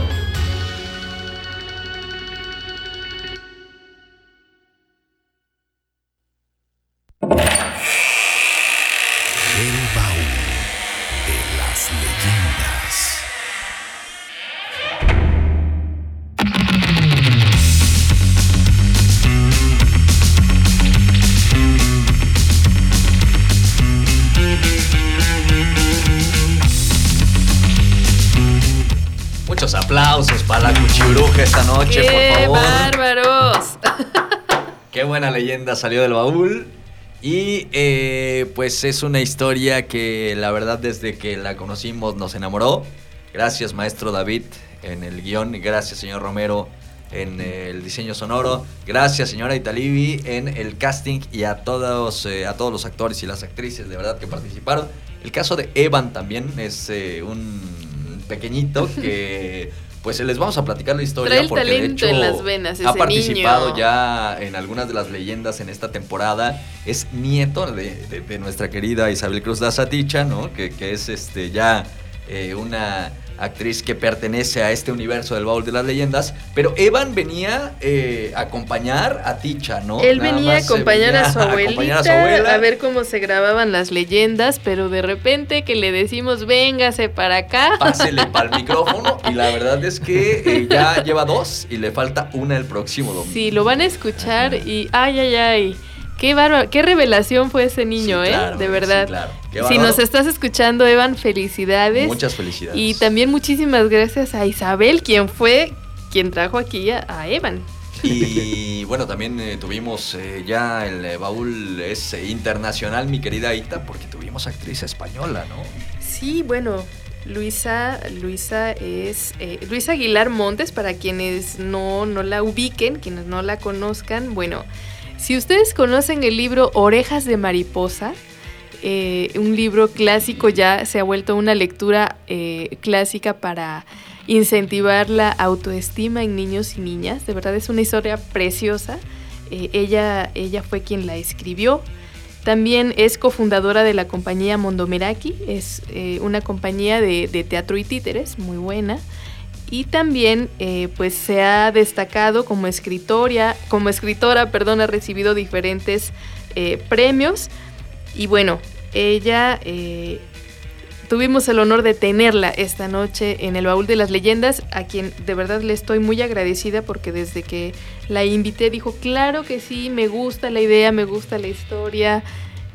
Aplausos para la Cuchibruja esta noche, por favor. ¡Qué bárbaros! Qué buena leyenda salió del baúl. Y eh, pues es una historia que la verdad desde que la conocimos nos enamoró. Gracias, maestro David, en el guión. Gracias, señor Romero, en el diseño sonoro. Gracias, señora Italivi, en el casting. Y a todos, eh, a todos los actores y las actrices de verdad que participaron. El caso de Evan también es eh, un... pequeñito que pues les vamos a platicar la historia. Trae el porque de hecho en las venas, ha participado niño. Ya en algunas de las leyendas en esta temporada. Es nieto de, de, de nuestra querida Isabel Cruz Daza Ticha, ¿no? Que, que es este ya eh, una actriz que pertenece a este universo del baúl de las leyendas. Pero Evan venía eh, a acompañar a Ticha, ¿no? Él Nada venía, a acompañar, venía a, su abuelita, a acompañar a su abuela a ver cómo se grababan las leyendas, pero de repente que le decimos, véngase para acá, pásele para el micrófono. Y la verdad es que eh, ya lleva dos y le falta una el próximo domingo. Sí, lo van a escuchar y ay, ay, ay. Qué bárbaro, qué revelación fue ese niño, sí, claro, ¿eh? De verdad. Sí, claro. Si nos estás escuchando, Evan, felicidades. Muchas felicidades. Y también muchísimas gracias a Isabel, quien fue quien trajo aquí a, a Evan. Y bueno, también eh, tuvimos eh, ya el eh, baúl es eh, internacional, mi querida Ita, porque tuvimos actriz española, ¿no? Sí, bueno, Luisa, Luisa es eh, Luisa Aguilar Montes, para quienes no, no la ubiquen, quienes no la conozcan, bueno. Si ustedes conocen el libro Orejas de Mariposa, eh, un libro clásico, ya se ha vuelto una lectura eh, clásica para incentivar la autoestima en niños y niñas. De verdad es una historia preciosa. Eh, ella, ella fue quien la escribió. También es cofundadora de la compañía Mondomeraki. Es eh, una compañía de, de teatro y títeres muy buena. Y también eh, pues se ha destacado como escritora, como escritora, perdón, ha recibido diferentes eh, premios. Y bueno, ella, eh, tuvimos el honor de tenerla esta noche en el Baúl de las Leyendas, a quien de verdad le estoy muy agradecida porque desde que la invité dijo, claro que sí, me gusta la idea, me gusta la historia,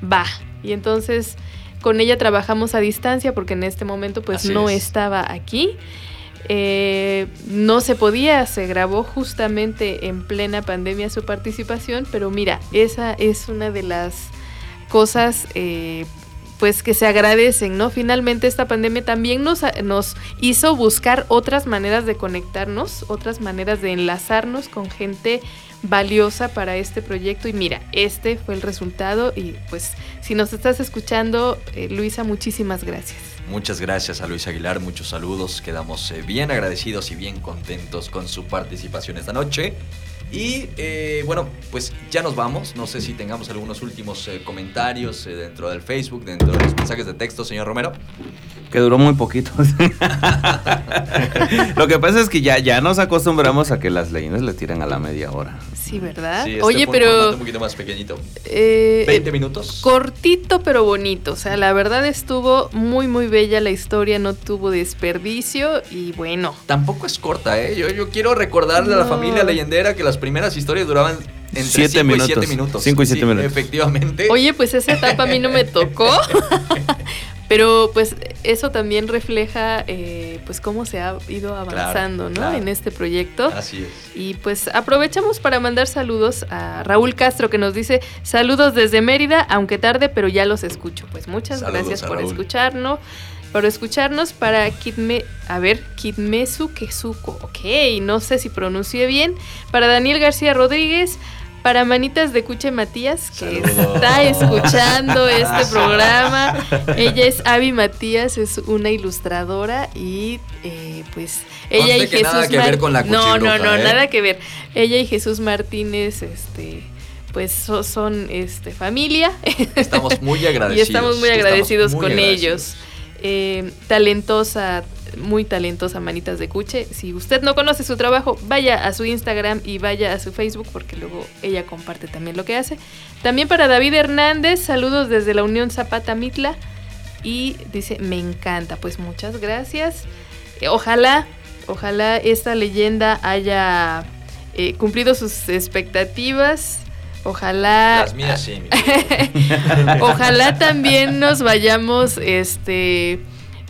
va. Y entonces con ella trabajamos a distancia porque en este momento pues Así no es. estaba aquí. Eh, no se podía, se grabó justamente en plena pandemia su participación, pero mira, esa es una de las cosas eh, pues que se agradecen, ¿no? Finalmente esta pandemia también nos, nos hizo buscar otras maneras de conectarnos, otras maneras de enlazarnos con gente valiosa para este proyecto y mira, este fue el resultado y pues si nos estás escuchando, eh, Luisa, muchísimas gracias. Muchas gracias a Luis Aguilar, muchos saludos, quedamos eh, bien agradecidos y bien contentos con su participación esta noche. Y eh, bueno, pues ya nos vamos. No sé si tengamos algunos últimos eh, comentarios eh, dentro del Facebook, dentro de los mensajes de texto, señor Romero. Que duró muy poquito. Lo que pasa es que ya, ya nos acostumbramos a que las leyendas le tiran a la media hora. Sí, ¿verdad? Sí, este Oye, pero... un poquito más pequeñito. Eh, ¿veinte minutos? Cortito, pero bonito. O sea, la verdad estuvo muy, muy bella la historia. No tuvo desperdicio y bueno. Tampoco es corta, ¿eh? Yo, yo quiero recordarle no. a la familia leyendera que las primeras historias duraban... entre siete minutos. cinco y siete sí, minutos. Efectivamente. Oye, pues esa etapa a mí no me tocó. Pero pues eso también refleja eh, pues cómo se ha ido avanzando, claro, ¿no? Claro. En este proyecto. Así es. Y pues aprovechamos para mandar saludos a Raúl Castro, que nos dice: saludos desde Mérida, aunque tarde, pero ya los escucho. Pues muchas saludos, gracias por Raúl. escucharnos. Para escucharnos, para Kidme, a ver, Kidmesu Kesuko, ok, no sé si pronuncié bien. Para Daniel García Rodríguez, para Manitas de Cuche Matías, que saludos. Está escuchando este programa. Ella es Abby Matías, es una ilustradora y eh, pues ella Conte y que Jesús nada que Mar... ver con la Cuchibruja, no, no, no, ¿eh? Nada que ver. Ella y Jesús Martínez, este, pues so, son este familia. Estamos muy agradecidos. Y estamos muy agradecidos estamos muy con agradecidos. ellos. Eh, talentosa, muy talentosa Manitas de Cuche. Si usted no conoce su trabajo, vaya a su Instagram y vaya a su Facebook, porque luego ella comparte también lo que hace. También para David Hernández, saludos desde la Unión Zapata Mitla, y dice: me encanta. Pues muchas gracias. eh, Ojalá, ojalá esta leyenda haya eh, cumplido sus expectativas. Ojalá. Las mías sí. Ojalá también nos vayamos, este,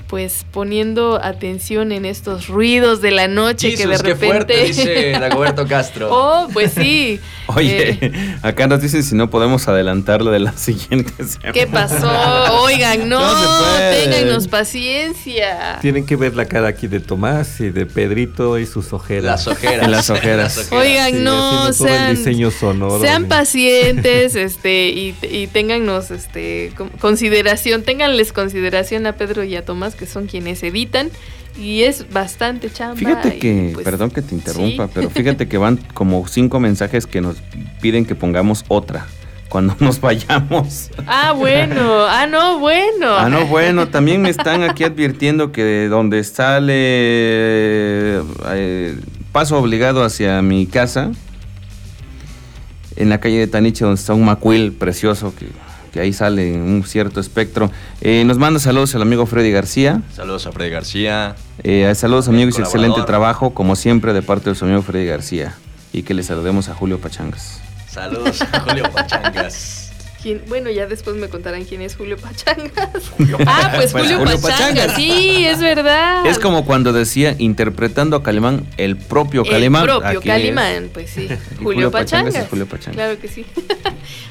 pues poniendo atención en estos ruidos de la noche. Jesus, que de repente. Qué fuerte, dice Dagoberto Castro. Oh, pues sí. Oye, eh, acá nos dicen si no podemos adelantarlo de la siguiente semana. ¿Qué pasó? Oigan, no, no téngannos paciencia. Tienen que ver la cara aquí de Tomás y de Pedrito y sus ojeras. Las ojeras. Las ojeras. Las ojeras. Oigan, sí, no, sean, el diseño sonoro, sean pacientes, este, y, y téngannos, este, consideración, ténganles consideración a Pedro y a Tomás, que son quienes editan, y es bastante chamba. Fíjate que, pues, perdón que te interrumpa, ¿sí? Pero fíjate que van como cinco mensajes que nos piden que pongamos otra cuando nos vayamos. Ah, bueno, ah, no, bueno. Ah, no, bueno, también me están aquí advirtiendo que donde sale eh, paso obligado hacia mi casa, en la calle de Taniche, donde está un macuil precioso que... que ahí sale un cierto espectro. Eh, nos manda saludos al amigo Freddy García. Saludos a Freddy García. Eh, saludos, amigos, excelente trabajo, como siempre, de parte de su amigo Freddy García. Y que le saludemos a Julio Pachangas. Saludos a Julio Pachangas. ¿Quién? Bueno, ya después me contarán quién es Julio Pachangas. Julio. Ah, pues bueno, Julio, Julio Pachangas. Pachangas, sí, es verdad. Es como cuando decía, interpretando a Calimán, el propio Calimán. El propio Calimán, pues sí. Julio, Julio Pachangas. Pachangas es Julio Pachangas. Claro que sí.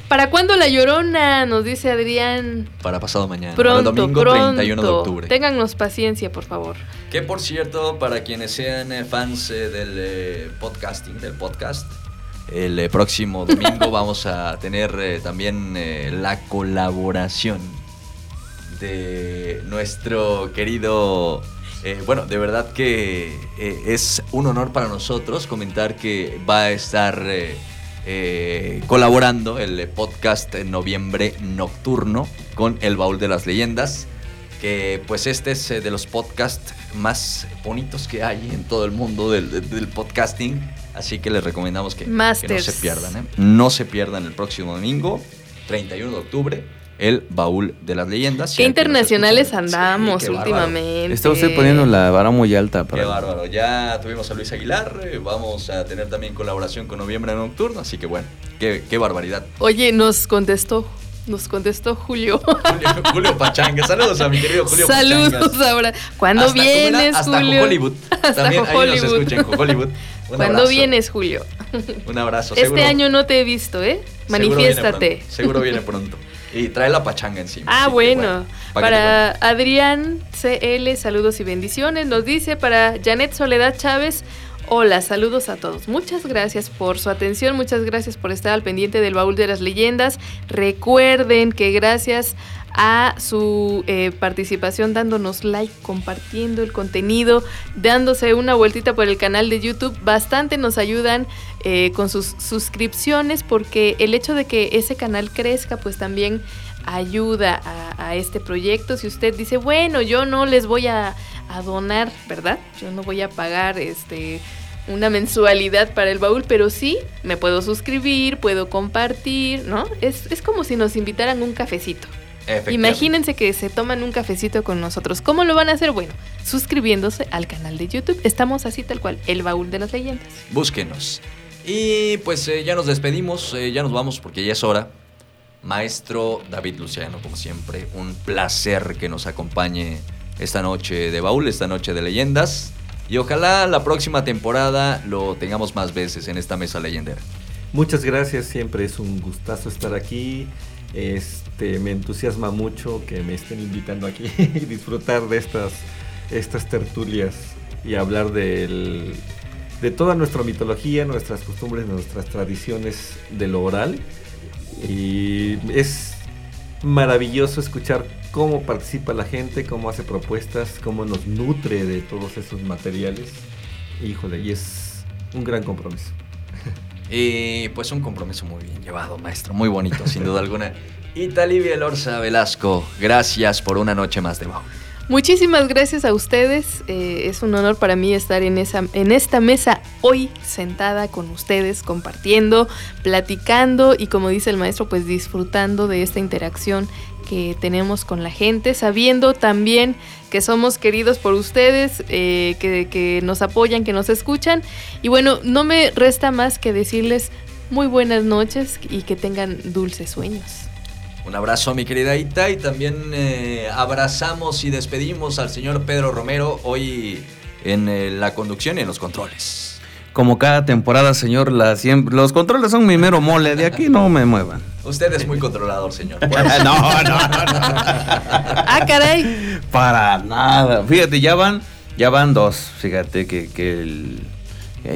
¿Para cuándo La Llorona? Nos dice Adrián. Para pasado mañana. Pronto, para domingo pronto. treinta y uno de octubre. Téngannos paciencia, por favor. Que por cierto, para quienes sean fans eh, del eh, podcasting, del podcast... El eh, próximo domingo vamos a tener eh, también eh, la colaboración de nuestro querido... Eh, bueno, de verdad que eh, es un honor para nosotros comentar que va a estar eh, eh, colaborando el podcast Noviembre Nocturno con El Baúl de las Leyendas, que pues este es eh, de los podcasts más bonitos que hay en todo el mundo del, del podcasting. Así que les recomendamos que, que no se pierdan, ¿eh? No se pierdan el próximo domingo, treinta y uno de octubre, El Baúl de las Leyendas. Qué internacionales que andamos, sí, qué últimamente. Está usted poniendo la vara muy alta. Para... Qué bárbaro. Ya tuvimos a Luis Aguilar, vamos a tener también colaboración con Noviembre Nocturno, así que bueno, qué, qué barbaridad. Oye, nos contestó. Nos contestó Julio. Julio, Julio Pachangas. Saludos a mi querido Julio Saludos Pachangas. Saludos ahora. ¿Cuándo hasta vienes, Julio? Hasta Hollywood. Hasta También ahí nos escuchan con Hollywood. Un ¿Cuándo abrazo. vienes, Julio? Un abrazo. Seguro, este año no te he visto, ¿eh? Manifiéstate. Seguro viene pronto. Seguro viene pronto. Y trae la pachanga encima. Ah, bueno. Que, bueno para para Adrián C L, saludos y bendiciones. Nos dice para Janet Soledad Chávez... Hola, saludos a todos. Muchas gracias por su atención, muchas gracias por estar al pendiente del Baúl de las Leyendas. Recuerden que gracias a su eh, participación, dándonos like, compartiendo el contenido, dándose una vueltita por el canal de YouTube, bastante nos ayudan eh, con sus suscripciones, porque el hecho de que ese canal crezca pues también ayuda a, a este proyecto. Si usted dice, bueno, yo no les voy a, a donar, ¿verdad? Yo no voy a pagar este una mensualidad para el baúl, pero sí me puedo suscribir, puedo compartir, ¿no? Es, es como si nos invitaran un cafecito. Imagínense que se toman un cafecito con nosotros. ¿Cómo lo van a hacer? Bueno, suscribiéndose al canal de YouTube. Estamos así tal cual, El Baúl de las Leyendas. Búsquenos. Y pues eh, ya nos despedimos, eh, ya nos vamos porque ya es hora. Maestro David Luciano, como siempre, un placer que nos acompañe esta noche de Baúl, esta noche de Leyendas. Y ojalá la próxima temporada lo tengamos más veces en esta mesa leyendera. Muchas gracias, siempre es un gustazo estar aquí. Este, me entusiasma mucho que me estén invitando aquí y disfrutar de estas, estas tertulias y hablar del, de toda nuestra mitología, nuestras costumbres, nuestras tradiciones de lo oral. Y es maravilloso escuchar cómo participa la gente, cómo hace propuestas, cómo nos nutre de todos esos materiales. Híjole, y es un gran compromiso. Y pues un compromiso muy bien llevado, maestro, muy bonito, sin duda alguna. Italivi Elorza Velasco, gracias por una noche más de Baúl. Muchísimas gracias a ustedes, eh, es un honor para mí estar en, esa, en esta mesa hoy sentada con ustedes, compartiendo, platicando y, como dice el maestro, pues disfrutando de esta interacción que tenemos con la gente, sabiendo también que somos queridos por ustedes, eh, que, que nos apoyan, que nos escuchan. Y bueno, no me resta más que decirles muy buenas noches y que tengan dulces sueños. Un abrazo a mi querida Ita, y también eh, abrazamos y despedimos al señor Pedro Romero, hoy en eh, la conducción y en los controles. Como cada temporada, señor, la siempre, los controles son mi mero mole, de aquí no me muevan. Usted es muy controlador, señor. no, no, no, no. Ah, caray. Para nada. Fíjate, ya van, ya van dos. Fíjate que, que el...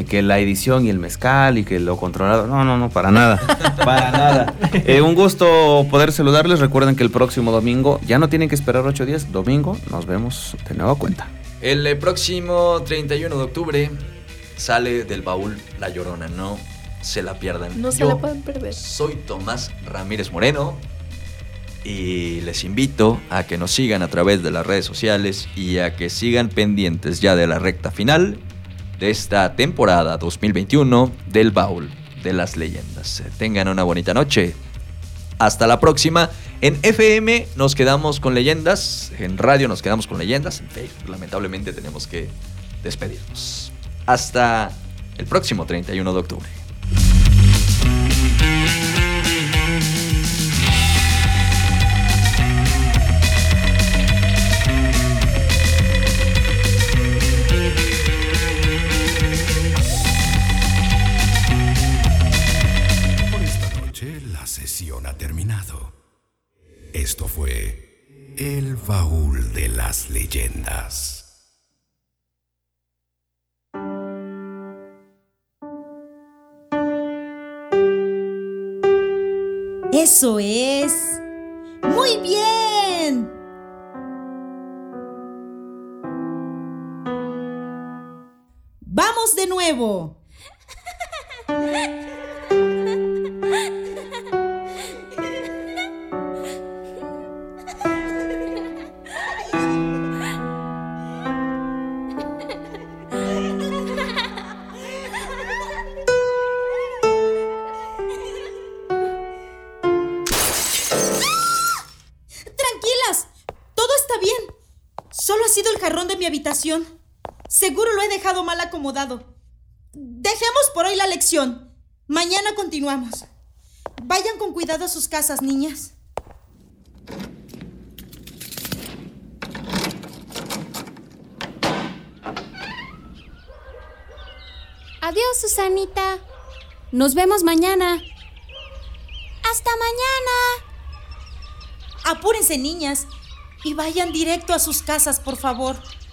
que la edición y el mezcal y que lo controlado, no, no, no, para nada, para nada. Eh, un gusto poder saludarles. Recuerden que el próximo domingo, ya no tienen que esperar ocho días, domingo nos vemos de nueva cuenta. El próximo treinta y uno de octubre sale del baúl La Llorona, no se la pierdan. No se Yo la pueden perder. Soy Tomás Ramírez Moreno y les invito a que nos sigan a través de las redes sociales y a que sigan pendientes ya de la recta final de esta temporada dos mil veintiuno del Baúl de las Leyendas. Tengan una bonita noche. Hasta la próxima. En F M nos quedamos con leyendas. En radio nos quedamos con leyendas. En Facebook, lamentablemente, tenemos que despedirnos. Hasta el próximo treinta y uno de octubre. Esto fue El Baúl de las Leyendas. ¡Eso es! ¡Muy bien! ¡Vamos de nuevo! Seguro lo he dejado mal acomodado. Dejemos por hoy la lección. Mañana continuamos. Vayan con cuidado a sus casas, niñas. Adiós, Susanita. Nos vemos mañana. Hasta mañana. Apúrense, niñas, y vayan directo a sus casas, por favor.